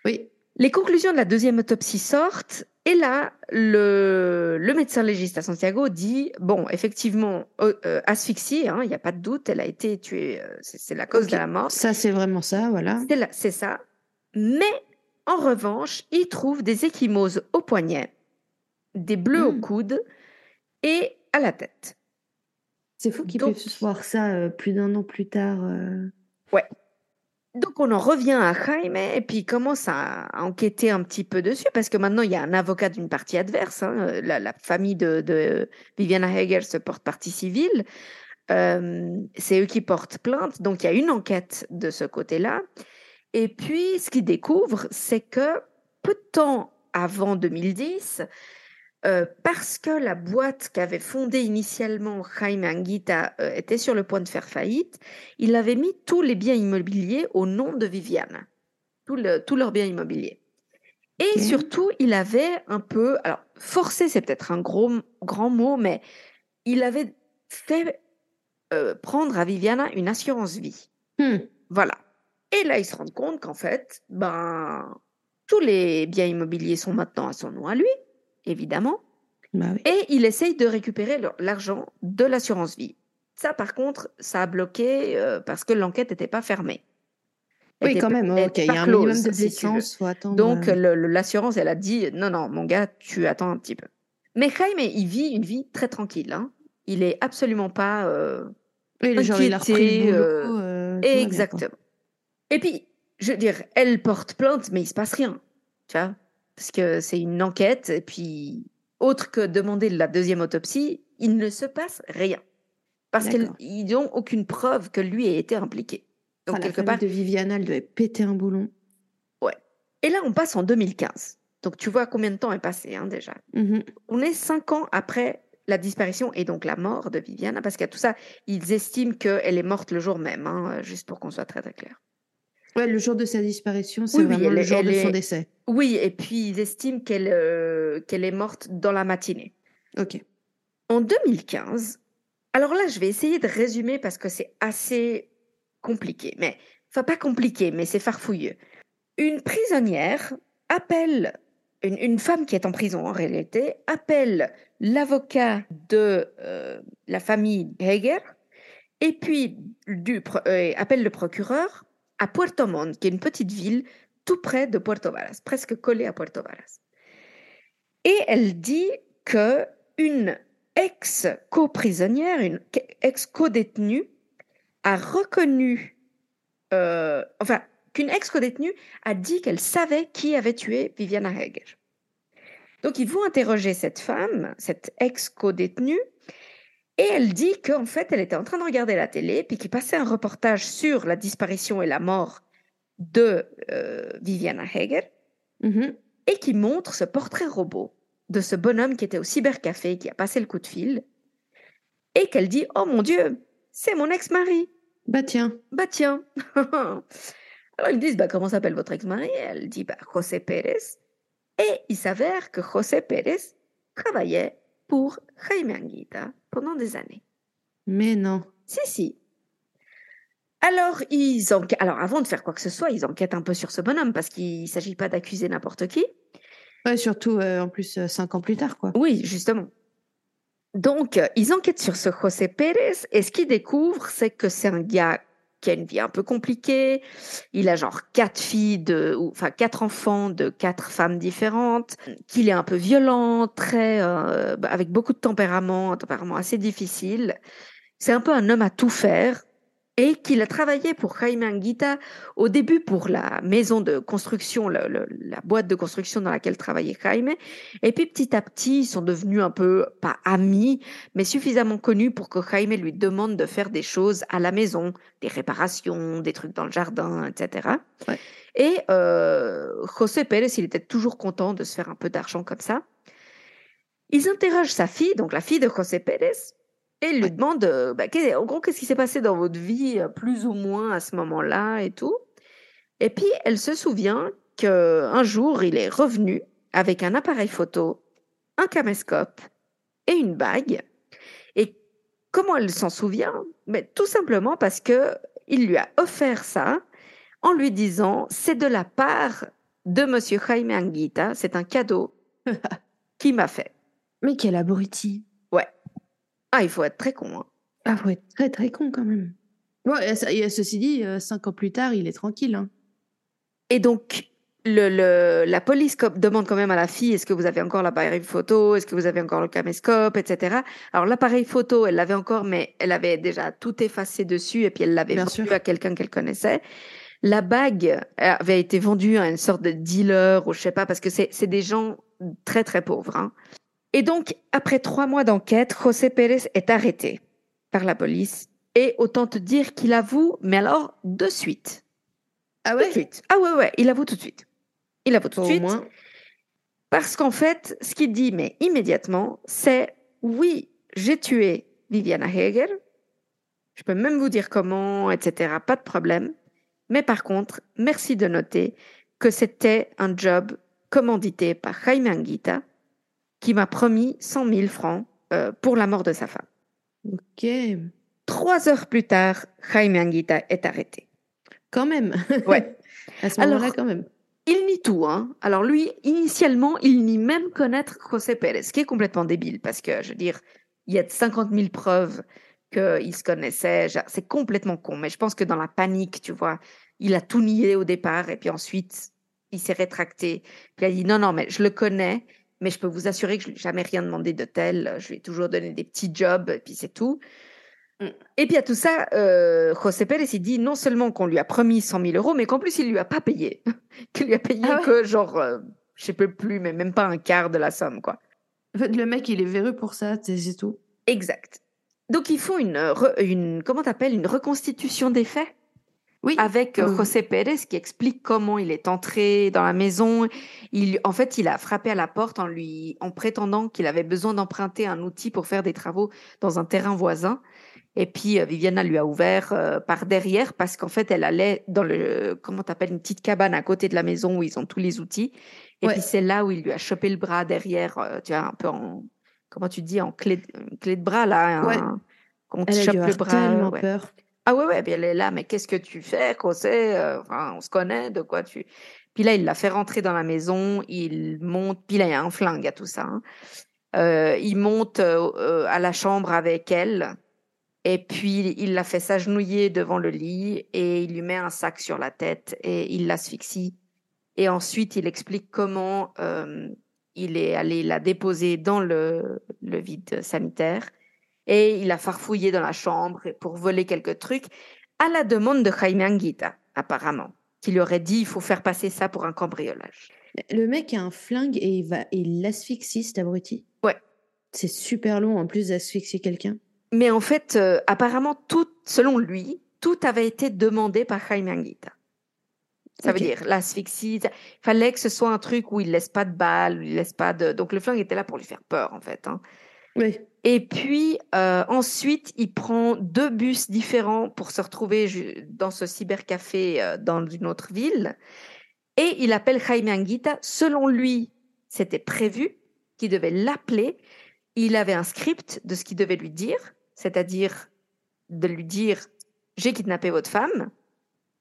Oui. Les conclusions de la deuxième autopsie sortent, et là, le, le médecin légiste à Santiago dit, bon, effectivement, euh, euh, asphyxie, hein, il n'y a pas de doute, elle a été tuée, euh, c'est, c'est la cause okay. de la mort. Ça, c'est vraiment ça, voilà. C'est, la, c'est ça. Mais, en revanche, il trouve des ecchymoses au poignet, des bleus mmh. au coude et à la tête. C'est fou qu'ils puissent voir ça euh, plus d'un an plus tard. Euh... Ouais. Donc, on en revient à Jaime et puis il commence à, à enquêter un petit peu dessus parce que maintenant, il y a un avocat d'une partie adverse. Hein. La, la famille de, de Viviana Haeger se porte partie civile. Euh, c'est eux qui portent plainte. Donc, il y a une enquête de ce côté-là. Et puis, ce qu'ils découvrent, c'est que peu de temps avant deux mille dix... Euh, parce que la boîte qu'avait fondée initialement Jaime Anguita euh, était sur le point de faire faillite, il avait mis tous les biens immobiliers au nom de Viviane, tous le, tout leurs biens immobiliers. Et okay. surtout, il avait un peu, alors forcé, c'est peut-être un gros, grand mot, mais il avait fait euh, prendre à Viviane une assurance vie. Hmm. Voilà. Et là, ils se rendent compte qu'en fait, ben, tous les biens immobiliers sont maintenant à son nom à lui. Évidemment, bah oui. Et il essaye de récupérer leur, l'argent de l'assurance vie. Ça, par contre, ça a bloqué euh, parce que l'enquête n'était pas fermée. Oui, était, quand même, ok, il y a un close, minimum de décence. Si Donc, euh... le, le, l'assurance, elle a dit, non, non, mon gars, tu attends un petit peu. Mais Jaime, il vit une vie très tranquille. Hein. Il n'est absolument pas euh, oui, inquiété. Genre, euh, boulot, euh, exactement. Et puis, je veux dire, elle porte plainte, mais il ne se passe rien, tu vois. Parce que c'est une enquête, et puis autre que demander la deuxième autopsie, il ne se passe rien. Parce D'accord. qu'ils n'ont aucune preuve que lui ait été impliqué. Donc, enfin, quelque la part... de Viviana, elle devait péter un boulon. Ouais. Et là, on passe en deux mille quinze. Donc, tu vois combien de temps est passé, hein, déjà. Mm-hmm. On est cinq ans après la disparition et donc la mort de Viviana, parce qu'à tout ça, ils estiment qu'elle est morte le jour même, hein, juste pour qu'on soit très, très clair. Ouais, le jour de sa disparition, c'est oui, vraiment oui, le jour de son est... décès. Oui, et puis ils estiment qu'elle, euh, qu'elle est morte dans la matinée. Ok. En deux mille quinze, alors là, je vais essayer de résumer parce que c'est assez compliqué. Mais, enfin, pas compliqué, mais c'est farfouilleux. Une prisonnière appelle, une, une femme qui est en prison en réalité, appelle l'avocat de euh, la famille Haeger et puis du, euh, appelle le procureur à Puerto Montt, qui est une petite ville tout près de Puerto Varas, presque collée à Puerto Varas. Et elle dit qu'une ex-coprisonnière, une ex-codétenue, a reconnu, euh, enfin, qu'une ex-codétenue a dit qu'elle savait qui avait tué Viviana Haeger. Donc, ils vont interroger cette femme, cette ex-codétenue, et elle dit qu'en fait, elle était en train de regarder la télé, puis qu'il passait un reportage sur la disparition et la mort de euh, Viviana Haeger, mm-hmm. et qui montre ce portrait robot de ce bonhomme qui était au cybercafé, qui a passé le coup de fil, et qu'elle dit « Oh mon Dieu, c'est mon ex-mari !» Bah tiens. Bah tiens. Alors ils disent bah, « Comment s'appelle votre ex-mari ?» Elle dit bah, « José Pérez ». Et il s'avère que José Pérez travaillait pour Jaime Anguita pendant des années. Mais non. Si, si. Alors, ils enqu- Alors, avant de faire quoi que ce soit, ils enquêtent un peu sur ce bonhomme parce qu'il ne s'agit pas d'accuser n'importe qui. Ouais, surtout, euh, en plus, euh, cinq ans plus tard, quoi. Oui, justement. Donc, euh, ils enquêtent sur ce José Pérez et ce qu'ils découvrent, c'est que c'est un gars qui a une vie un peu compliquée. Il a genre quatre filles, de, ou, enfin quatre enfants de quatre femmes différentes, qu'il est un peu violent, très, euh, avec beaucoup de tempérament, un tempérament assez difficile. C'est un peu un homme à tout faire et qu'il a travaillé pour Jaime Anguita au début pour la maison de construction, le, le, la boîte de construction dans laquelle travaillait Jaime. Et puis petit à petit, ils sont devenus un peu, pas amis, mais suffisamment connus pour que Jaime lui demande de faire des choses à la maison, des réparations, des trucs dans le jardin, et cetera. Ouais. Et euh, José Pérez, il était toujours content de se faire un peu d'argent comme ça. Ils interrogent sa fille, donc la fille de José Pérez, et il lui demande, bah, en gros, qu'est-ce qui s'est passé dans votre vie, plus ou moins, à ce moment-là, et tout. Et puis, elle se souvient qu'un jour, il est revenu avec un appareil photo, un caméscope et une bague. Et comment elle s'en souvient ? Mais tout simplement parce qu'il lui a offert ça en lui disant « C'est de la part de Monsieur Jaime Anguita, c'est un cadeau qu'il m'a fait. » Mais quel abruti ! Ah, il faut être très con. Hein. Ah, il faut être très, très con quand même. Bon, et ceci dit, cinq ans plus tard, il est tranquille. Hein. Et donc, le, le, la police demande quand même à la fille, est-ce que vous avez encore l'appareil photo ? Est-ce que vous avez encore le caméscope, et cetera. Alors, l'appareil photo, elle l'avait encore, mais elle avait déjà tout effacé dessus et puis elle l'avait vendu à quelqu'un qu'elle connaissait. La bague avait été vendue à une sorte de dealer ou je sais pas, parce que c'est, c'est des gens très, très pauvres. Hein. Et donc, après trois mois d'enquête, José Pérez est arrêté par la police. Et autant te dire qu'il avoue, mais alors, de suite. Ah ouais? De suite. Ah ouais, ouais, il avoue tout de suite. Il avoue tout de suite. Au moins. Parce qu'en fait, ce qu'il dit, mais immédiatement, c'est « Oui, j'ai tué Viviana Haeger. Je peux même vous dire comment, et cetera. Pas de problème. Mais par contre, merci de noter que c'était un job commandité par Jaime Anguita, qui m'a promis cent mille francs euh, pour la mort de sa femme. » Ok. Trois heures plus tard, Jaime Anguita est arrêté. Quand même. Ouais. À ce moment-là, alors, quand même. Il nie tout. Hein. Alors lui, initialement, il nie même connaître José Pérez, ce qui est complètement débile, parce que, je veux dire, il y a cinquante mille preuves qu'ils se connaissaient. C'est complètement con, mais je pense que dans la panique, tu vois, il a tout nié au départ, et puis ensuite, il s'est rétracté. Puis il a dit, non, non, mais je le connais, mais je peux vous assurer que je ne lui ai jamais rien demandé de tel. Je lui ai toujours donné des petits jobs, et puis c'est tout. Mm. Et puis à tout ça, euh, José Pérez, il dit non seulement qu'on lui a promis cent mille euros, mais qu'en plus, il ne lui a pas payé. Qu'il lui a payé ah ouais. que genre, euh, je ne sais plus, mais même pas un quart de la somme, quoi. En fait, le mec, il est véreux pour ça, c'est tout. Exact. Donc, ils font une, une comment t'appelles, une reconstitution des faits. Oui. Avec euh, José Pérez qui explique comment il est entré dans la maison. Il, en fait, il a frappé à la porte en, lui, en prétendant qu'il avait besoin d'emprunter un outil pour faire des travaux dans un terrain voisin. Et puis, euh, Viviana lui a ouvert euh, par derrière parce qu'en fait, elle allait dans le, comment t'appelles, une petite cabane à côté de la maison où ils ont tous les outils. Et ouais. puis, c'est là où il lui a chopé le bras derrière, euh, tu vois, un peu en, comment tu dis, en clé de, clé de bras, là. Ouais. Hein, qu'on te chope le bras. Elle a tellement ouais. peur. Ah ouais, ouais, puis elle est là, mais qu'est-ce que tu fais, José ? Enfin, on se connaît, de quoi tu... Puis là, il la fait rentrer dans la maison, il monte, puis là, il y a un flingue à tout ça. Hein. Euh, il monte euh, à la chambre avec elle, et puis il la fait s'agenouiller devant le lit, et il lui met un sac sur la tête, et il l'asphyxie. Et ensuite, il explique comment euh, il est allé la déposer dans le, le vide sanitaire et il a farfouillé dans la chambre pour voler quelques trucs à la demande de Jaime Anguita, apparemment, qui lui aurait dit il faut faire passer ça pour un cambriolage. Le mec a un flingue et il va, il l'asphyxie, cet abruti. Ouais. C'est super long en plus d'asphyxier quelqu'un. Mais en fait, euh, apparemment, tout, selon lui, tout avait été demandé par Jaime Anguita. Ça okay. veut dire l'asphyxie. Il fallait que ce soit un truc où il ne laisse pas de balles, où il laisse pas de... Donc, le flingue était là pour lui faire peur, en fait. Hein. Oui. Et puis, euh, ensuite, il prend deux bus différents pour se retrouver dans ce cybercafé euh, dans une autre ville. Et il appelle Jaime Anguita. Selon lui, c'était prévu qu'il devait l'appeler. Il avait un script de ce qu'il devait lui dire, c'est-à-dire de lui dire « j'ai kidnappé votre femme ».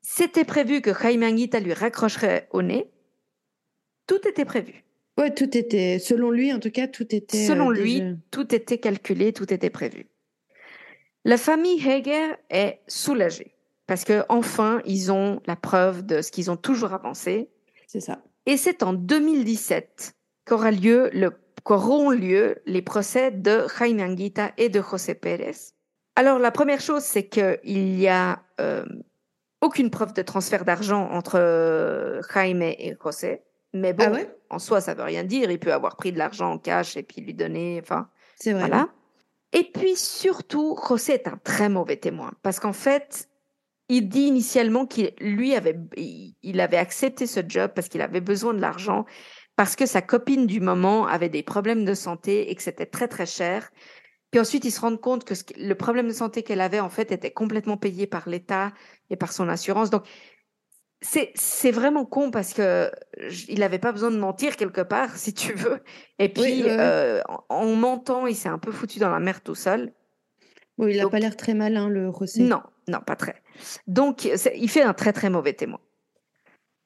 C'était prévu que Jaime Anguita lui raccrocherait au nez. Tout était prévu. Ouais, tout était... Selon lui, en tout cas, tout était... Selon euh, lui, déjà... tout était calculé, tout était prévu. La famille Haeger est soulagée parce qu'enfin, ils ont la preuve de ce qu'ils ont toujours avancé. C'est ça. Et c'est en deux mille dix-sept qu'aura lieu le qu'auront lieu les procès de Jaime Anguita et de José Pérez. Alors, la première chose, c'est qu'il y a euh, aucune preuve de transfert d'argent entre euh, Jaime et José. Mais bon, ah ouais? En soi, ça ne veut rien dire. Il peut avoir pris de l'argent en cash et puis lui donner... Enfin, c'est vrai. Voilà. Et puis, surtout, José est un très mauvais témoin. Parce qu'en fait, il dit initialement qu'il lui avait, il avait accepté ce job parce qu'il avait besoin de l'argent, parce que sa copine du moment avait des problèmes de santé et que c'était très, très cher. Puis ensuite, ils se rendent compte que le problème de santé qu'elle avait, en fait, était complètement payé par l'État et par son assurance. Donc, c'est, c'est vraiment con parce qu'il n'avait pas besoin de mentir quelque part, si tu veux. Et puis, oui, oui. Euh, en, en mentant, il s'est un peu foutu dans la merde tout seul. Bon, il n'a pas l'air très malin, le José. Non, non, pas très. Donc, il fait un très, très mauvais témoin.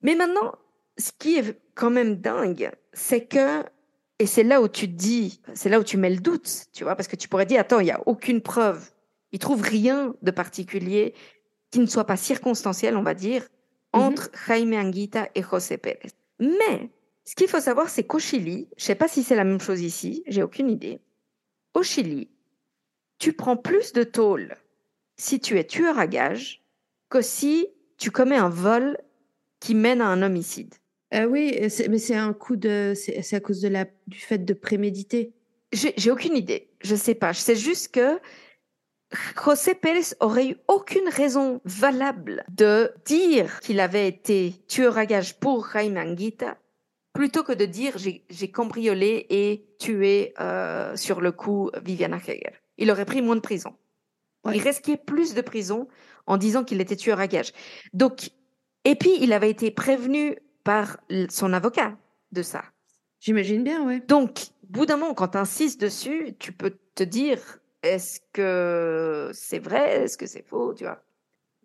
Mais maintenant... Ce qui est quand même dingue, c'est que, et c'est là où tu te dis, c'est là où tu mets le doute, tu vois, parce que tu pourrais dire, attends, il n'y a aucune preuve. Ils ne trouvent rien de particulier qui ne soit pas circonstanciel, on va dire, entre mm-hmm. Jaime Anguita et José Pérez. Mais ce qu'il faut savoir, c'est qu'au Chili, je ne sais pas si c'est la même chose ici, j'ai aucune idée. Au Chili, tu prends plus de tôle si tu es tueur à gages que si tu commets un vol qui mène à un homicide. Euh, oui, c'est, mais c'est un coup de, c'est, c'est à cause de la, du fait de préméditer. J'ai, j'ai aucune idée, je sais pas. Je sais juste que José Pérez aurait eu aucune raison valable de dire qu'il avait été tueur à gages pour Jaime Anguita, plutôt que de dire j'ai, j'ai cambriolé et tué euh, sur le coup Viviana Haeger. Il aurait pris moins de prison. Ouais. Il risquait plus de prison en disant qu'il était tueur à gages. Donc, et puis il avait été prévenu par son avocat de ça. J'imagine bien, oui. Donc, au bout d'un moment, quand tu insistes dessus, tu peux te dire, est-ce que c'est vrai, est-ce que c'est faux, tu vois.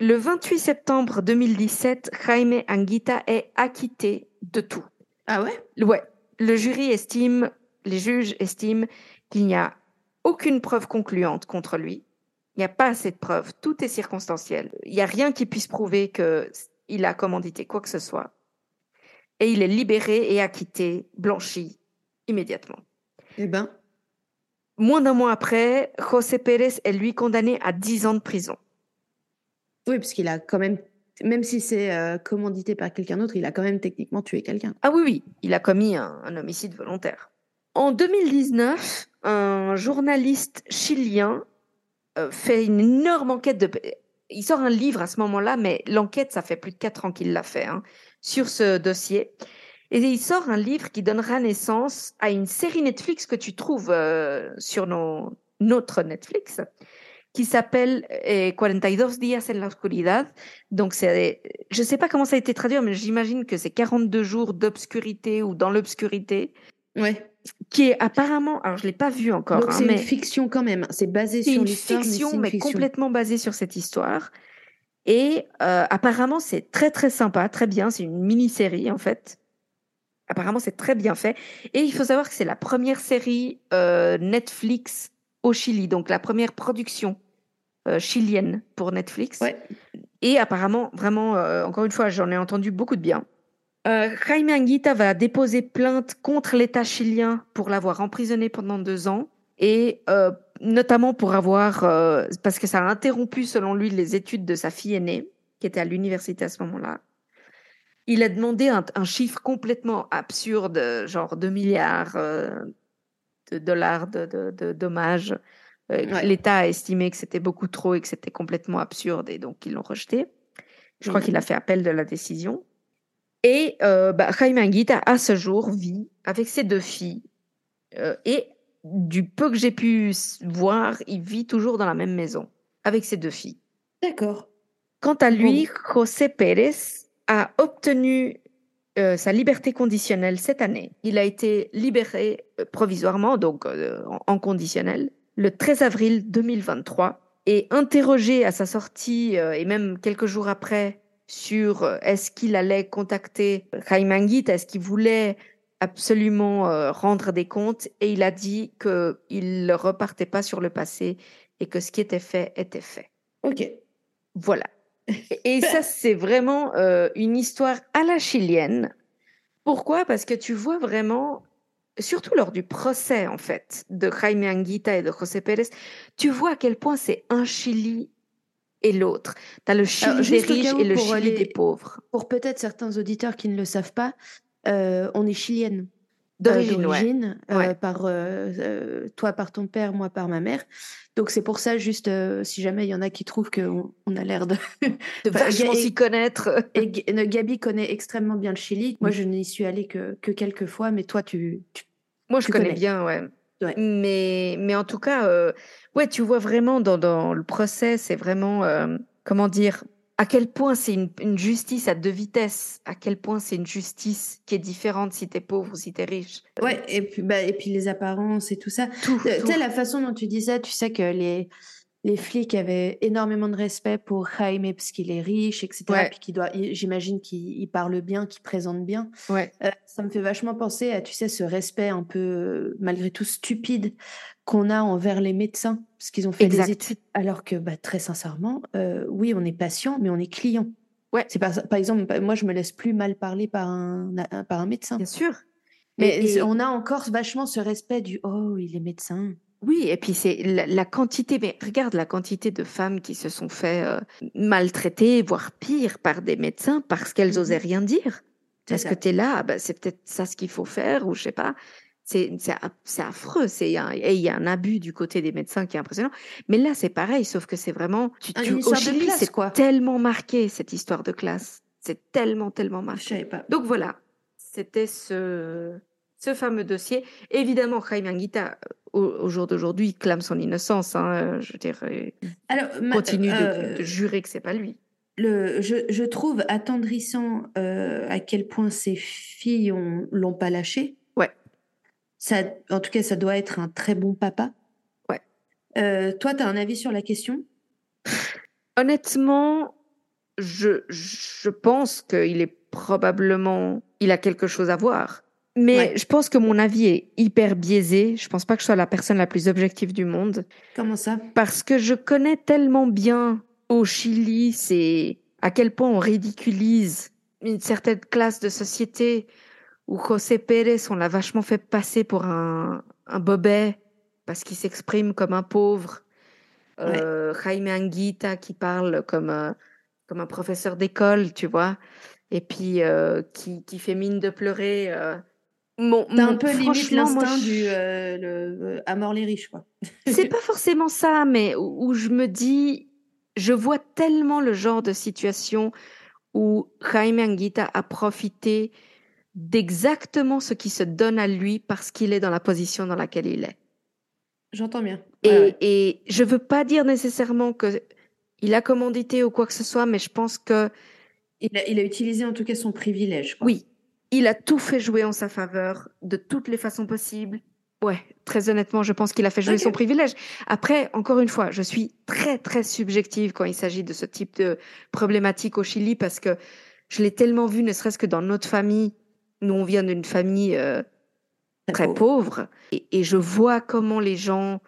Le vingt-huit septembre deux mille dix-sept, Jaime Anguita est acquitté de tout. Ah ouais? Ouais. Le jury estime, les juges estiment qu'il n'y a aucune preuve concluante contre lui. Il n'y a pas assez de preuves. Tout est circonstanciel. Il n'y a rien qui puisse prouver qu'il a commandité quoi que ce soit. Et il est libéré et acquitté, blanchi, immédiatement. Eh bien. Moins d'un mois après, José Pérez est lui condamné à dix ans de prison. Oui, parce qu'il a quand même, même si c'est euh, commandité par quelqu'un d'autre, il a quand même techniquement tué quelqu'un. Ah oui, oui, il a commis un, un homicide volontaire. En deux mille dix-neuf, un journaliste chilien euh, fait une énorme enquête de... Il sort un livre à ce moment-là, mais l'enquête, ça fait plus de quatre ans qu'il l'a fait, hein, sur ce dossier. Et il sort un livre qui donnera naissance à une série Netflix que tu trouves euh, sur nos, notre Netflix, qui s'appelle eh, quarante y dos Días en la Oscuridad. Donc, c'est, je ne sais pas comment ça a été traduit, mais j'imagine que c'est quarante-deux jours d'obscurité ou dans l'obscurité. Ouais. Qui est apparemment, alors je l'ai pas vu encore. Donc hein, c'est mais une fiction quand même. C'est basé c'est sur une l'histoire, fiction, mais, c'est une mais fiction. Complètement basée sur cette histoire. Et euh, apparemment c'est très très sympa, très bien. C'est une mini-série en fait. Apparemment c'est très bien fait. Et il faut savoir que c'est la première série euh, Netflix au Chili, donc la première production euh, chilienne pour Netflix. Ouais. Et apparemment vraiment, euh, encore une fois, j'en ai entendu beaucoup de bien. Euh, Jaime Anguita va déposer plainte contre l'État chilien pour l'avoir emprisonné pendant deux ans et euh, notamment pour avoir, euh, parce que ça a interrompu selon lui les études de sa fille aînée qui était à l'université à ce moment-là. Il a demandé un, un chiffre complètement absurde, genre deux milliards euh, de dollars de, de, de dommages. Euh, ouais. L'État a estimé que c'était beaucoup trop et que c'était complètement absurde et donc ils l'ont rejeté. Je crois mmh. qu'il a fait appel de la décision. Et euh, bah, Jaime Anguita, à ce jour, vit avec ses deux filles. Euh, et du peu que j'ai pu voir, il vit toujours dans la même maison, avec ses deux filles. D'accord. Quant à lui, bon. José Pérez a obtenu euh, sa liberté conditionnelle cette année. Il a été libéré euh, provisoirement, donc euh, en conditionnel, le treize avril deux mille vingt-trois. Et interrogé à sa sortie, euh, et même quelques jours après, sur euh, est-ce qu'il allait contacter Jaime Anguita, est-ce qu'il voulait absolument euh, rendre des comptes, et il a dit qu'il ne repartait pas sur le passé et que ce qui était fait était fait. Ok. Voilà. Et ça, c'est vraiment euh, une histoire à la chilienne. Pourquoi ? Parce que tu vois vraiment, surtout lors du procès, en fait, de Jaime Anguita et de José Pérez, tu vois à quel point c'est un Chili et l'autre. Tu as le Chili Alors, des riches et le Chili les... des pauvres. Pour peut-être certains auditeurs qui ne le savent pas, euh, on est chilienne d'origine, euh, d'origine ouais. Euh, ouais. Par, euh, toi par ton père, moi par ma mère. Donc c'est pour ça, juste, euh, si jamais il y en a qui trouvent qu'on on a l'air de... de enfin, vachement s'y connaître. Et, et, Gaby connaît extrêmement bien le Chili. Moi, je n'y suis allée que, que quelques fois, mais toi, tu... tu Moi, je tu connais, connais bien, ouais. ouais. Mais, mais en tout cas, euh, ouais, tu vois vraiment dans, dans le procès, c'est vraiment, euh, comment dire, à quel point c'est une, une justice à deux vitesses, à quel point c'est une justice qui est différente si t'es pauvre ou si t'es riche. Ouais, et puis, bah, et puis les apparences et tout ça. Tu sais, la façon dont tu dis ça, tu sais que les, les flics avaient énormément de respect pour Jaime parce qu'il est riche, et cetera. Ouais. Puis qu'il doit, j'imagine qu'il parle bien, qu'il présente bien. Ouais. Euh, Ça me fait vachement penser à, tu sais, ce respect un peu, malgré tout, stupide qu'on a envers les médecins, parce qu'ils ont fait exact. Des études. Alors que, bah, très sincèrement, euh, oui, on est patient, mais on est client. Ouais. C'est par, par exemple, moi, je me laisse plus mal parler par un, par un médecin. Bien sûr. Mais et, et... on a encore vachement ce respect du « oh, il est médecin ». Oui, et puis c'est la, la quantité, mais regarde la quantité de femmes qui se sont fait euh, maltraiter, voire pire, par des médecins parce qu'elles n'osaient rien dire. Est-ce que tu es là, bah, c'est peut-être ça ce qu'il faut faire, ou je ne sais pas. C'est, c'est, c'est affreux. C'est un, et il y a un abus du côté des médecins qui est impressionnant. Mais là, c'est pareil, sauf que c'est vraiment... Tu, tu, au Chili, classe, c'est quoi. Tellement marqué, cette histoire de classe. C'est tellement, tellement marqué. Je ne savais pas. Donc voilà, c'était ce, ce fameux dossier. Évidemment, Jaime Anguita, au, au jour d'aujourd'hui, clame son innocence. Hein, je dirais, Alors, continue euh, de, de jurer que ce n'est pas lui. Le, je, je trouve attendrissant euh, à quel point ces filles ont, l'ont pas lâché. Ouais. Ça, en tout cas, ça doit être un très bon papa. Ouais. Euh, toi, tu as un avis sur la question ? Honnêtement, je, je pense qu'il est probablement... Il a quelque chose à voir. Mais ouais. je pense que mon avis est hyper biaisé. Je pense pas que je sois la personne la plus objective du monde. Comment ça ? Parce que je connais tellement bien... Au Chili, c'est à quel point on ridiculise une certaine classe de société où José Pérez, on l'a vachement fait passer pour un, un bobet parce qu'il s'exprime comme un pauvre. Ouais. Euh, Jaime Anguita qui parle comme un, comme un professeur d'école, tu vois, et puis euh, qui, qui fait mine de pleurer. Euh, Mon, T'as mon, un peu limite l'instinct je... du euh, le, à mort les riches, quoi. C'est pas forcément ça, mais où, où je me dis... Je vois tellement le genre de situation où Jaime Anguita a profité d'exactement ce qui se donne à lui parce qu'il est dans la position dans laquelle il est. J'entends bien. Et, ouais, ouais. et je ne veux pas dire nécessairement qu'il a commandité ou quoi que ce soit, mais je pense que... Il a, il a utilisé en tout cas son privilège. Quoi. Oui, il a tout fait jouer en sa faveur, de toutes les façons possibles. Ouais, très honnêtement, je pense qu'il a fait jouer okay. son privilège. Après, encore une fois, je suis très, très subjective quand il s'agit de ce type de problématique au Chili parce que je l'ai tellement vu, ne serait-ce que dans notre famille. Nous, on vient d'une famille euh, très pauvre. pauvre et, et je vois comment les gens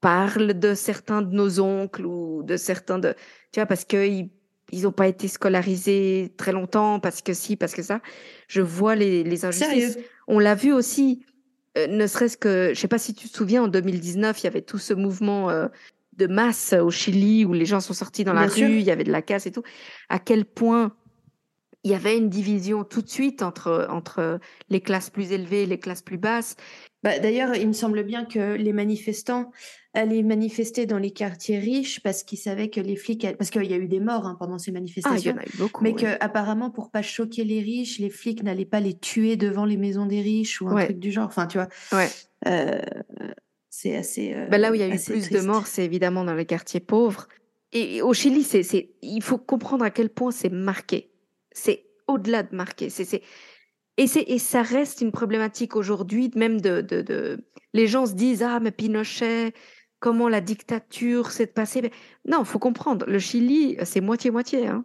parlent de certains de nos oncles ou de certains de... Tu vois, parce qu'ils ils n'ont pas été scolarisés très longtemps parce que si, parce que ça. Je vois les, les injustices. Sérieux ? On l'a vu aussi, euh, ne serait-ce que, je ne sais pas si tu te souviens, en deux mille dix-neuf, il y avait tout ce mouvement euh, de masse au Chili où les gens sont sortis dans la Bien rue, sûr. Il y avait de la casse et tout. À quel point il y avait une division tout de suite entre, entre les classes plus élevées et les classes plus basses. Bah, d'ailleurs, il me semble bien que les manifestants allaient manifester dans les quartiers riches parce qu'ils savaient que les flics... A... Parce qu'il y a eu des morts hein, pendant ces manifestations. Ah, il y en a eu beaucoup. Mais oui. qu'apparemment, pour ne pas choquer les riches, les flics n'allaient pas les tuer devant les maisons des riches ou un ouais. truc du genre. Enfin, tu vois, ouais. euh, c'est assez euh, bah là où il y a eu plus triste. De morts, c'est évidemment dans les quartiers pauvres. Et au Chili, c'est, c'est... il faut comprendre à quel point c'est marqué. C'est au-delà de marqué. C'est... c'est... Et, c'est, et ça reste une problématique aujourd'hui, même de, de, de... Les gens se disent « Ah, mais Pinochet, comment la dictature s'est passée ?» Non, il faut comprendre, le Chili, c'est moitié-moitié. Hein.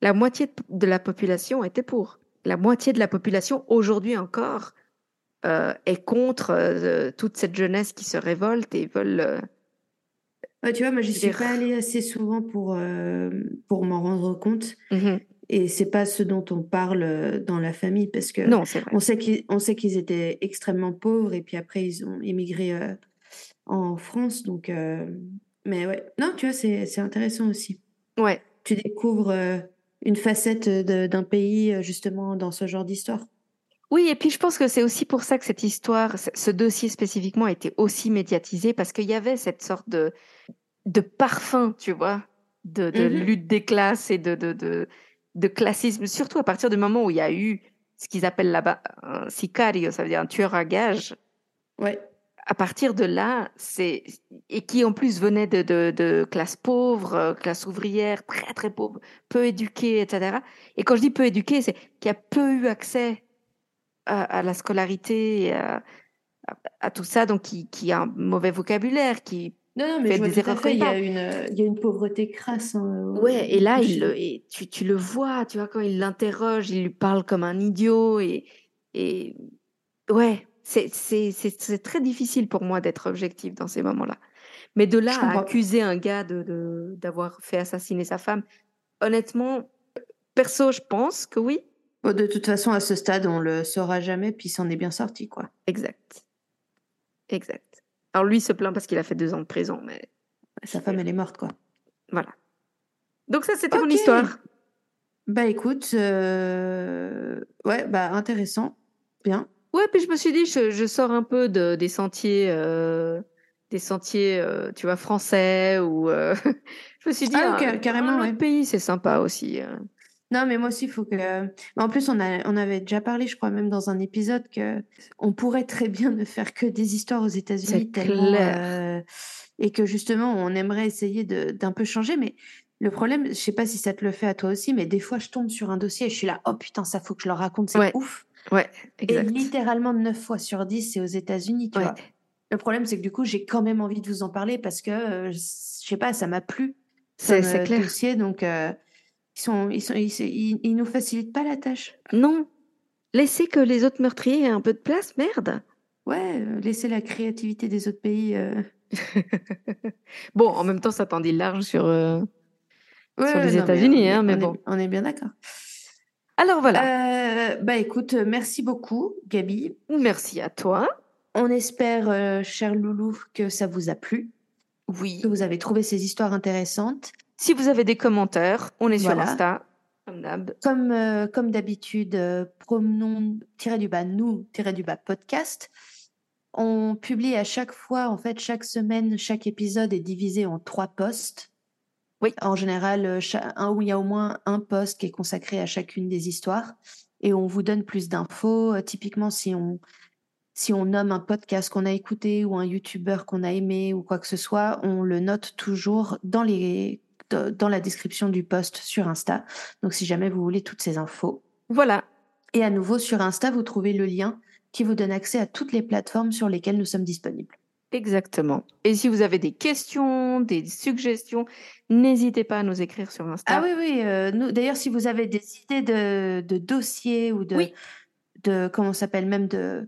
La moitié de la population était pour. La moitié de la population, aujourd'hui encore, euh, est contre euh, toute cette jeunesse qui se révolte et veulent... Euh... Ouais, tu vois, moi, je ne suis pas allée assez souvent pour, euh, pour m'en rendre compte. Mm-hmm. Et c'est pas ce dont on parle dans la famille parce que non, c'est vrai. on sait qu'ils on sait qu'ils étaient extrêmement pauvres et puis après ils ont émigré euh, en France donc euh, mais ouais non tu vois c'est c'est intéressant aussi ouais tu découvres euh, une facette de, d'un pays justement dans ce genre d'histoire. Oui, et puis je pense que c'est aussi pour ça que cette histoire, ce dossier spécifiquement a été aussi médiatisé parce qu'il y avait cette sorte de de parfum, tu vois, de, de mm-hmm. lutte des classes et de de, de de classisme, surtout à partir du moment où il y a eu ce qu'ils appellent là-bas un sicario, ça veut dire un tueur à gages. Ouais. À partir de là, c'est... Et qui, en plus, venait de, de, de classe pauvre, classe ouvrière, très, très pauvre, peu éduquée, et cetera. Et quand je dis peu éduquée, c'est qui a peu eu accès à, à la scolarité, à, à, à tout ça, donc qui, qui a un mauvais vocabulaire, qui... Non, non, mais je vois tout à fait, il y, a une, il y a une pauvreté crasse. Hein, ouais, et là, il le, et tu, tu le vois, tu vois, quand il l'interroge, il lui parle comme un idiot. Et, et... ouais, c'est, c'est, c'est, c'est très difficile pour moi d'être objectif dans ces moments-là. Mais de là à accuser un gars de, de, d'avoir fait assassiner sa femme, honnêtement, perso, je pense que oui. Bon, de toute façon, à ce stade, on le saura jamais, puis il s'en est bien sorti, quoi. Exact. Exact. Alors, lui se plaint parce qu'il a fait deux ans de prison, mais... Sa femme, elle est morte, quoi. Voilà. Donc, ça, c'était mon histoire. Bah, écoute... Euh... Ouais, bah, intéressant. Bien. Ouais, puis je me suis dit, je, je sors un peu de, des sentiers... Euh, des sentiers, euh, tu vois, français, ou... Euh... je me suis dit, ah, okay, ah, carrément, un autre ouais. pays, c'est sympa aussi. Euh... Non, mais moi aussi, il faut que... En plus, on, a, on avait déjà parlé, je crois, même dans un épisode, qu'on pourrait très bien ne faire que des histoires aux États-Unis. C'est clair. Euh, et que, justement, on aimerait essayer de, d'un peu changer. Mais le problème, je ne sais pas si ça te le fait à toi aussi, mais des fois, je tombe sur un dossier et je suis là, oh putain, ça, faut que je leur raconte, c'est ouais. ouf. Ouais, exact. Et littéralement, neuf fois sur dix, c'est aux États-Unis, tu ouais. vois. Le problème, c'est que, du coup, j'ai quand même envie de vous en parler parce que, euh, je ne sais pas, ça m'a plu. C'est, c'est clair. Dossier, donc... Euh... Ils sont, ils sont, ils, ils nous facilitent pas la tâche. Non. Laissez que les autres meurtriers aient un peu de place, merde. Ouais, laissez la créativité des autres pays. Euh... bon, en même temps, ça tendit large sur, euh, ouais, sur les non, États-Unis, mais, on, hein, mais on bon. Est, on est bien d'accord. Alors voilà. Euh, bah écoute, merci beaucoup, Gaby. Merci à toi. On espère, euh, cher Loulou, que ça vous a plu. Oui. Que vous avez trouvé ces histoires intéressantes. Si vous avez des commentaires, on est voilà. sur Insta, comme d'hab. Comme, euh, comme d'habitude, euh, promenons-du-bas, nous-du-bas podcast. On publie à chaque fois, en fait, chaque semaine, chaque épisode est divisé en trois posts. Oui. En général, cha- un, où il y a au moins un post qui est consacré à chacune des histoires. Et on vous donne plus d'infos. Euh, typiquement, si on... Si on nomme un podcast qu'on a écouté ou un youtubeur qu'on a aimé ou quoi que ce soit, on le note toujours dans les... dans la description du post sur Insta. Donc, si jamais vous voulez toutes ces infos. Voilà. Et à nouveau, sur Insta, vous trouvez le lien qui vous donne accès à toutes les plateformes sur lesquelles nous sommes disponibles. Exactement. Et si vous avez des questions, des suggestions, n'hésitez pas à nous écrire sur Insta. Ah oui, oui. Euh, nous, d'ailleurs, si vous avez des idées de, de dossiers ou de, oui. de... Comment ça s'appelle même de...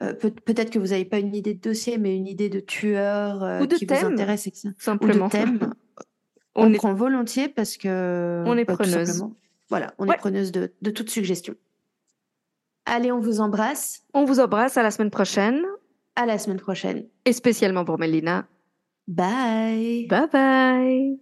Euh, peut- peut-être que vous n'avez pas une idée de dossier, mais une idée de tueur euh, ou de qui thème, vous intéresse. Simplement. Ou de thème. On, on est... prend volontiers parce que... On est bah, preneuse. Voilà, on ouais. est preneuse de, de toute suggestion. Allez, on vous embrasse. On vous embrasse, à la semaine prochaine. À la semaine prochaine. Et spécialement pour Mélina. Bye. Bye bye.